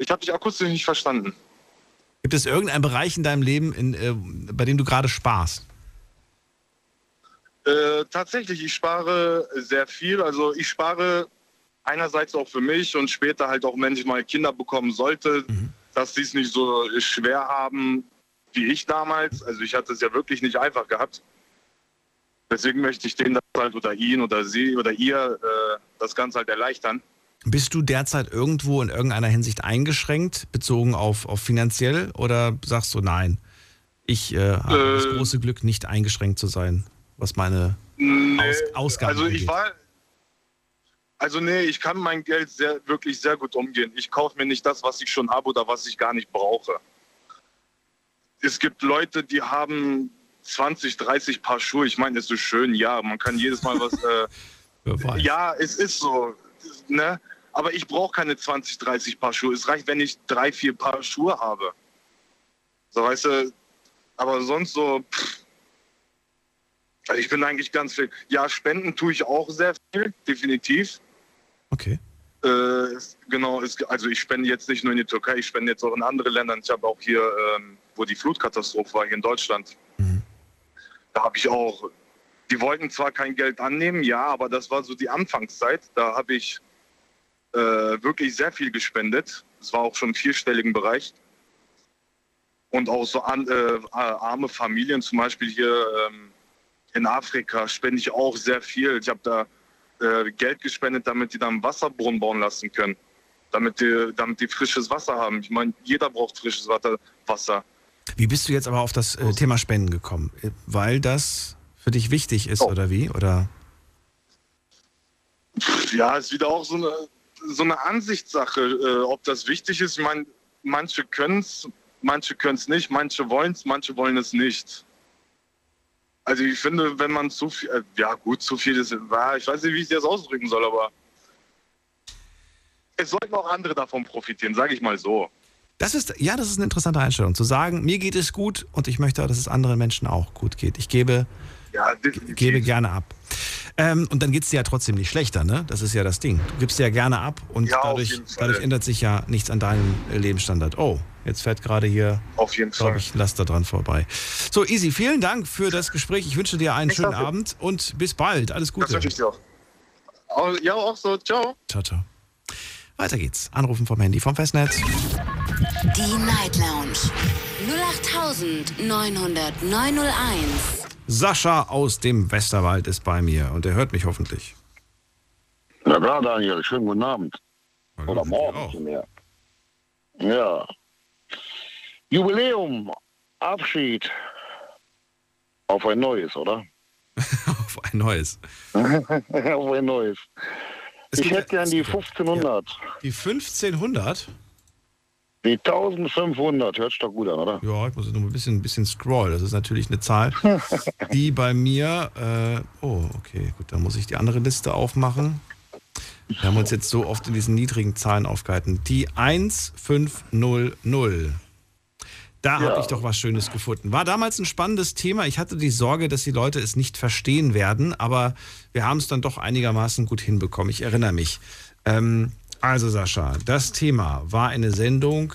Ich habe dich akustisch nicht verstanden. Gibt es irgendeinen Bereich in deinem Leben, bei dem du gerade sparst? Tatsächlich, ich spare sehr viel. Also ich spare einerseits auch für mich und später halt auch, wenn ich mal Kinder bekommen sollte, dass sie es nicht so schwer haben wie ich damals. Also ich hatte es ja wirklich nicht einfach gehabt. Deswegen möchte ich denen das halt oder ihn oder sie oder ihr das Ganze halt erleichtern. Bist du derzeit irgendwo in irgendeiner Hinsicht eingeschränkt, bezogen auf finanziell? Oder sagst du, nein, ich habe das große Glück, nicht eingeschränkt zu sein, was meine Ausgaben angeht? Ich kann mein Geld wirklich sehr gut umgehen. Ich kaufe mir nicht das, was ich schon habe oder was ich gar nicht brauche. Es gibt Leute, die haben 20, 30 Paar Schuhe. Ich meine, es ist schön, ja, man kann jedes Mal was... ja, es ist so... Ne? Aber ich brauche keine 20, 30 Paar Schuhe. Es reicht, wenn ich 3, 4 Paar Schuhe habe. So, weißt du, aber sonst so, also ich bin eigentlich ganz viel. Ja, spenden tue ich auch sehr viel, definitiv. Okay. Genau, also ich spende jetzt nicht nur in die Türkei, ich spende jetzt auch in andere Länder. Ich habe auch hier, wo die Flutkatastrophe war, hier in Deutschland, da habe ich auch... Die wollten zwar kein Geld annehmen, ja, aber das war so die Anfangszeit. Da habe ich wirklich sehr viel gespendet. Es war auch schon im vierstelligen Bereich. Und auch so arme Familien, zum Beispiel hier in Afrika, spende ich auch sehr viel. Ich habe da Geld gespendet, damit die da einen Wasserbrunnen bauen lassen können. Damit die frisches Wasser haben. Ich meine, jeder braucht frisches Wasser. Wie bist du jetzt aber auf das Thema Spenden gekommen? Weil das... für dich wichtig ist, oder wie? Oder? Ja, ist wieder auch so eine Ansichtssache, ob das wichtig ist. Ich meine, manche können es nicht, manche wollen es, manche wollen es nicht. Also ich finde, wenn man zu viel, ist, ich weiß nicht, wie ich das ausdrücken soll, aber es sollten auch andere davon profitieren, sage ich mal so. Das ist eine interessante Einstellung, zu sagen, mir geht es gut und ich möchte, dass es anderen Menschen auch gut geht. Ich gebe gerne ab. Und dann geht es dir ja trotzdem nicht schlechter, ne? Das ist ja das Ding. Du gibst dir ja gerne ab und ja, dadurch ändert sich ja nichts an deinem Lebensstandard. Oh, jetzt fährt gerade hier, glaube ich, ein Laster dran vorbei. So, Easy, vielen Dank für das Gespräch. Ich wünsche dir einen schönen Abend und bis bald. Alles Gute. Das wünsche ich dir auch. Ja, auch so. Ciao. Ciao, ciao. Weiter geht's. Anrufen vom Handy, vom Festnetz. Die Night Lounge. 08900901. Sascha aus dem Westerwald ist bei mir und er hört mich hoffentlich. Na klar, Daniel. Schönen guten Abend. Hallo, oder morgen mehr. Ja. Jubiläum. Abschied. Auf ein neues, oder? Auf ein neues. Auf ein neues. Ich hätte gern die 1500. Ja. Die 1500? Die 1500, hört sich doch gut an, oder? Ja, ich muss jetzt noch ein bisschen scrollen. Das ist natürlich eine Zahl, die bei mir... okay, gut, dann muss ich die andere Liste aufmachen. Wir haben uns jetzt so oft in diesen niedrigen Zahlen aufgehalten. Die 1500. Da habe ich doch was Schönes gefunden. War damals ein spannendes Thema. Ich hatte die Sorge, dass die Leute es nicht verstehen werden, aber wir haben es dann doch einigermaßen gut hinbekommen. Ich erinnere mich. Also Sascha, das Thema war eine Sendung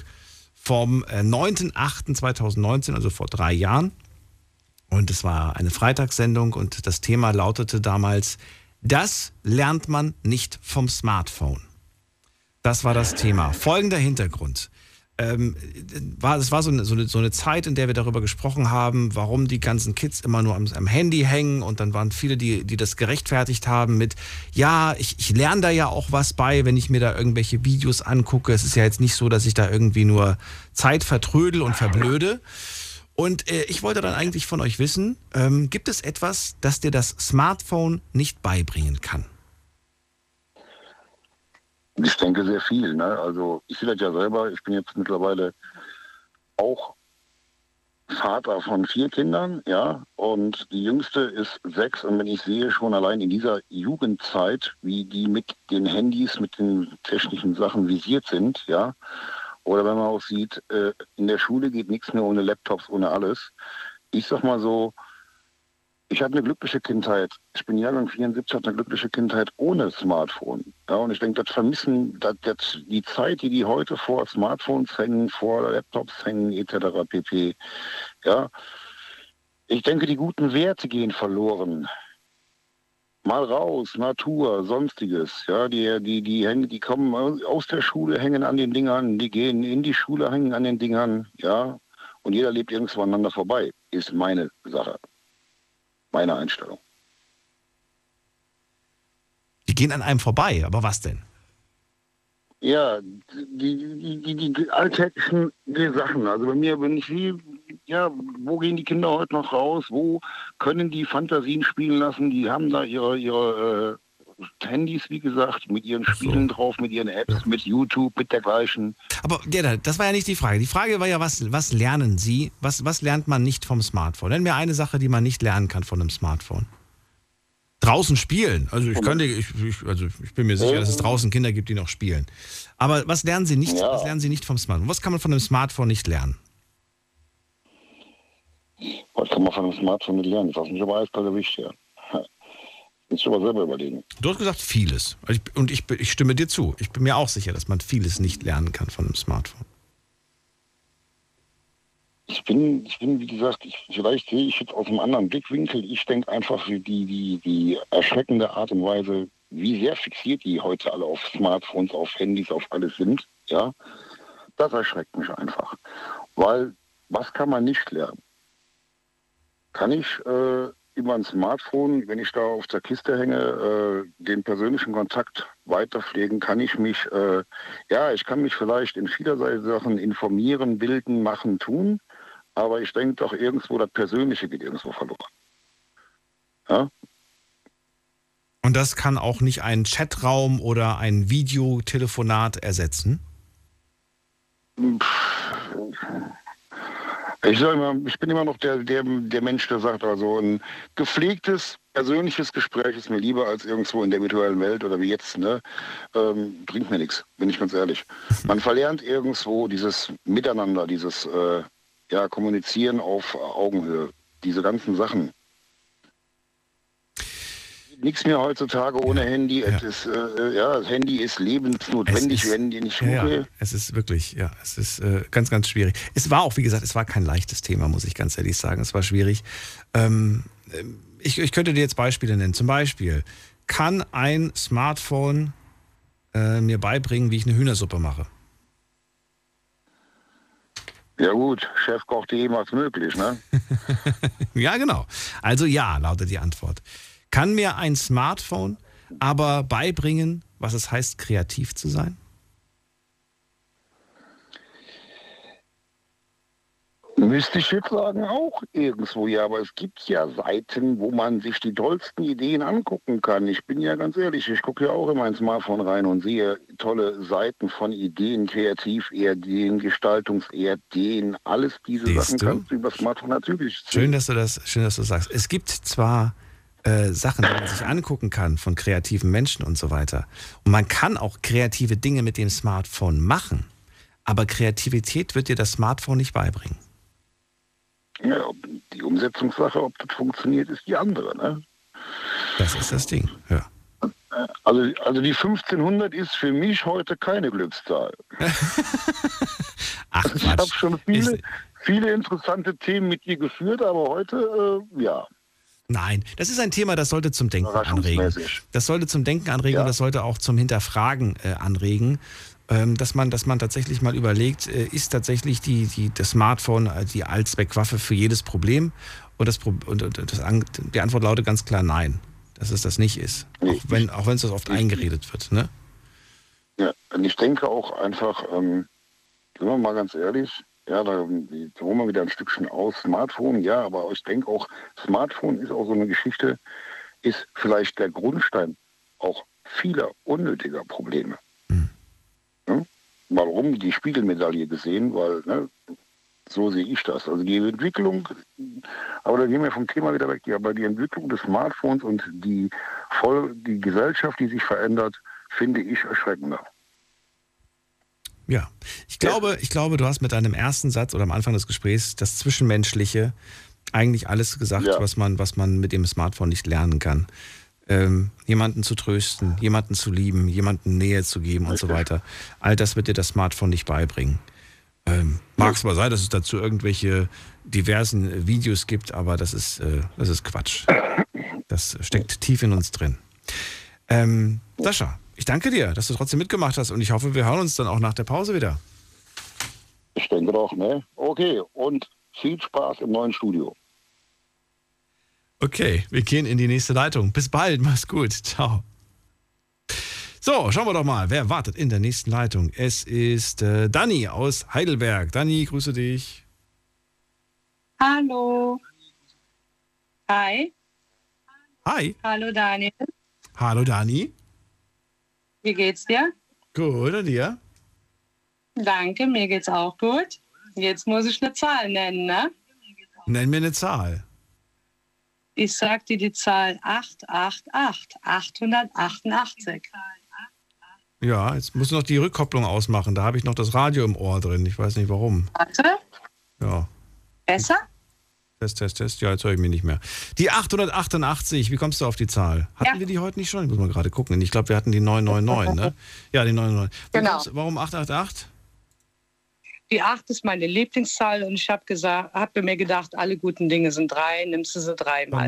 vom 9.8.2019, also vor 3 Jahren. Und es war eine Freitagssendung und das Thema lautete damals, das lernt man nicht vom Smartphone. Das war das Thema. Folgender Hintergrund. Es war so eine Zeit, in der wir darüber gesprochen haben, warum die ganzen Kids immer nur am Handy hängen, und dann waren viele, die das gerechtfertigt haben mit, ja, ich lerne da ja auch was bei, wenn ich mir da irgendwelche Videos angucke. Es ist ja jetzt nicht so, dass ich da irgendwie nur Zeit vertrödel und verblöde. Und ich wollte dann eigentlich von euch wissen, gibt es etwas, das dir das Smartphone nicht beibringen kann? Ich denke sehr viel, ne? Also ich sehe das ja selber, ich bin jetzt mittlerweile auch Vater von 4 Kindern, ja, und die jüngste ist 6, und wenn ich sehe, schon allein in dieser Jugendzeit, wie die mit den Handys, mit den technischen Sachen visiert sind, ja, oder wenn man auch sieht, in der Schule geht nichts mehr ohne Laptops, ohne alles. Ich sag mal so, ich hatte eine glückliche Kindheit. Ich bin Jahrgang 74, hatte eine glückliche Kindheit ohne Smartphone. Ja, und ich denke, das Vermissen, die Zeit, die heute vor Smartphones hängen, vor Laptops hängen, etc. pp. Ja, ich denke, die guten Werte gehen verloren. Mal raus, Natur, Sonstiges. Ja, die Hände, die kommen aus der Schule, hängen an den Dingern, die gehen in die Schule, hängen an den Dingern. Ja, und jeder lebt irgendwann aneinander vorbei, ist meine Sache. Meine Einstellung. Die gehen an einem vorbei, aber was denn? Ja, die alltäglichen Sachen. Also bei mir bin ich wie, ja, wo gehen die Kinder heute noch raus? Wo können die Fantasien spielen lassen? Die haben da ihre Handys, wie gesagt, mit ihren Spielen drauf, mit ihren Apps, mit YouTube, mit dergleichen. Aber ja, das war ja nicht die Frage. Die Frage war ja, was lernen Sie? Was lernt man nicht vom Smartphone? Nenn mir eine Sache, die man nicht lernen kann von einem Smartphone. Draußen spielen. Also ich bin mir sicher, dass es draußen Kinder gibt, die noch spielen. Aber was lernen Sie nicht? Ja. Was lernen Sie nicht vom Smartphone? Was kann man von einem Smartphone nicht lernen? Was kann man von einem Smartphone nicht lernen? Das ist nicht aber eiskalt erwischt, ja. Ich muss aber selber überlegen. Du hast gesagt, vieles. Und ich stimme dir zu. Ich bin mir auch sicher, dass man vieles nicht lernen kann von einem Smartphone. Ich bin wie gesagt, vielleicht sehe ich jetzt aus einem anderen Blickwinkel. Ich denke einfach, die erschreckende Art und Weise, wie sehr fixiert die heute alle auf Smartphones, auf Handys, auf alles sind, ja, das erschreckt mich einfach. Weil, was kann man nicht lernen? Kann ich... über ein Smartphone, wenn ich da auf der Kiste hänge, den persönlichen Kontakt weiterpflegen, kann ich mich, ich kann mich vielleicht in vielerlei Sachen informieren, bilden, machen, tun, aber ich denke doch irgendwo, das Persönliche geht irgendwo verloren. Ja? Und das kann auch nicht einen Chatraum oder ein Videotelefonat ersetzen? Ich sage immer, ich bin immer noch der Mensch, der sagt, also ein gepflegtes, persönliches Gespräch ist mir lieber als irgendwo in der virtuellen Welt oder wie jetzt, ne? Bringt mir nichts, bin ich ganz ehrlich. Man verlernt irgendwo dieses Miteinander, dieses Kommunizieren auf Augenhöhe, diese ganzen Sachen. Nichts mehr heutzutage ohne Handy. Ja. Das Handy ist lebensnotwendig, wenn die nicht googeln. Ja, es ist wirklich, ganz, ganz schwierig. Es war auch, wie gesagt, es war kein leichtes Thema, muss ich ganz ehrlich sagen. Es war schwierig. Ich könnte dir jetzt Beispiele nennen. Zum Beispiel, kann ein Smartphone mir beibringen, wie ich eine Hühnersuppe mache? Ja gut, Chef kocht jemals möglich, ne? Ja, genau. Also ja, lautet die Antwort. Kann mir ein Smartphone aber beibringen, was es heißt, kreativ zu sein? Müsste ich jetzt sagen, auch irgendwo, ja. Aber es gibt ja Seiten, wo man sich die tollsten Ideen angucken kann. Ich bin ja ganz ehrlich, ich gucke ja auch in mein Smartphone rein und sehe tolle Seiten von Ideen, Kreativ-Ideen, Gestaltungs-Ideen, alles diese Siehst Sachen du? Kannst du über Smartphone natürlich sehen. Schön, dass du das sagst. Es gibt zwar Sachen, die man sich angucken kann von kreativen Menschen und so weiter. Und man kann auch kreative Dinge mit dem Smartphone machen, aber Kreativität wird dir das Smartphone nicht beibringen. Ja, die Umsetzungssache, ob das funktioniert, ist die andere, ne? Das ist das Ding, ja. Also die 1500 ist für mich heute keine Glückszahl. Ach, ich habe schon viele interessante Themen mit dir geführt, aber heute, Nein, das ist ein Thema, das sollte zum Denken anregen. Das sollte zum Denken anregen, ja. Das sollte auch zum Hinterfragen anregen, dass man tatsächlich mal überlegt, ist tatsächlich das Smartphone die Allzweckwaffe für jedes Problem? Die Antwort lautet ganz klar nein, dass es das nicht ist, auch wenn es das oft eingeredet wird. Ne? Ja, und ich denke auch einfach, sind wir mal ganz ehrlich, ja, da holen wir wieder ein Stückchen aus. Smartphone, ja, aber ich denke auch, Smartphone ist auch so eine Geschichte, ist vielleicht der Grundstein auch vieler unnötiger Probleme. Mhm. Ja? Warum die Spiegelmedaille gesehen? Weil, ne, so sehe ich das. Also die Entwicklung, aber da gehen wir vom Thema wieder weg, ja, aber die Entwicklung des Smartphones und die Gesellschaft, die sich verändert, finde ich erschreckender. Ja, ich glaube, du hast mit deinem ersten Satz oder am Anfang des Gesprächs das Zwischenmenschliche eigentlich alles gesagt, was man mit dem Smartphone nicht lernen kann. Jemanden zu trösten, jemanden zu lieben, jemanden Nähe zu geben und so weiter. All das wird dir das Smartphone nicht beibringen. Mag es mal sein, dass es dazu irgendwelche diversen Videos gibt, aber das ist Quatsch. Das steckt tief in uns drin. Sascha. Ich danke dir, dass du trotzdem mitgemacht hast und ich hoffe, wir hören uns dann auch nach der Pause wieder. Ich denke doch, ne? Okay, und viel Spaß im neuen Studio. Okay, wir gehen in die nächste Leitung. Bis bald, mach's gut, ciao. So, schauen wir doch mal, wer wartet in der nächsten Leitung. Es ist Dani aus Heidelberg. Dani, grüße dich. Hallo. Hi. Hi. Hallo, Daniel. Hallo, Dani. Wie geht's dir? Gut, und dir? Danke, mir geht's auch gut. Jetzt muss ich eine Zahl nennen, ne? Nenn mir eine Zahl. Ich sag dir die Zahl 888, 888. Ja, jetzt musst du noch die Rückkopplung ausmachen. Da habe ich noch das Radio im Ohr drin. Ich weiß nicht, warum. Warte. Ja. Besser? Test. Ja, jetzt höre ich mich nicht mehr. Die 888, wie kommst du auf die Zahl? Hatten wir die heute nicht schon? Ich muss mal gerade gucken. Ich glaube, wir hatten die 999, ne? Ja, die 999. Genau. Warum 888? Die 8 ist meine Lieblingszahl und ich habe mir gedacht, alle guten Dinge sind 3, nimmst du sie 3 mal.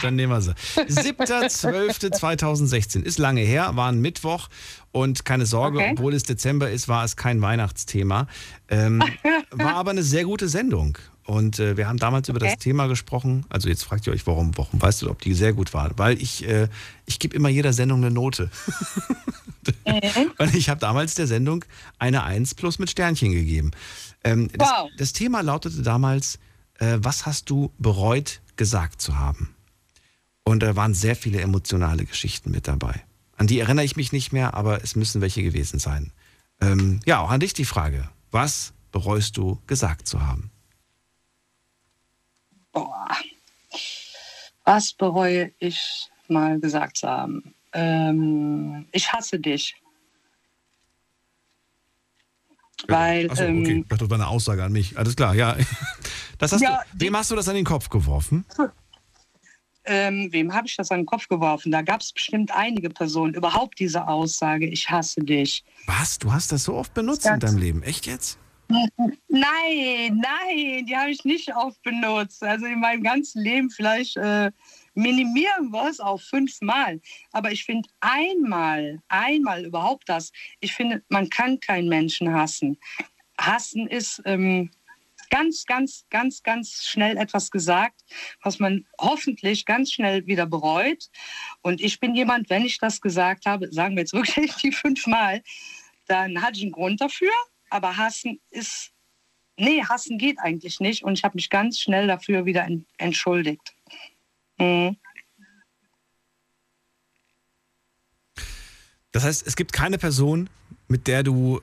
Dann nehmen wir sie. 7.12.2016, ist lange her, war ein Mittwoch und keine Sorge, obwohl es Dezember ist, war es kein Weihnachtsthema. War aber eine sehr gute Sendung. Und wir haben damals über das Thema gesprochen. Also jetzt fragt ihr euch, warum weißt du, ob die sehr gut war? Weil ich gebe immer jeder Sendung eine Note. Und ich habe damals der Sendung eine 1 plus mit Sternchen gegeben. Das Thema lautete damals, was hast du bereut, gesagt zu haben? Und da waren sehr viele emotionale Geschichten mit dabei. An die erinnere ich mich nicht mehr, aber es müssen welche gewesen sein. Ja, auch an dich die Frage. Was bereust du, gesagt zu haben? Boah. Was bereue ich, mal gesagt zu haben? Ich hasse dich. Weil, achso, okay. Ich dachte, das war eine Aussage an mich. Alles klar, ja. Das hast ja, wem hast du das an den Kopf geworfen? Wem habe ich das an den Kopf geworfen? Da gab es bestimmt einige Personen. Überhaupt diese Aussage, ich hasse dich. Was? Du hast das so oft benutzt in deinem Leben? Echt jetzt? Nein, die habe ich nicht oft benutzt. Also in meinem ganzen Leben vielleicht minimieren wir es auf 5-mal. Aber ich finde einmal überhaupt das, ich finde, man kann keinen Menschen hassen. Hassen ist ganz schnell etwas gesagt, was man hoffentlich ganz schnell wieder bereut. Und ich bin jemand, wenn ich das gesagt habe, sagen wir jetzt wirklich die 5-mal, dann hatte ich einen Grund dafür. Aber hassen ist, nee, hassen geht eigentlich nicht. Und ich habe mich ganz schnell dafür wieder entschuldigt. Mhm. Das heißt, es gibt keine Person, mit der du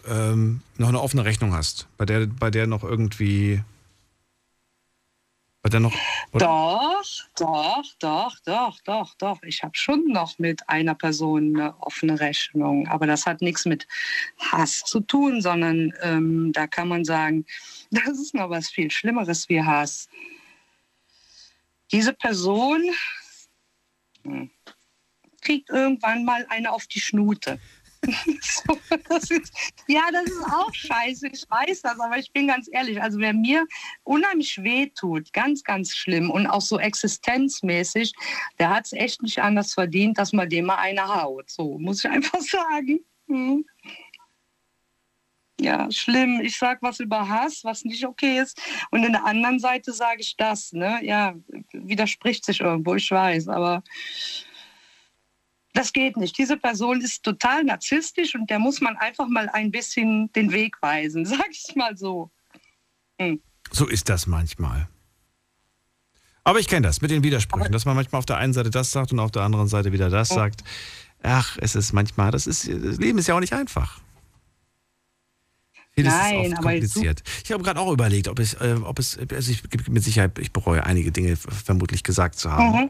noch eine offene Rechnung hast, bei der noch irgendwie, bei der noch... Oder? Doch. Ich habe schon noch mit einer Person eine offene Rechnung, aber das hat nichts mit Hass zu tun, sondern da kann man sagen, das ist noch was viel Schlimmeres wie Hass. Diese Person kriegt irgendwann mal eine auf die Schnute. So, das ist auch scheiße, ich weiß das, aber ich bin ganz ehrlich, also wer mir unheimlich wehtut, ganz, ganz schlimm und auch so existenzmäßig, der hat es echt nicht anders verdient, dass man dem mal eine haut, so muss ich einfach sagen. Hm. Ja, schlimm, ich sage was über Hass, was nicht okay ist und in der anderen Seite sage ich das, ne? Ja, widerspricht sich irgendwo, ich weiß, aber... Das geht nicht. Diese Person ist total narzisstisch und der muss man einfach mal ein bisschen den Weg weisen, sag ich mal so. Hm. So ist das manchmal. Aber ich kenne das mit den Widersprüchen, dass man manchmal auf der einen Seite das sagt und auf der anderen Seite wieder das sagt. Ach, es ist manchmal, das Leben ist ja auch nicht einfach. Vieles ist oft kompliziert. Ich habe gerade auch überlegt, ob es mit Sicherheit, ich bereue einige Dinge vermutlich gesagt zu haben.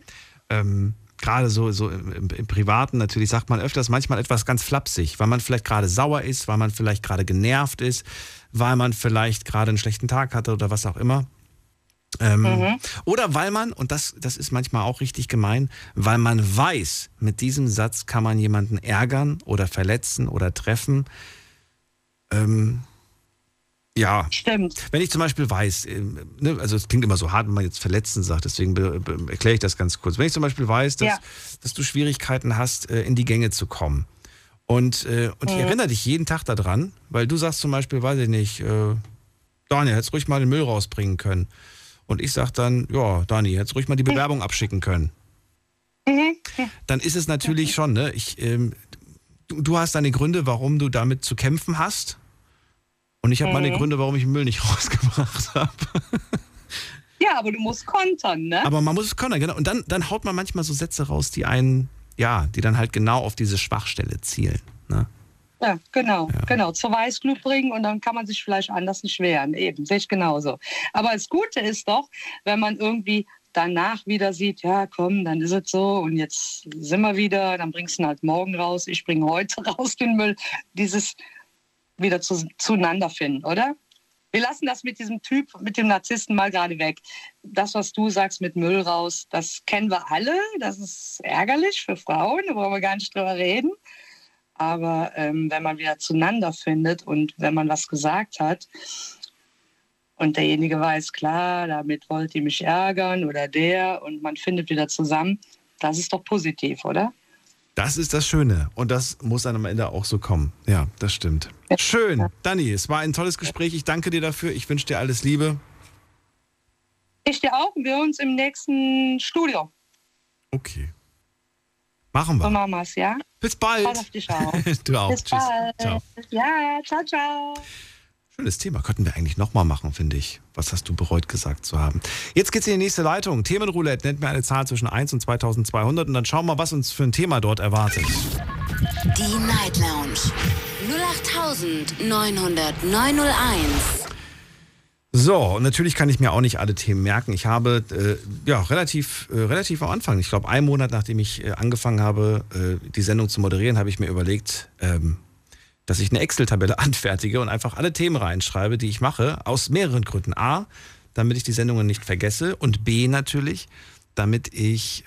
Mhm. Gerade so im Privaten natürlich sagt man öfters manchmal etwas ganz flapsig, weil man vielleicht gerade sauer ist, weil man vielleicht gerade genervt ist, weil man vielleicht gerade einen schlechten Tag hatte oder was auch immer. Oder weil man, und das ist manchmal auch richtig gemein, weil man weiß, mit diesem Satz kann man jemanden ärgern oder verletzen oder treffen. Ja, stimmt. Wenn ich zum Beispiel weiß, also es klingt immer so hart, wenn man jetzt verletzen sagt, deswegen erkläre ich das ganz kurz. Wenn ich zum Beispiel weiß, dass du Schwierigkeiten hast, in die Gänge zu kommen und ich erinnere dich jeden Tag daran, weil du sagst zum Beispiel, weiß ich nicht, Daniel, hättest ruhig mal den Müll rausbringen können. Und ich sage dann, ja, Dani, hättest ruhig mal die Bewerbung abschicken können. Dann ist es natürlich schon, ne? Du hast deine Gründe, warum du damit zu kämpfen hast. Und ich habe meine Gründe, warum ich den Müll nicht rausgebracht habe. Ja, aber du musst kontern, ne? Aber man muss es kontern, genau. Und dann haut man manchmal so Sätze raus, die dann halt genau auf diese Schwachstelle zielen, ne? Ja, genau. Zur Weißglut bringen und dann kann man sich vielleicht anders nicht wehren. Eben, sehe ich genauso. Aber das Gute ist doch, wenn man irgendwie danach wieder sieht, ja komm, dann ist es so und jetzt sind wir wieder, dann bringst du ihn halt morgen raus, ich bringe heute raus den Müll. Dieses... wieder zueinander finden, oder? Wir lassen das mit diesem Typ, mit dem Narzissten mal gerade weg. Das, was du sagst mit Müll raus, das kennen wir alle. Das ist ärgerlich für Frauen, da brauchen wir gar nicht drüber reden. Aber wenn man wieder zueinander findet und wenn man was gesagt hat und derjenige weiß, klar, damit wollt ihr mich ärgern oder der und man findet wieder zusammen, das ist doch positiv, oder? Das ist das Schöne und das muss dann am Ende auch so kommen. Ja, das stimmt. Schön, Dani, es war ein tolles Gespräch. Ich danke dir dafür. Ich wünsche dir alles Liebe. Ich dir auch. Wir uns im nächsten Studio. Okay. Machen wir. So machen wir es, ja? Bis bald. Pass auf dich auf. Du auch. Bis bald. Ciao. Ja, ciao, ciao. Schönes Thema. Könnten wir eigentlich nochmal machen, finde ich. Was hast du bereut gesagt zu haben? Jetzt geht's in die nächste Leitung. Themenroulette, nennt mir eine Zahl zwischen 1 und 2200 und dann schauen wir mal, was uns für ein Thema dort erwartet. Die Night Lounge 08900901. So, und natürlich kann ich mir auch nicht alle Themen merken. Ich habe relativ am Anfang, ich glaube einen Monat nachdem ich angefangen habe, die Sendung zu moderieren, habe ich mir überlegt, dass ich eine Excel-Tabelle anfertige und einfach alle Themen reinschreibe, die ich mache, aus mehreren Gründen. A, damit ich die Sendungen nicht vergesse und B natürlich, damit ich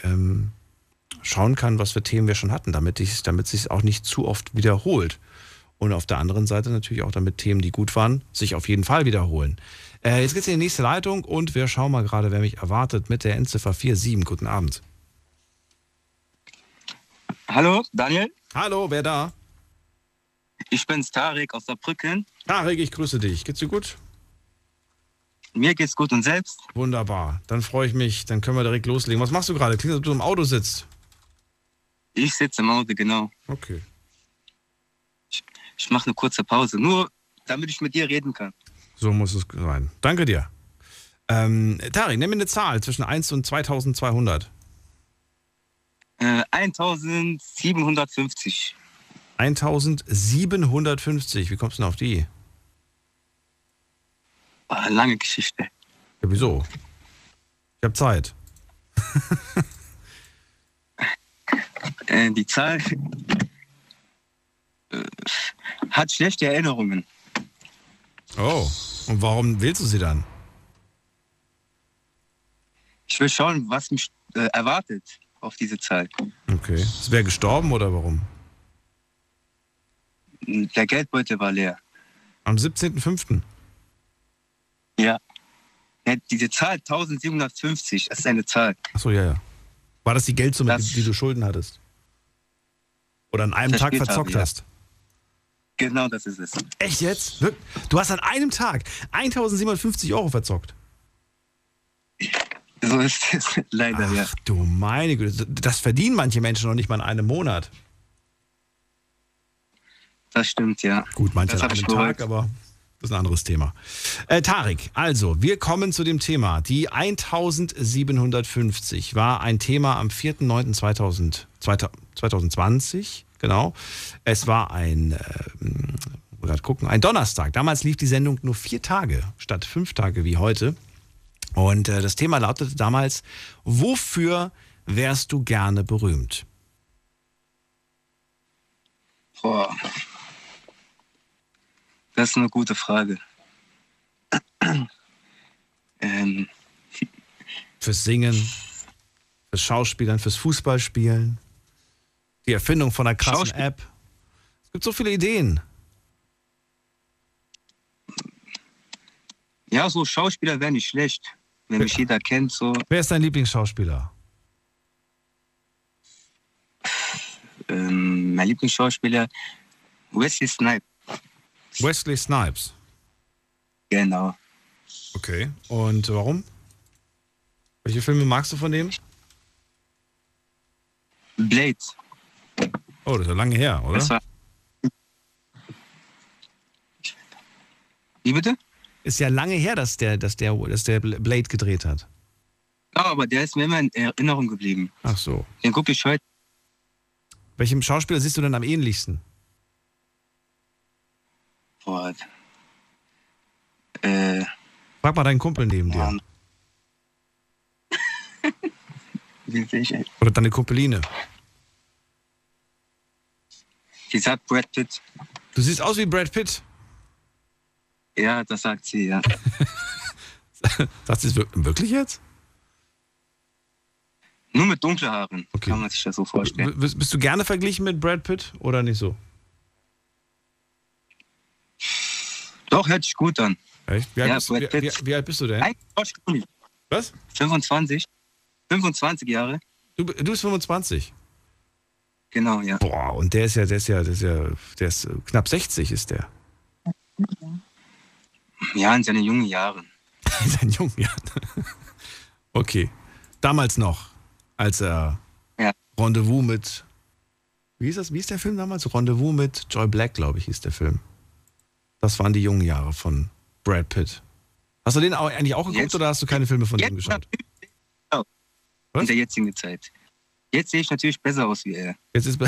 schauen kann, was für Themen wir schon hatten, damit es sich auch nicht zu oft wiederholt. Und auf der anderen Seite natürlich auch, damit Themen, die gut waren, sich auf jeden Fall wiederholen. Jetzt geht's in die nächste Leitung und wir schauen mal gerade, wer mich erwartet mit der Endziffer 47. Guten Abend. Hallo, Daniel. Hallo, wer da? Ich bin's, Tarek aus Saarbrücken. Tarek, ich grüße dich. Geht's dir gut? Mir geht's gut und selbst. Wunderbar. Dann freue ich mich. Dann können wir direkt loslegen. Was machst du gerade? Klingt, als ob du im Auto sitzt. Ich sitze im Auto, genau. Okay. Ich mache eine kurze Pause, nur damit ich mit dir reden kann. So muss es sein. Danke dir. Tarek, nimm mir eine Zahl zwischen 1 und 2200. 1750. 1750. Wie kommst du denn auf die? Lange Geschichte. Ja, wieso? Ich habe Zeit. Die Zahl hat schlechte Erinnerungen. Oh, und warum willst du sie dann? Ich will schauen, was mich erwartet auf diese Zahl. Okay. Ist wer gestorben oder warum? Der Geldbeutel war leer. Am 17.05.? Ja. Diese Zahl 1750, das ist eine Zahl. Achso, ja, ja. War das die Geldsumme, die du Schulden hattest? Oder an einem Tag verzockt hast? Ja. Genau, das ist es. Echt jetzt? Du hast an einem Tag 1750 € verzockt? So ist es leider, ja. Ach du meine Güte, das verdienen manche Menschen noch nicht mal in einem Monat. Das stimmt, ja. Gut, manche an einem Tag, aber das ist ein anderes Thema. Tarek, also, wir kommen zu dem Thema. Die 1750 war ein Thema am 4.9.2020, genau. Es war ein Donnerstag. Damals lief die Sendung nur 4 Tage statt 5 Tage wie heute. Und das Thema lautete damals: Wofür wärst du gerne berühmt? Boah. Das ist eine gute Frage. Fürs Singen, fürs Schauspielern, fürs Fußballspielen, die Erfindung von einer krassen App. Es gibt so viele Ideen. Ja, so Schauspieler wäre nicht schlecht, wenn mich jeder kennt. So. Wer ist dein Lieblingsschauspieler? Mein Lieblingsschauspieler Wesley Snipes. Wesley Snipes. Genau. Okay, und warum? Welche Filme magst du von dem? Blade. Oh, das ist ja lange her, oder? Wie bitte? Ist ja lange her, dass der Blade gedreht hat. Ja, aber der ist mir immer in Erinnerung geblieben. Ach so. Den gucke ich heute. Welchem Schauspieler siehst du denn am ähnlichsten? Boah. Frag mal deinen Kumpel neben dir. Oder deine Kumpeline. Sie sagt Brad Pitt. Du siehst aus wie Brad Pitt. Ja, das sagt sie, ja. Sagt sie es wirklich jetzt? Nur mit dunklen Haaren, okay. Kann man sich das so vorstellen. Bist du gerne verglichen mit Brad Pitt oder nicht so? Doch, hört sich gut an. Echt? Wie alt bist du denn? Was? 25. 25 Jahre. Du bist 25? Genau, ja. Boah, und der ist knapp 60 ist der. Ja, in seinen jungen Jahren. In seinen jungen Jahren. Okay. Damals noch, als er Rendezvous mit, wie hieß der Film damals? Rendezvous mit Joy Black, glaube ich, hieß der Film. Das waren die jungen Jahre von Brad Pitt. Hast du den eigentlich auch geguckt jetzt, oder hast du keine Filme von ihm geschaut? Genau. In der jetzigen Zeit. Jetzt sehe ich natürlich besser aus wie er. Jetzt ist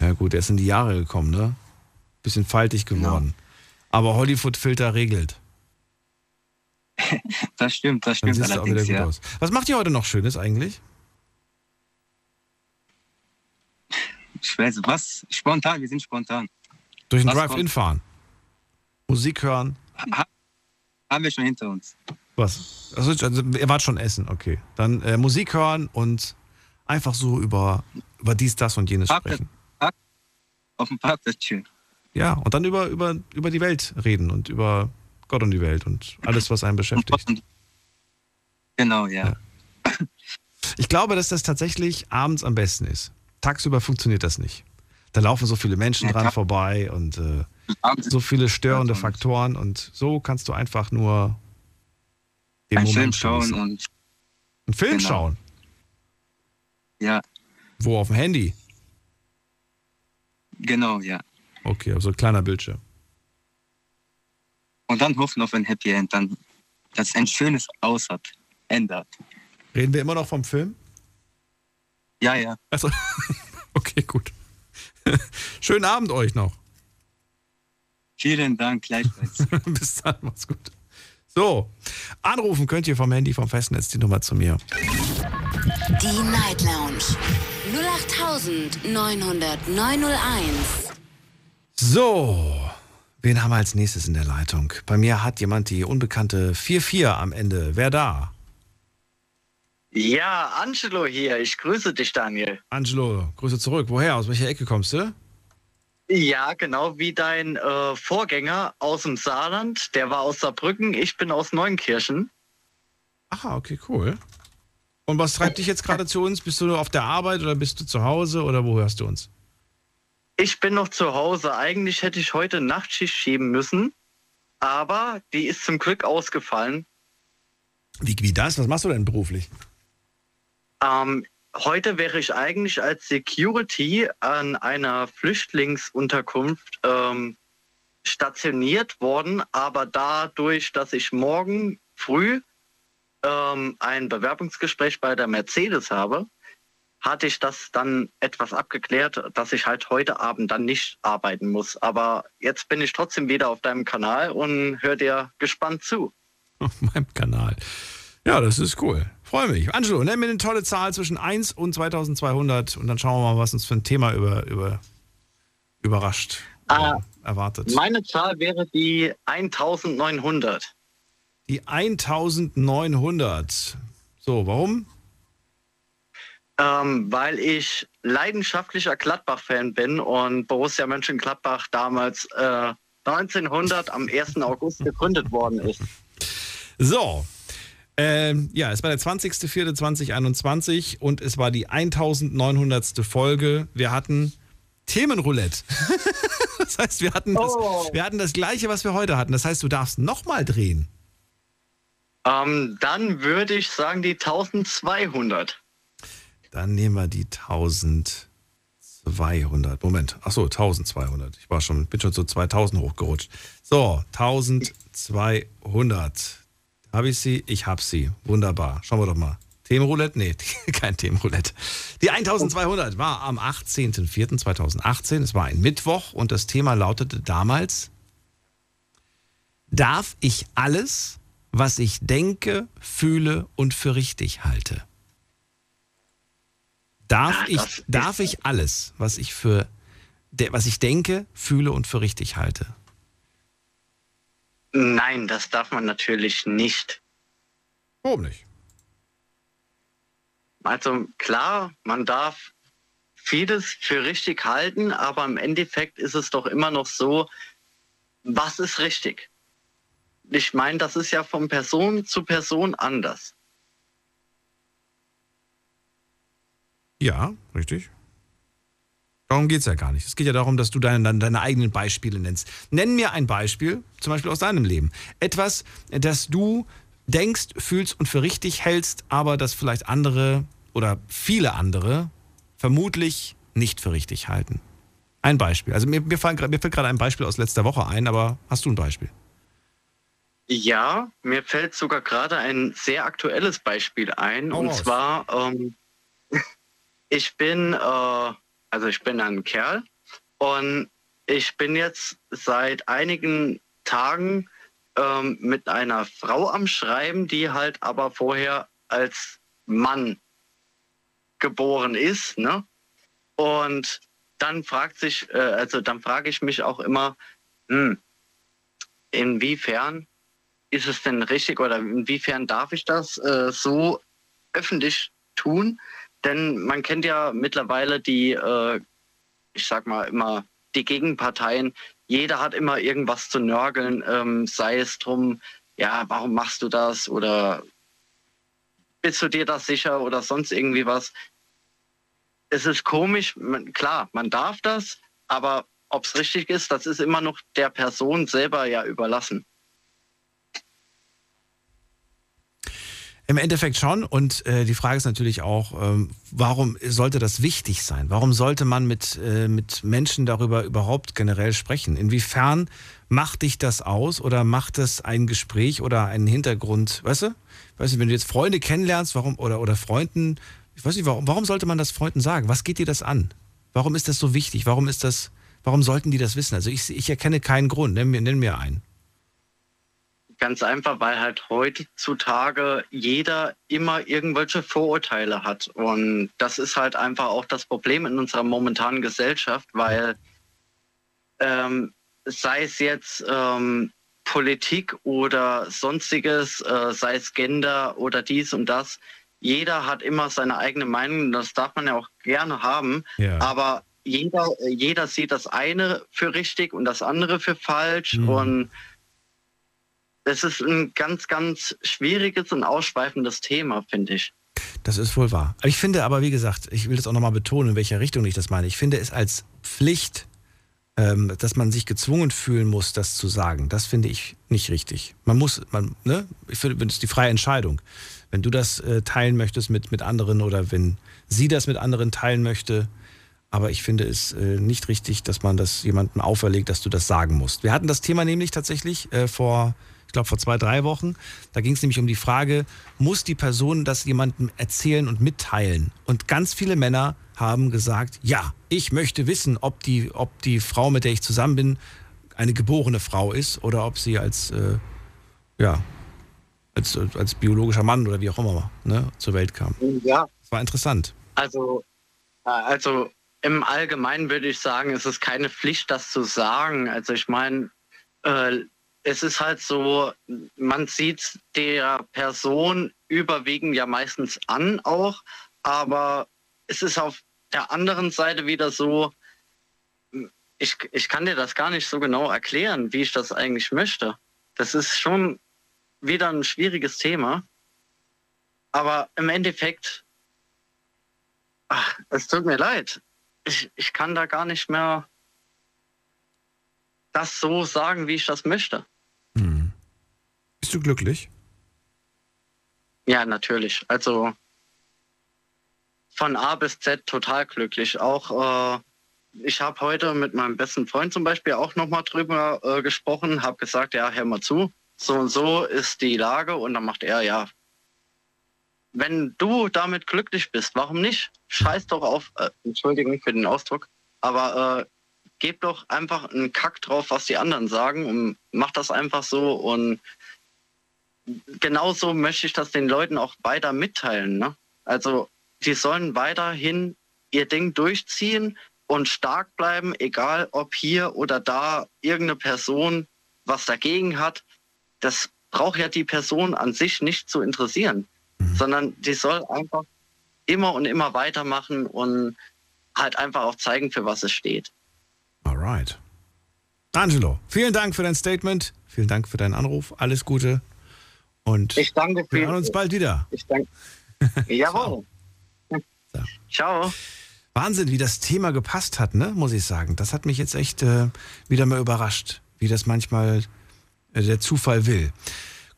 ja gut, er ist in die Jahre gekommen, ne? Bisschen faltig geworden. Genau. Aber Hollywood-Filter regelt. Das stimmt allerdings, auch wieder gut aus. Was macht ihr heute noch Schönes eigentlich? Ich weiß, was? Spontan, wir sind spontan. Durch den Drive-In fahren? Musik hören? Haben wir schon hinter uns. Was? Also, ihr wart schon essen, okay. Dann Musik hören und einfach so über dies, das und jenes sprechen. Auf dem Parkplatz chillen. Ja, und dann über die Welt reden und über Gott und die Welt und alles, was einen beschäftigt. Genau, ja. Ich glaube, dass das tatsächlich abends am besten ist. Tagsüber funktioniert das nicht. Da laufen so viele Menschen dran vorbei und so viele störende Faktoren und so kannst du einfach nur den Moment Film schauen. Einen Film schauen? Ja. Wo, auf dem Handy? Genau, ja. Okay, also ein kleiner Bildschirm. Und dann hoffen auf ein Happy End, dann, dass es ein schönes Aus hat, ändert. Reden wir immer noch vom Film? Ja. Also, okay, gut. Schönen Abend euch noch. Vielen Dank, gleichfalls. Bis dann, macht's gut. So, anrufen könnt ihr vom Handy, vom Festnetz, die Nummer zu mir. Die Night Lounge 0890901. So, wen haben wir als nächstes in der Leitung? Bei mir hat jemand die unbekannte 44 am Ende. Wer da? Ja, Angelo hier. Ich grüße dich, Daniel. Angelo, Grüße zurück. Woher? Aus welcher Ecke kommst du? Ja, genau wie dein Vorgänger aus dem Saarland. Der war aus Saarbrücken. Ich bin aus Neunkirchen. Aha, okay, cool. Und was treibt dich jetzt gerade zu uns? Bist du auf der Arbeit oder bist du zu Hause oder wo hörst du uns? Ich bin noch zu Hause. Eigentlich hätte ich heute Nachtschicht schieben müssen, aber die ist zum Glück ausgefallen. Wie das? Was machst du denn beruflich? Heute wäre ich eigentlich als Security an einer Flüchtlingsunterkunft stationiert worden, aber dadurch, dass ich morgen früh ein Bewerbungsgespräch bei der Mercedes habe, hatte ich das dann etwas abgeklärt, dass ich halt heute Abend dann nicht arbeiten muss. Aber jetzt bin ich trotzdem wieder auf deinem Kanal und höre dir gespannt zu. Auf meinem Kanal. Ja, das ist cool. Freue mich. Angelo, nenn mir eine tolle Zahl zwischen 1 und 2200 und dann schauen wir mal, was uns für ein Thema überrascht erwartet. Meine Zahl wäre die 1900. Die 1900. So, warum? Weil ich leidenschaftlicher Gladbach-Fan bin und Borussia Mönchengladbach damals 1900 am 1. August gegründet worden ist. So. Ja, es war der 20.04.2021 und es war die 1900. Folge. Wir hatten Themenroulette. Das heißt, wir hatten das Gleiche, was wir heute hatten. Das heißt, du darfst nochmal drehen. Dann würde ich sagen die 1200. Dann nehmen wir die 1200. Moment, achso, 1200. Ich bin schon zu 2000 hochgerutscht. So, 1200. Habe ich sie? Ich habe sie. Wunderbar. Schauen wir doch mal. Themenroulette? Nee, kein Themenroulette. Die 1200 war am 18.04.2018. Es war ein Mittwoch und das Thema lautete damals: Darf ich alles, was ich denke, fühle und für richtig halte? Darf ich alles, was ich denke, fühle und für richtig halte? Nein, das darf man natürlich nicht. Warum nicht? Also klar, man darf vieles für richtig halten, aber im Endeffekt ist es doch immer noch so, was ist richtig? Ich meine, das ist ja von Person zu Person anders. Ja, richtig. Darum geht es ja gar nicht. Es geht ja darum, dass du deine eigenen Beispiele nennst. Nenn mir ein Beispiel, zum Beispiel aus deinem Leben. Etwas, das du denkst, fühlst und für richtig hältst, aber das vielleicht andere oder viele andere vermutlich nicht für richtig halten. Ein Beispiel. Also mir fällt gerade ein Beispiel aus letzter Woche ein, aber hast du ein Beispiel? Ja, mir fällt sogar gerade ein sehr aktuelles Beispiel ein. Oh, und zwar, ich bin ein Kerl und ich bin jetzt seit einigen Tagen mit einer Frau am Schreiben, die halt aber vorher als Mann geboren ist, ne? Und dann frage ich mich auch immer, inwiefern ist es denn richtig oder inwiefern darf ich das so öffentlich tun? Denn man kennt ja mittlerweile die, ich sag mal immer, die Gegenparteien. Jeder hat immer irgendwas zu nörgeln, sei es drum, ja, warum machst du das oder bist du dir das sicher oder sonst irgendwie was. Es ist komisch, klar, man darf das, aber ob es richtig ist, das ist immer noch der Person selber ja überlassen. Im Endeffekt schon. Und die Frage ist natürlich auch, warum sollte das wichtig sein? Warum sollte man mit Menschen darüber überhaupt generell sprechen? Inwiefern macht dich das aus oder macht das ein Gespräch oder einen Hintergrund? Weißt du? Ich weiß nicht, wenn du jetzt Freunde kennenlernst, warum oder Freunden, ich weiß nicht, warum sollte man das Freunden sagen? Was geht dir das an? Warum ist das so wichtig? Warum sollten die das wissen? Also ich erkenne keinen Grund. Nenn mir einen. Ganz einfach, weil halt heutzutage jeder immer irgendwelche Vorurteile hat. Und das ist halt einfach auch das Problem in unserer momentanen Gesellschaft, weil sei es jetzt Politik oder Sonstiges, sei es Gender oder dies und das, jeder hat immer seine eigene Meinung, das darf man ja auch gerne haben, ja. Aber jeder sieht das eine für richtig und das andere für falsch, und es ist ein ganz, ganz schwieriges und ausschweifendes Thema, finde ich. Das ist wohl wahr. Ich finde aber, wie gesagt, ich will das auch nochmal betonen, in welcher Richtung ich das meine. Ich finde es als Pflicht, dass man sich gezwungen fühlen muss, das zu sagen. Das finde ich nicht richtig. Ich finde, das ist die freie Entscheidung. Wenn du das teilen möchtest mit anderen oder wenn sie das mit anderen teilen möchte. Aber ich finde es nicht richtig, dass man das jemandem auferlegt, dass du das sagen musst. Wir hatten das Thema nämlich tatsächlich vor 2-3 Wochen, da ging es nämlich um die Frage, muss die Person das jemandem erzählen und mitteilen? Und ganz viele Männer haben gesagt, ja, ich möchte wissen, ob die Frau, mit der ich zusammen bin, eine geborene Frau ist oder ob sie als biologischer Mann oder wie auch immer, ne, zur Welt kam. Ja. Das war interessant. Also im Allgemeinen würde ich sagen, es ist keine Pflicht, das zu sagen. Also ich meine, es ist halt so, man sieht der Person überwiegend ja meistens an auch, aber es ist auf der anderen Seite wieder so, ich kann dir das gar nicht so genau erklären, wie ich das eigentlich möchte. Das ist schon wieder ein schwieriges Thema, aber im Endeffekt, es tut mir leid, ich kann da gar nicht mehr das so sagen, wie ich das möchte. Bist du glücklich? Ja, natürlich. Also von A bis Z total glücklich. Auch ich habe heute mit meinem besten Freund zum Beispiel auch nochmal drüber gesprochen, habe gesagt, ja, hör mal zu, so und so ist die Lage. Und dann macht er, ja, wenn du damit glücklich bist, warum nicht? Scheiß doch auf, Entschuldigung für den Ausdruck, aber gebt doch einfach einen Kack drauf, was die anderen sagen und macht das einfach so. Und genauso möchte ich das den Leuten auch weiter mitteilen, ne? Also die sollen weiterhin ihr Ding durchziehen und stark bleiben, egal ob hier oder da irgendeine Person was dagegen hat. Das braucht ja die Person an sich nicht zu interessieren, sondern die soll einfach immer und immer weitermachen und halt einfach auch zeigen, für was es steht. Alright. Angelo, vielen Dank für dein Statement. Vielen Dank für deinen Anruf. Alles Gute. Und ich danke viel. Wir hören uns bald wieder. Ich danke. Jawohl. So. Ciao. Wahnsinn, wie das Thema gepasst hat, ne? Muss ich sagen. Das hat mich jetzt echt wieder mal überrascht, wie das manchmal der Zufall will.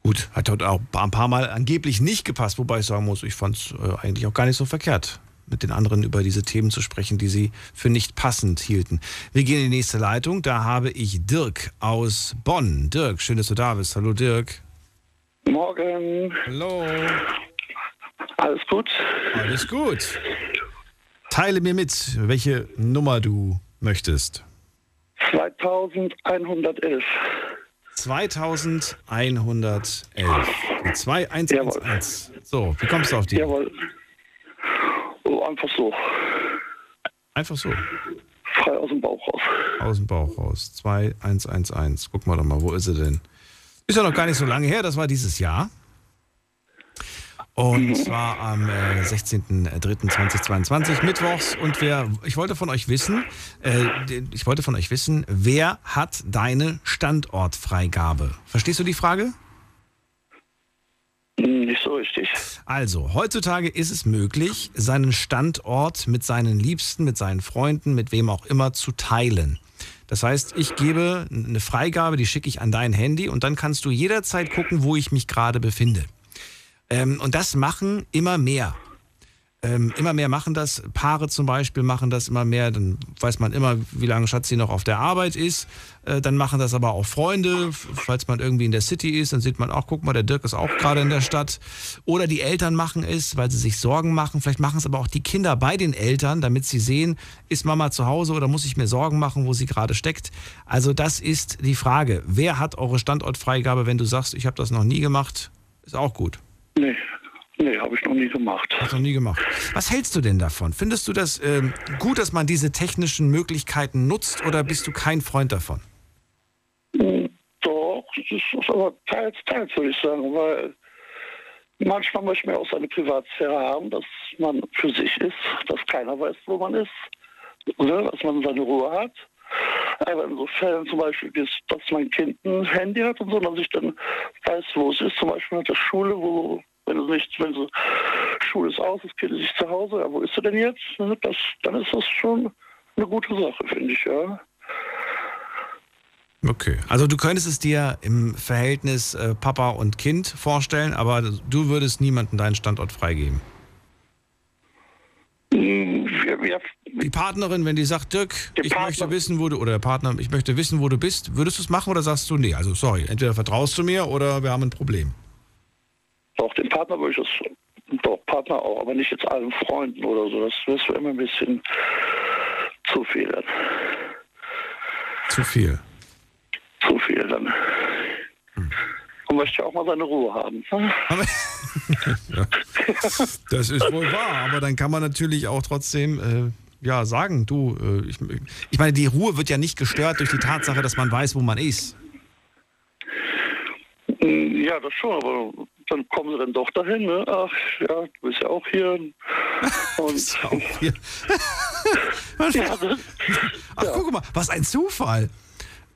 Gut, hat heute auch ein paar Mal angeblich nicht gepasst, wobei ich sagen muss, ich fand es eigentlich auch gar nicht so verkehrt. mit den anderen über diese Themen zu sprechen, die sie für nicht passend hielten. Wir gehen in die nächste Leitung. Da habe ich Dirk aus Bonn. Dirk, schön, dass du da bist. Hallo Dirk. Morgen. Hallo. Alles gut? Alles gut. Teile mir mit, welche Nummer du möchtest. 2111. 2111. Die 2111. So, wie kommst du auf die? Jawohl. Oh, einfach so. Einfach so? Frei aus dem Bauch raus. Aus dem Bauch raus. 2111. Gucken wir doch mal, wo ist sie denn? Ist ja noch gar nicht so lange her, das war dieses Jahr. Und zwar am 16.03.2022, mittwochs. Und ich wollte von euch wissen, wer hat deine Standortfreigabe? Verstehst du die Frage? Nicht so richtig. Also, heutzutage ist es möglich, seinen Standort mit seinen Liebsten, mit seinen Freunden, mit wem auch immer zu teilen. Das heißt, ich gebe eine Freigabe, die schicke ich an dein Handy und dann kannst du jederzeit gucken, wo ich mich gerade befinde. Und das machen immer mehr. Immer mehr machen das. Paare zum Beispiel machen das immer mehr. Dann weiß man immer, wie lange Schatzi noch auf der Arbeit ist. Dann machen das aber auch Freunde. Falls man irgendwie in der City ist, dann sieht man auch, guck mal, der Dirk ist auch gerade in der Stadt. Oder die Eltern machen es, weil sie sich Sorgen machen. Vielleicht machen es aber auch die Kinder bei den Eltern, damit sie sehen, ist Mama zu Hause oder muss ich mir Sorgen machen, wo sie gerade steckt. Also das ist die Frage. Wer hat eure Standortfreigabe, wenn du sagst, ich habe das noch nie gemacht? Ist auch gut. Nee, habe ich noch nie gemacht. Hast du noch nie gemacht. Was hältst du denn davon? Findest du das gut, dass man diese technischen Möglichkeiten nutzt oder bist du kein Freund davon? Doch, das ist aber teils, würde ich sagen, weil manchmal möchte man auch seine Privatsphäre haben, dass man für sich ist, dass keiner weiß, wo man ist, ne? Dass man seine Ruhe hat. Aber in so Fällen zum Beispiel, dass mein Kind ein Handy hat und so, dass ich dann weiß, wo es ist. Zum Beispiel in der Schule, wo, wenn Schule ist aus, das Kind ist nicht zu Hause, ja, wo ist sie denn jetzt? Dann ist das schon eine gute Sache, finde ich, ja. Okay, also du könntest es dir im Verhältnis Papa und Kind vorstellen, aber du würdest niemandem deinen Standort freigeben. Die Partnerin, wenn die sagt, Dirk, ich möchte wissen, wo du bist, würdest du es machen oder sagst du, nee, also sorry, entweder vertraust du mir oder wir haben ein Problem? Doch, dem Partner würde ich es, doch, Partner auch, aber nicht jetzt allen Freunden oder so, das wäre immer ein bisschen zu viel dann. Zu viel? Zu viel dann. Man möchte ja auch mal seine Ruhe haben. Ja. Das ist wohl wahr, aber dann kann man natürlich auch trotzdem sagen, du, ich meine, die Ruhe wird ja nicht gestört durch die Tatsache, dass man weiß, wo man ist. Ja, das schon, aber dann kommen sie dann doch dahin, ne? Ach ja, du bist ja auch hier. Und auch hier. Ach, guck mal, was ein Zufall.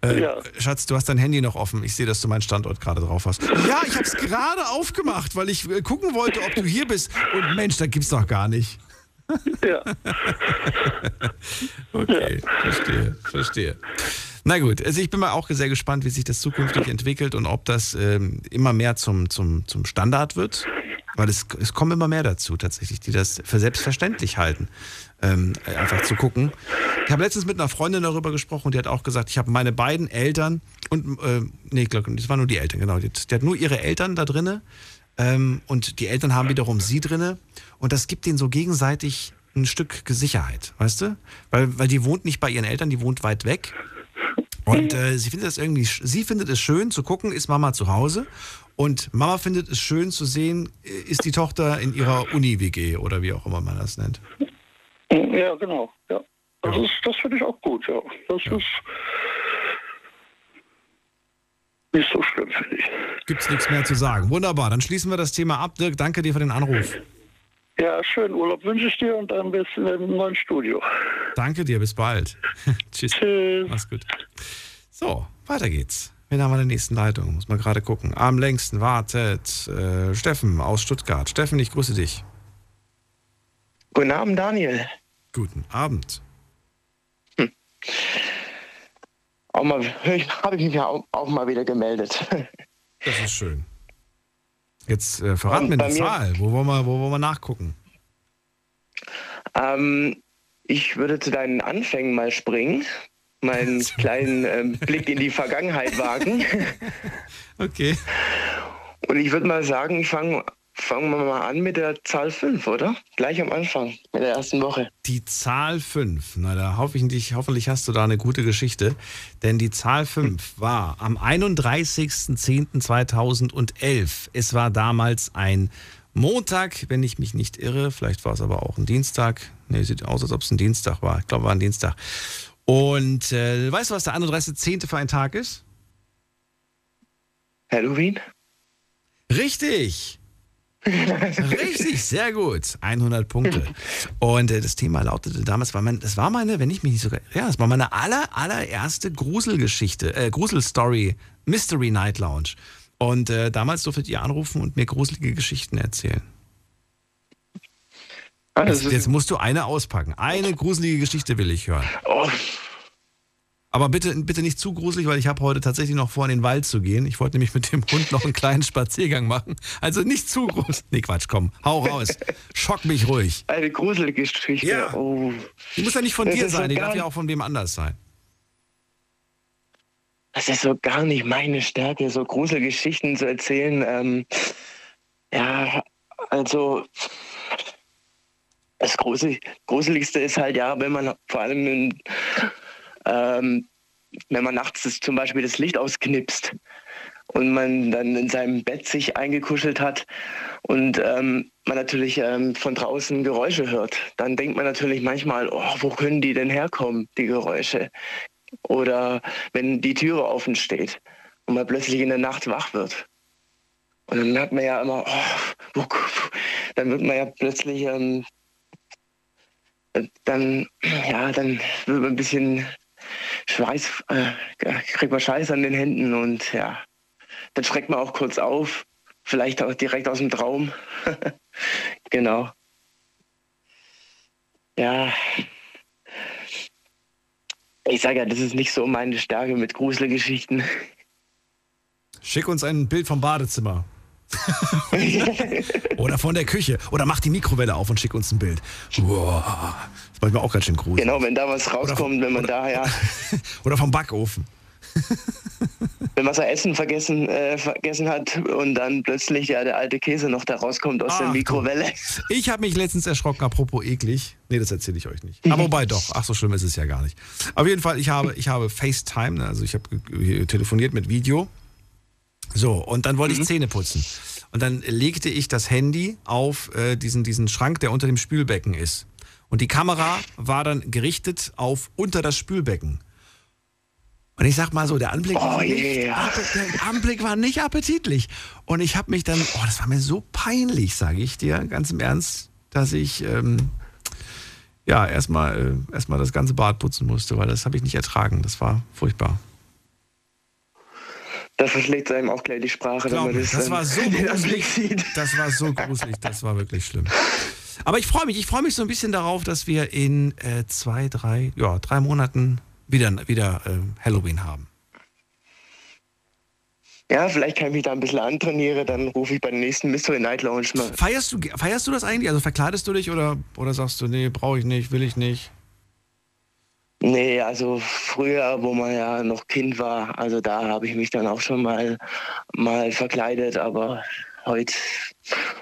Ja. Schatz, du hast dein Handy noch offen. Ich sehe, dass du meinen Standort gerade drauf hast. Ja, ich habe es gerade aufgemacht, weil ich gucken wollte, ob du hier bist. Und Mensch, da gibt's doch gar nicht. Ja. Okay, ja. Verstehe. Na gut, also ich bin mal auch sehr gespannt, wie sich das zukünftig entwickelt und ob das immer mehr zum Standard wird. Weil es kommen immer mehr dazu tatsächlich, die das für selbstverständlich halten, einfach zu gucken. Ich habe letztens mit einer Freundin darüber gesprochen und die hat auch gesagt, ich habe meine beiden Eltern und, das waren nur die Eltern, genau. Die hat nur ihre Eltern da drinne und die Eltern haben wiederum sie drinne und das gibt denen so gegenseitig ein Stück Sicherheit, weißt du? Weil die wohnt nicht bei ihren Eltern, die wohnt weit weg. Und sie findet es schön zu gucken, ist Mama zu Hause. Und Mama findet es schön zu sehen, ist die Tochter in ihrer Uni-WG oder wie auch immer man das nennt. Ja, genau. Ja. Das finde ich auch gut, ja. Das ist nicht so schlimm, finde ich. Gibt's nichts mehr zu sagen. Wunderbar, dann schließen wir das Thema ab. Dirk, danke dir für den Anruf. Ja, schönen Urlaub wünsche ich dir und dann bis im neuen Studio. Danke dir, bis bald. Tschüss. Mach's gut. So, weiter geht's. Wen haben wir in der nächsten Leitung? Muss man gerade gucken. Am längsten wartet Steffen aus Stuttgart. Steffen, ich grüße dich. Guten Abend, Daniel. Guten Abend. Auch mal habe ich mich ja auch mal wieder gemeldet. Das ist schön. Jetzt verraten wir die Zahl. Wo wollen wir nachgucken? Ich würde zu deinen Anfängen mal springen, meinen kleinen Blick in die Vergangenheit wagen. Okay. Und ich würde mal sagen, fangen wir mal an mit der Zahl 5, oder? Gleich am Anfang, in der ersten Woche. Die Zahl 5, na da hoffentlich hast du da eine gute Geschichte, denn die Zahl 5 war am 31.10.2011. Es war damals ein Montag, wenn ich mich nicht irre, vielleicht war es aber auch ein Dienstag. Ne, sieht aus, als ob es ein Dienstag war. Ich glaube, war ein Dienstag. Und weißt du, was der 31.10. für ein Tag ist? Halloween? Richtig! Richtig, sehr gut. 100 Punkte. Und das Thema lautete damals, das war meine allererste Gruselgeschichte, Gruselstory, Mystery Night Lounge. Und damals durftet ihr anrufen und mir gruselige Geschichten erzählen. Jetzt musst du eine auspacken. Eine gruselige Geschichte will ich hören. Oh. Aber bitte nicht zu gruselig, weil ich habe heute tatsächlich noch vor, in den Wald zu gehen. Ich wollte nämlich mit dem Hund noch einen kleinen Spaziergang machen. Also nicht zu gruselig. Nee, Quatsch, komm, hau raus. Schock mich ruhig. Eine gruselige Geschichte. Ja. Oh. Die muss ja nicht von dir sein, die darf ja auch von wem anders sein. Das ist so gar nicht meine Stärke, so Gruselgeschichten zu erzählen. Das Gruseligste ist halt, ja, wenn man vor allem wenn man nachts zum Beispiel das Licht ausknipst und man dann in seinem Bett sich eingekuschelt hat und man natürlich von draußen Geräusche hört, dann denkt man natürlich manchmal, oh, wo können die denn herkommen, die Geräusche? Oder wenn die Türe offen steht und man plötzlich in der Nacht wach wird. Und dann merkt man ja immer, oh, dann wird man ja plötzlich, dann wird man ein bisschen Schweiß, kriegt man Schweiß an den Händen und ja, dann schreckt man auch kurz auf, vielleicht auch direkt aus dem Traum. Genau. Ja. Ich sage ja, das ist nicht so meine Stärke mit Gruselgeschichten. Schick uns ein Bild vom Badezimmer. Oder von der Küche. Oder mach die Mikrowelle auf und schick uns ein Bild. Wow. Das ist manchmal auch ganz schön gruselig. Genau, wenn da was rauskommt, Oder vom Backofen. Wenn man sein Essen vergessen hat und dann plötzlich ja der alte Käse noch da rauskommt aus der Mikrowelle. Gott. Ich habe mich letztens erschrocken, apropos eklig. Nee, das erzähle ich euch nicht. Aber wobei doch. Ach, so schlimm ist es ja gar nicht. Auf jeden Fall, ich habe FaceTime, also ich habe telefoniert mit Video. So, und dann wollte ich Zähne putzen. Und dann legte ich das Handy auf diesen Schrank, der unter dem Spülbecken ist. Und die Kamera war dann gerichtet auf unter das Spülbecken. Und ich sag mal so, der Anblick war nicht appetitlich. Und ich habe mich dann, das war mir so peinlich, sage ich dir, ganz im Ernst, dass ich erstmal das ganze Bad putzen musste, weil das habe ich nicht ertragen. Das war furchtbar. Das verschlägt einem auch gleich die Sprache, wenn man das war so gruselig. Das war so gruselig, das war wirklich schlimm. Aber ich freue mich so ein bisschen darauf, dass wir in drei Monaten wieder Halloween haben. Ja, vielleicht kann ich mich da ein bisschen antrainieren, dann rufe ich bei der nächsten Mystery Night Lounge mal. Feierst du das eigentlich? Also verkleidest du dich oder sagst du, nee, brauche ich nicht, will ich nicht? Nee, also früher, wo man ja noch Kind war, also da habe ich mich dann auch schon mal verkleidet, aber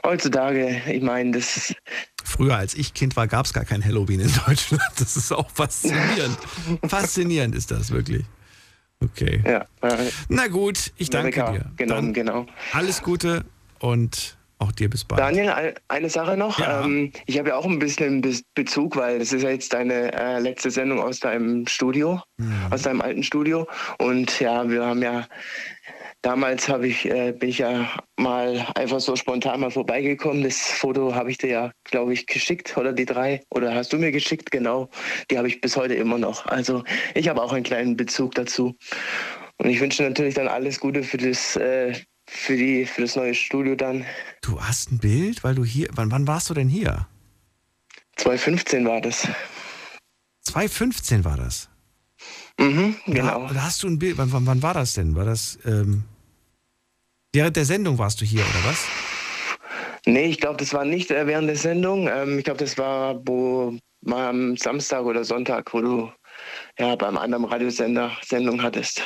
heutzutage, ich meine, das... Früher, als ich Kind war, gab es gar kein Halloween in Deutschland. Das ist auch faszinierend. Faszinierend ist das wirklich. Okay. Ja. Na gut, ich danke dir. Genau. Alles Gute und auch dir bis bald. Daniel, eine Sache noch. Ja. Ich habe ja auch ein bisschen Bezug, weil das ist ja jetzt deine letzte Sendung aus deinem Studio, aus deinem alten Studio. Und ja, wir haben ja... Damals bin ich ja mal einfach so spontan mal vorbeigekommen. Das Foto habe ich dir ja, glaube ich, geschickt oder die drei. Oder hast du mir geschickt, genau. Die habe ich bis heute immer noch. Also ich habe auch einen kleinen Bezug dazu. Und ich wünsche natürlich dann alles Gute für das neue Studio dann. Du hast ein Bild, weil du hier... Wann warst du denn hier? 2015 war das. 2015 war das? Mhm, genau. Da hast du ein Bild... Wann war das denn? War das... Während der Sendung warst du hier, oder was? Nee, ich glaube, das war nicht während der Sendung. Ich glaube, das war mal am Samstag oder Sonntag, wo du ja beim anderen Radiosender Sendung hattest.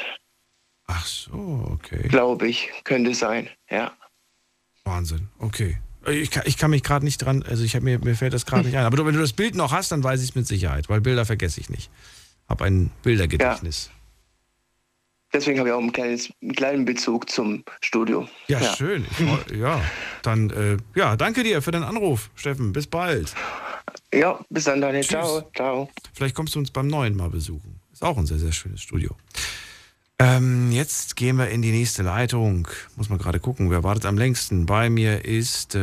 Ach so, okay. Glaube ich, könnte sein, ja. Wahnsinn, okay. Ich kann mich gerade nicht dran, also mir fällt das gerade nicht ein. Aber wenn du das Bild noch hast, dann weiß ich es mit Sicherheit, weil Bilder vergesse ich nicht. Habe ein Bildergedächtnis. Ja. Deswegen habe ich auch einen kleinen Bezug zum Studio. Ja, ja. Schön. Dann danke dir für deinen Anruf, Steffen. Bis bald. Ja, bis dann, Daniel. Tschüss. Ciao, ciao. Vielleicht kommst du uns beim neuen Mal besuchen. Ist auch ein sehr, sehr schönes Studio. Jetzt gehen wir in die nächste Leitung. Muss man gerade gucken, wer wartet am längsten. Bei mir ist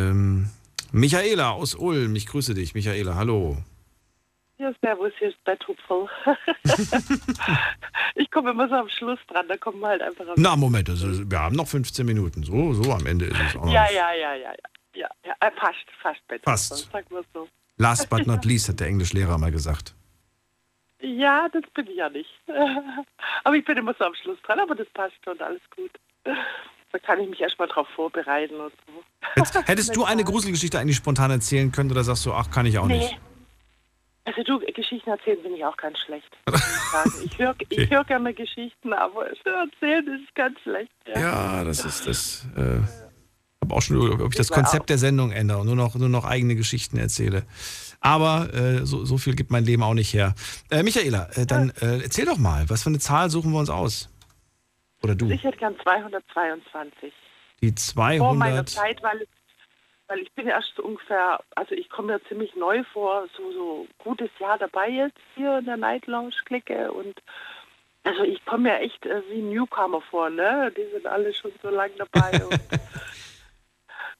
Michaela aus Ulm. Ich grüße dich, Michaela. Hallo. Ja, servus, hier ist der Tupferl. Ich komme immer so am Schluss dran, da kommen wir halt einfach am Moment, also, wir haben noch 15 Minuten. So am Ende ist es auch noch. Ja. Passt, bitte. Passt. Sag mal so. Last but not least, hat der Englischlehrer mal gesagt. Ja, das bin ich ja nicht. Aber ich bin immer so am Schluss dran, aber das passt schon, alles gut. Da kann ich mich erstmal drauf vorbereiten und so. Jetzt, hättest du eine Gruselgeschichte eigentlich spontan erzählen können oder sagst du, ach, kann ich auch nicht? Also du, Geschichten erzählen bin ich auch ganz schlecht. Ich höre gerne Geschichten, aber erzählen ist ganz schlecht. Ja, das ist das. Habe auch schon überlegt, ob ich das Konzept der Sendung ändere und nur noch eigene Geschichten erzähle. Aber so viel gibt mein Leben auch nicht her. Michaela, dann erzähl doch mal, was für eine Zahl suchen wir uns aus? Oder du? Ich hätte gern 222. Die 200... Vor meiner Zeit, weil ich bin erst so ungefähr, also ich komme mir ja ziemlich neu vor, so gutes Jahr dabei jetzt hier in der Night Lounge Clique und also ich komme mir echt wie Newcomer vor, ne? Die sind alle schon so lange dabei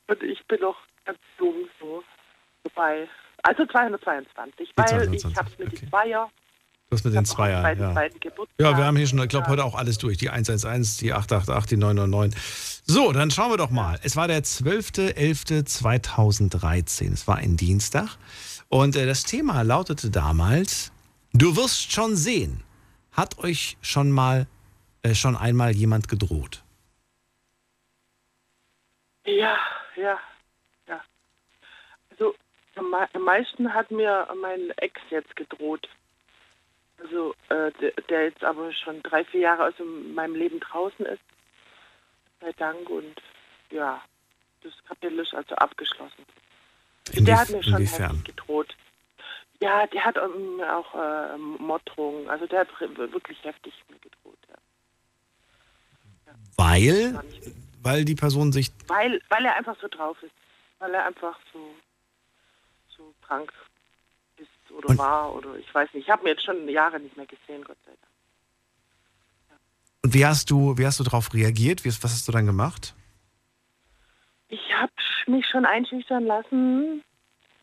und ich bin noch ganz jung so dabei. Also 222, weil ich habe es mit den Zweier. Du hast mit den Zweier, ja, wir haben hier schon, ich glaube, heute auch alles durch. Die 111, die 888, die 999. So, dann schauen wir doch mal. Es war der 12.11.2013. Es war ein Dienstag. Und das Thema lautete damals, du wirst schon sehen. Hat euch schon einmal jemand gedroht? Ja. Also am meisten hat mir mein Ex jetzt gedroht. Also der jetzt aber schon 3-4 Jahre aus meinem Leben draußen ist. Sei Dank und ja, das Kapitel ist also abgeschlossen. Der hat mir schon heftig gedroht. Ja, der hat auch Morddrohungen. Also der hat wirklich heftig gedroht. Ja. Weil die Person sich... Weil er einfach so drauf ist. Weil er einfach so krank ist. Oder ich weiß nicht. Ich habe mir jetzt schon Jahre nicht mehr gesehen, Gott sei Dank. Ja. Und wie hast du darauf reagiert? Was hast du dann gemacht? Ich habe mich schon einschüchtern lassen.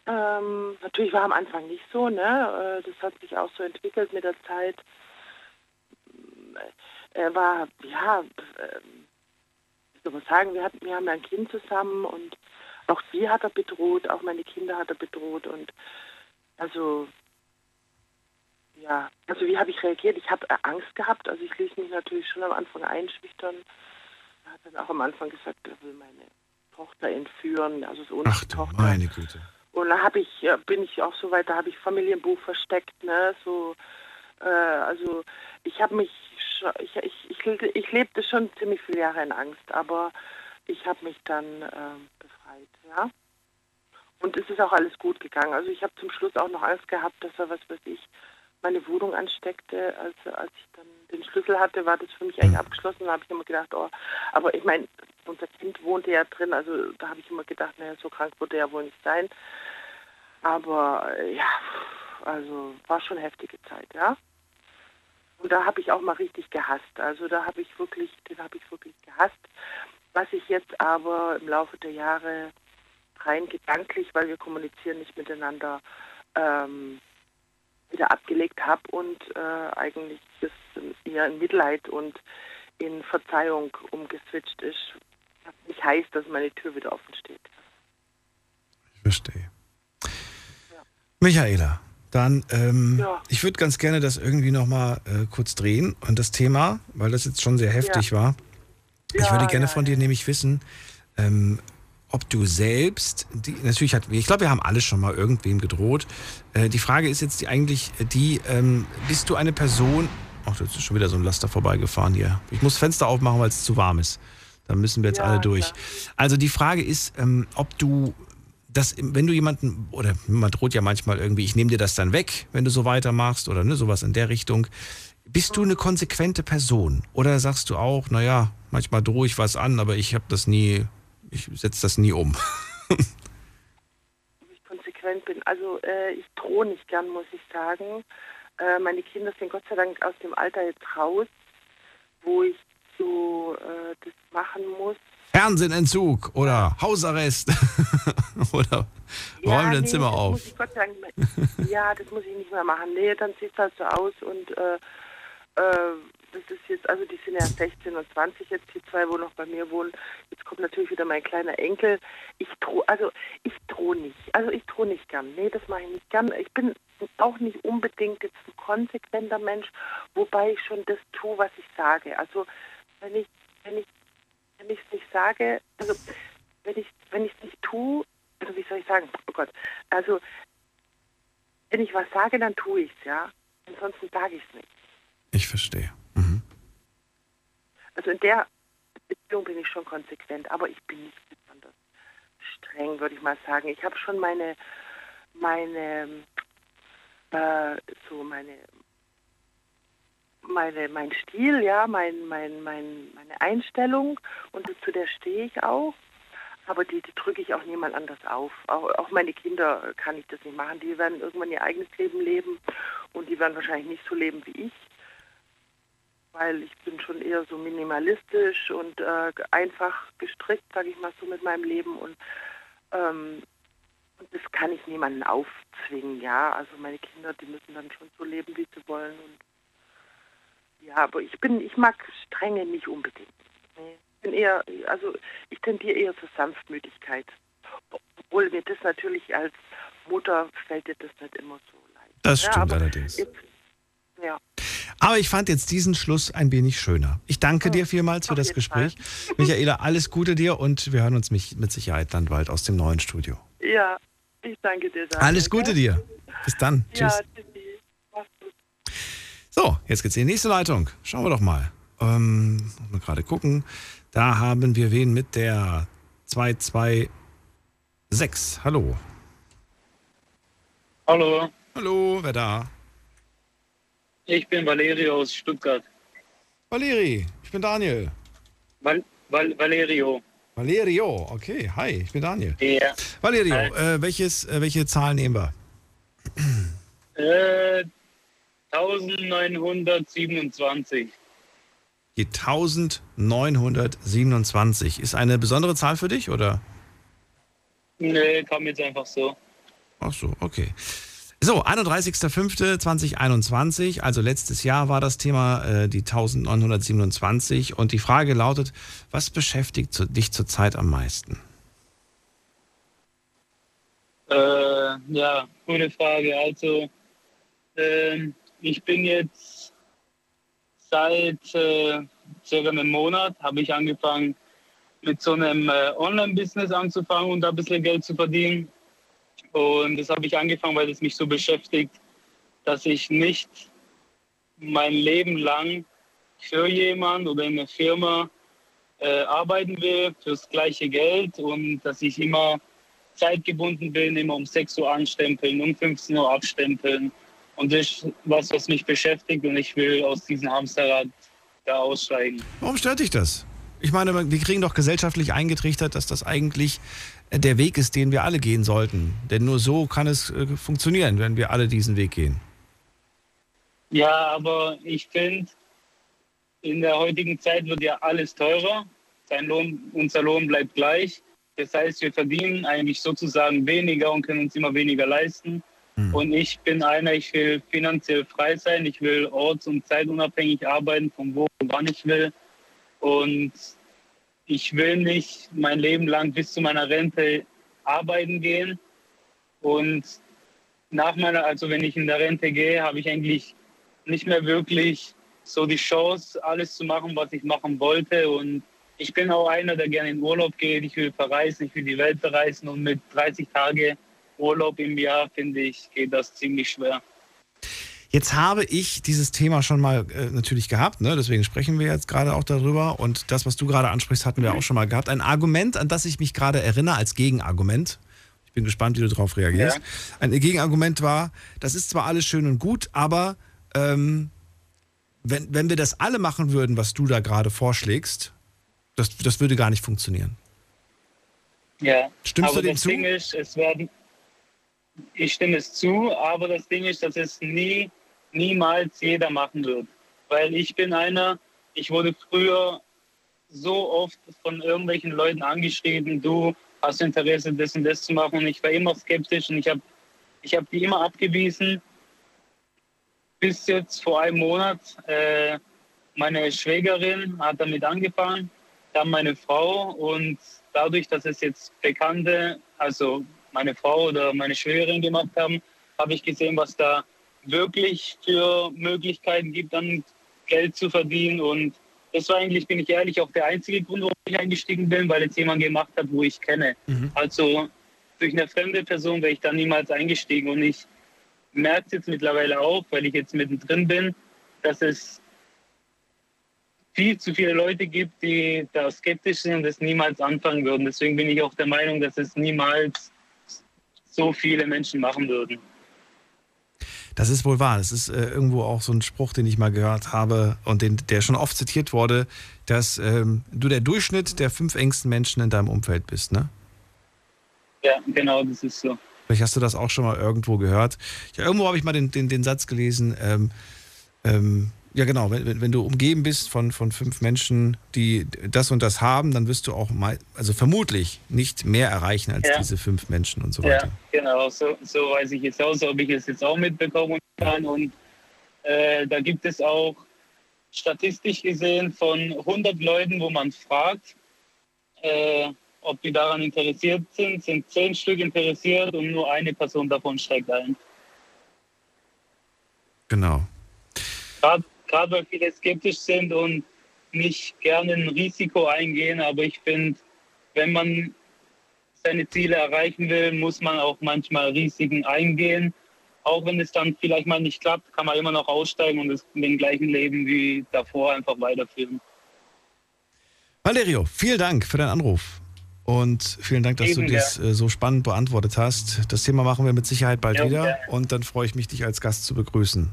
Natürlich war am Anfang nicht so, ne? Das hat sich auch so entwickelt mit der Zeit. Er war, wie soll man sagen, wir haben ein Kind zusammen und auch sie hat er bedroht, auch meine Kinder hat er bedroht und also wie habe ich reagiert? Ich habe Angst gehabt, also ich ließ mich natürlich schon am Anfang einschüchtern. Er hat dann auch am Anfang gesagt, er will meine Tochter entführen, also so unsere Tochter. Ach, meine Güte. Und da bin ich auch so weit, da habe ich Familienbuch versteckt, ne, so, also ich lebte schon ziemlich viele Jahre in Angst, aber ich habe mich dann befreit, ja. Und es ist auch alles gut gegangen. Also ich habe zum Schluss auch noch Angst gehabt, dass er, was weiß ich, meine Wohnung ansteckte. Also als ich dann den Schlüssel hatte, war das für mich eigentlich abgeschlossen. Da habe ich immer gedacht, aber ich meine, unser Kind wohnte ja drin. Also da habe ich immer gedacht, naja, so krank würde er wohl nicht sein. Aber ja, also war schon heftige Zeit, ja. Und da habe ich auch mal richtig gehasst. Also da habe ich wirklich, den habe ich wirklich gehasst. Was ich jetzt aber im Laufe der Jahre... rein gedanklich, weil wir kommunizieren nicht miteinander, wieder abgelegt habe und eigentlich das eher in Mitleid und in Verzeihung umgeswitcht ist. Was nicht heißt, dass meine Tür wieder offen steht. Ich verstehe. Ja. Michaela, dann, ich würde ganz gerne das irgendwie nochmal kurz drehen und das Thema, weil das jetzt schon sehr heftig war. Ich würde gerne von dir nämlich wissen, ob du selbst, natürlich hat, ich glaube, wir haben alle schon mal irgendwem gedroht. Die Frage ist jetzt die, bist du eine Person, ach, das ist schon wieder so ein Laster vorbeigefahren hier. Ich muss das Fenster aufmachen, weil es zu warm ist. Dann müssen wir jetzt alle durch. Klar. Also die Frage ist, ob du das, wenn du jemanden, oder man droht ja manchmal irgendwie, ich nehme dir das dann weg, wenn du so weitermachst oder ne, sowas in der Richtung. Bist du eine konsequente Person? Oder sagst du auch, naja, manchmal drohe ich was an, aber ich setze das nie um? Ob ich konsequent bin? Also ich drohe nicht gern, muss ich sagen. Meine Kinder sind Gott sei Dank aus dem Alter jetzt raus, wo ich so das machen muss. Fernsehentzug oder Hausarrest oder räumen dein Zimmer auf. Muss ich Gott sei Dank nicht mehr, ja, das muss ich nicht mehr machen. Nee, dann sieht es halt so aus und das ist jetzt, also die sind ja 16 und 20 jetzt, die zwei, wo noch bei mir wohnen. Jetzt kommt natürlich wieder mein kleiner Enkel. Ich drohe nicht gern. Nee, das mache ich nicht gern. Ich bin auch nicht unbedingt jetzt ein konsequenter Mensch, wobei ich schon das tue, was ich sage. Also wenn ich es nicht sage, also wenn ich es nicht tue, also wie soll ich sagen, oh Gott, also wenn ich was sage, dann tue ich es, ja. Ansonsten sage ich es nicht. Ich verstehe. Mhm. Also in der Beziehung bin ich schon konsequent, aber ich bin nicht besonders streng, würde ich mal sagen. Ich habe schon mein Stil, ja, meine Einstellung und zu der stehe ich auch. Aber die drücke ich auch niemand anders auf. Auch meine Kinder kann ich das nicht machen. Die werden irgendwann ihr eigenes Leben leben und die werden wahrscheinlich nicht so leben wie ich. Weil ich bin schon eher so minimalistisch und einfach gestrickt, sage ich mal so, mit meinem Leben. Und das kann ich niemandem aufzwingen, ja. Also meine Kinder, die müssen dann schon so leben, wie sie wollen. Und ja, aber ich mag Strenge nicht unbedingt. Nee. Ich tendiere eher zur Sanftmütigkeit. Obwohl mir das natürlich als Mutter fällt dir das nicht immer so leicht. Das stimmt allerdings. Ja. Aber ich fand jetzt diesen Schluss ein wenig schöner. Ich danke dir vielmals für das Gespräch. Michaela, alles Gute dir und wir hören uns mit Sicherheit dann bald aus dem neuen Studio. Ja, ich danke dir. Daniel. Alles Gute dir. Bis dann. Ja, tschüss. Mach's gut. So, jetzt geht's in die nächste Leitung. Schauen wir doch mal. Mal gerade gucken. Da haben wir wen mit der 226. Hallo. Hallo. Hallo, wer da? Ich bin Valerio aus Stuttgart. Valeri, ich bin Daniel. Valerio. Valerio, okay. Hi, ich bin Daniel. Ja. Valerio, welche Zahl nehmen wir? 1927. Die 1927. Ist eine besondere Zahl für dich, oder? Nee, kam jetzt einfach so. Ach so, okay. So, 31.05.2021, also letztes Jahr war das Thema die 1927 und die Frage lautet, was beschäftigt dich zurzeit am meisten? Ja, gute Frage. Also, ich bin jetzt seit circa einem Monat, habe ich angefangen mit so einem Online-Business anzufangen und da ein bisschen Geld zu verdienen. Und das habe ich angefangen, weil es mich so beschäftigt, dass ich nicht mein Leben lang für jemanden oder in einer Firma arbeiten will, fürs gleiche Geld und dass ich immer zeitgebunden bin, immer um 6 Uhr anstempeln, um 15 Uhr abstempeln. Und das ist was, was mich beschäftigt und ich will aus diesem Hamsterrad da aussteigen. Warum stört dich das? Ich meine, wir kriegen doch gesellschaftlich eingetrichtert, dass das eigentlich der Weg ist, den wir alle gehen sollten. Denn nur so kann es funktionieren, wenn wir alle diesen Weg gehen. Ja, aber ich finde, in der heutigen Zeit wird ja alles teurer. Unser Lohn bleibt gleich. Das heißt, wir verdienen eigentlich sozusagen weniger und können uns immer weniger leisten. Hm. Und ich bin einer, ich will finanziell frei sein. Ich will orts- und zeitunabhängig arbeiten, von wo und wann ich will. Und ich will nicht mein Leben lang bis zu meiner Rente arbeiten gehen. Und wenn ich in der Rente gehe, habe ich eigentlich nicht mehr wirklich so die Chance, alles zu machen, was ich machen wollte. Und Ich bin auch einer, der gerne in Urlaub geht. Ich will verreisen, ich will die Welt bereisen. Und mit 30 Tagen Urlaub im Jahr, finde ich, geht das ziemlich schwer. Jetzt habe ich dieses Thema schon mal natürlich gehabt, ne? Deswegen sprechen wir jetzt gerade auch darüber. Und das, was du gerade ansprichst, hatten wir auch schon mal gehabt. Ein Argument, an das ich mich gerade erinnere, als Gegenargument. Ich bin gespannt, wie du darauf reagierst. Ja. Ein Gegenargument war, das ist zwar alles schön und gut, aber wenn wir das alle machen würden, was du da gerade vorschlägst, das würde gar nicht funktionieren. Ja, stimmst du dem zu? Ding ist, ich stimme es zu, aber das Ding ist, dass es niemals jeder machen wird. Weil ich bin einer, ich wurde früher so oft von irgendwelchen Leuten angeschrieben, du hast Interesse, das und das zu machen. Und ich war immer skeptisch und ich hab die immer abgewiesen. Bis jetzt vor einem Monat, meine Schwägerin hat damit angefangen, dann meine Frau. Und dadurch, dass es jetzt Bekannte, also meine Frau oder meine Schwägerin gemacht haben, habe ich gesehen, was da wirklich für Möglichkeiten gibt, dann Geld zu verdienen. Und das war eigentlich, bin ich ehrlich, auch der einzige Grund, warum ich eingestiegen bin, weil jetzt jemand gemacht hat, wo ich kenne. Mhm. Also durch eine fremde Person wäre ich da niemals eingestiegen. Und ich merke es jetzt mittlerweile auch, weil ich jetzt mittendrin bin, dass es viel zu viele Leute gibt, die da skeptisch sind und das niemals anfangen würden. Deswegen bin ich auch der Meinung, dass es niemals so viele Menschen machen würden. Das ist wohl wahr. Das ist irgendwo auch so ein Spruch, den ich mal gehört habe und der schon oft zitiert wurde, dass du der Durchschnitt der 5 engsten Menschen in deinem Umfeld bist, ne? Ja, genau, das ist so. Vielleicht hast du das auch schon mal irgendwo gehört. Ja, irgendwo habe ich mal den Satz gelesen, ja genau, wenn du umgeben bist von 5 Menschen, die das und das haben, dann wirst du auch vermutlich nicht mehr erreichen als diese 5 Menschen und so weiter. Ja, genau, so weiß ich jetzt auch, so habe ich es jetzt auch mitbekommen kann. Und da gibt es auch statistisch gesehen von 100 Leuten, wo man fragt, ob die daran interessiert sind 10 Stück interessiert und nur eine Person davon steigt ein. Genau. Gerade weil viele skeptisch sind und nicht gerne ein Risiko eingehen, aber ich finde, wenn man seine Ziele erreichen will, muss man auch manchmal Risiken eingehen. Auch wenn es dann vielleicht mal nicht klappt, kann man immer noch aussteigen und es in dem gleichen Leben wie davor einfach weiterführen. Valerio, vielen Dank für deinen Anruf. Und vielen Dank, dass du das so spannend beantwortet hast. Das Thema machen wir mit Sicherheit bald wieder. Ja. Und dann freue ich mich, dich als Gast zu begrüßen.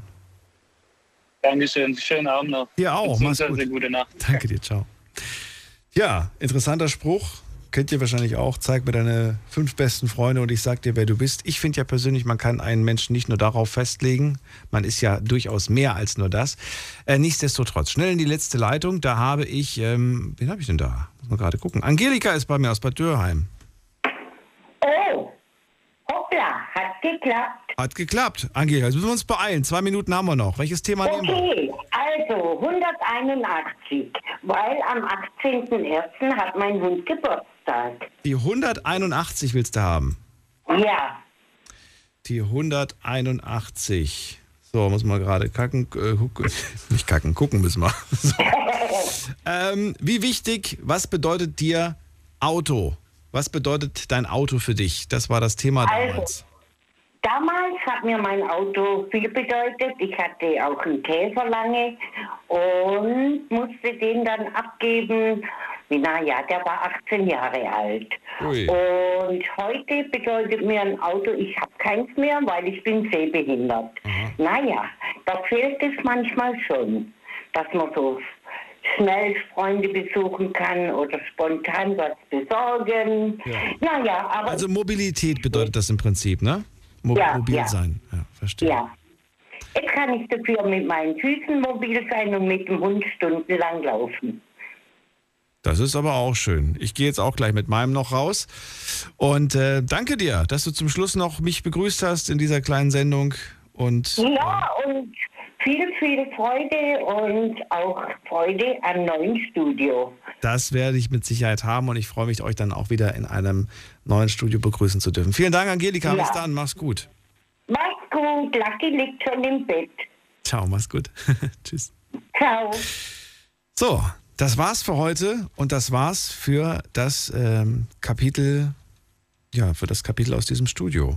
Dankeschön, schönen Abend noch. Ja, auch, mach's gut. Gute Nacht. Danke dir, ciao. Ja, interessanter Spruch, kennt ihr wahrscheinlich auch. Zeig mir deine 5 besten Freunde und ich sag dir, wer du bist. Ich finde ja persönlich, man kann einen Menschen nicht nur darauf festlegen. Man ist ja durchaus mehr als nur das. Nichtsdestotrotz, schnell in die letzte Leitung. Da habe ich, wen habe ich denn da? Muss man gerade gucken. Angelika ist bei mir aus Bad Dürheim. Oh, hoppla, hat geklappt. Hat geklappt. Angelika, jetzt müssen wir uns beeilen. 2 Minuten haben wir noch. Welches Thema nehmen wir? Okay, also 181, weil am 18.01. hat mein Hund Geburtstag. Die 181 willst du haben? Ja. Die 181. So, muss man gerade gucken müssen wir. So. Wie wichtig, was bedeutet dir Auto? Was bedeutet dein Auto für dich? Das war das Thema damals. Damals hat mir mein Auto viel bedeutet. Ich hatte auch einen Käfer lange und musste den dann abgeben. Naja, der war 18 Jahre alt. Ui. Und heute bedeutet mir ein Auto, ich habe keins mehr, weil ich bin sehbehindert. Aha. Naja, da fehlt es manchmal schon, dass man so schnell Freunde besuchen kann oder spontan was besorgen. Ja. Naja, aber also Mobilität bedeutet das im Prinzip, ne? Mobil sein, ja, verstehe. Ja. Jetzt kann ich dafür mit meinen Füßen mobil sein und mit dem Hund stundenlang laufen. Das ist aber auch schön. Ich gehe jetzt auch gleich mit meinem noch raus. Und danke dir, dass du zum Schluss noch mich begrüßt hast in dieser kleinen Sendung. Und, ja, und viel, viel Freude und auch Freude am neuen Studio. Das werde ich mit Sicherheit haben und ich freue mich, euch dann auch wieder in einem neuen Studio begrüßen zu dürfen. Vielen Dank, Angelika. Ja. Bis dann. Mach's gut. Mach's gut. Lucky liegt schon im Bett. Ciao, mach's gut. Tschüss. Ciao. So, Das war's für heute und das war's für das Kapitel, ja, für das Kapitel aus dem Studio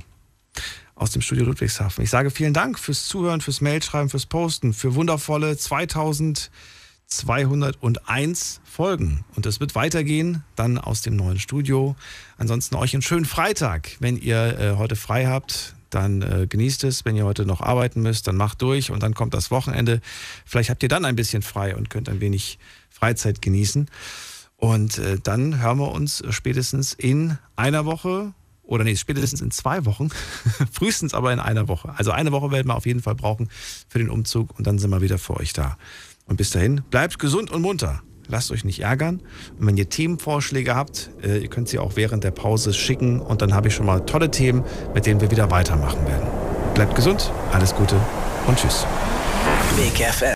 Ludwigshafen. Ich sage vielen Dank fürs Zuhören, fürs Mailschreiben, fürs Posten, für wundervolle 2201 Folgen. Und es wird weitergehen, dann aus dem neuen Studio. Ansonsten euch einen schönen Freitag. Wenn ihr heute frei habt, dann genießt es. Wenn ihr heute noch arbeiten müsst, dann macht durch und dann kommt das Wochenende. Vielleicht habt ihr dann ein bisschen frei und könnt ein wenig Freizeit genießen. Und dann hören wir uns spätestens in einer Woche oder nee, spätestens in 2 Wochen, frühestens aber in einer Woche. Also eine Woche werden wir auf jeden Fall brauchen für den Umzug und dann sind wir wieder für euch da. Und bis dahin, bleibt gesund und munter. Lasst euch nicht ärgern. Und wenn ihr Themenvorschläge habt, ihr könnt sie auch während der Pause schicken. Und dann habe ich schon mal tolle Themen, mit denen wir wieder weitermachen werden. Bleibt gesund, alles Gute und tschüss. Big FM.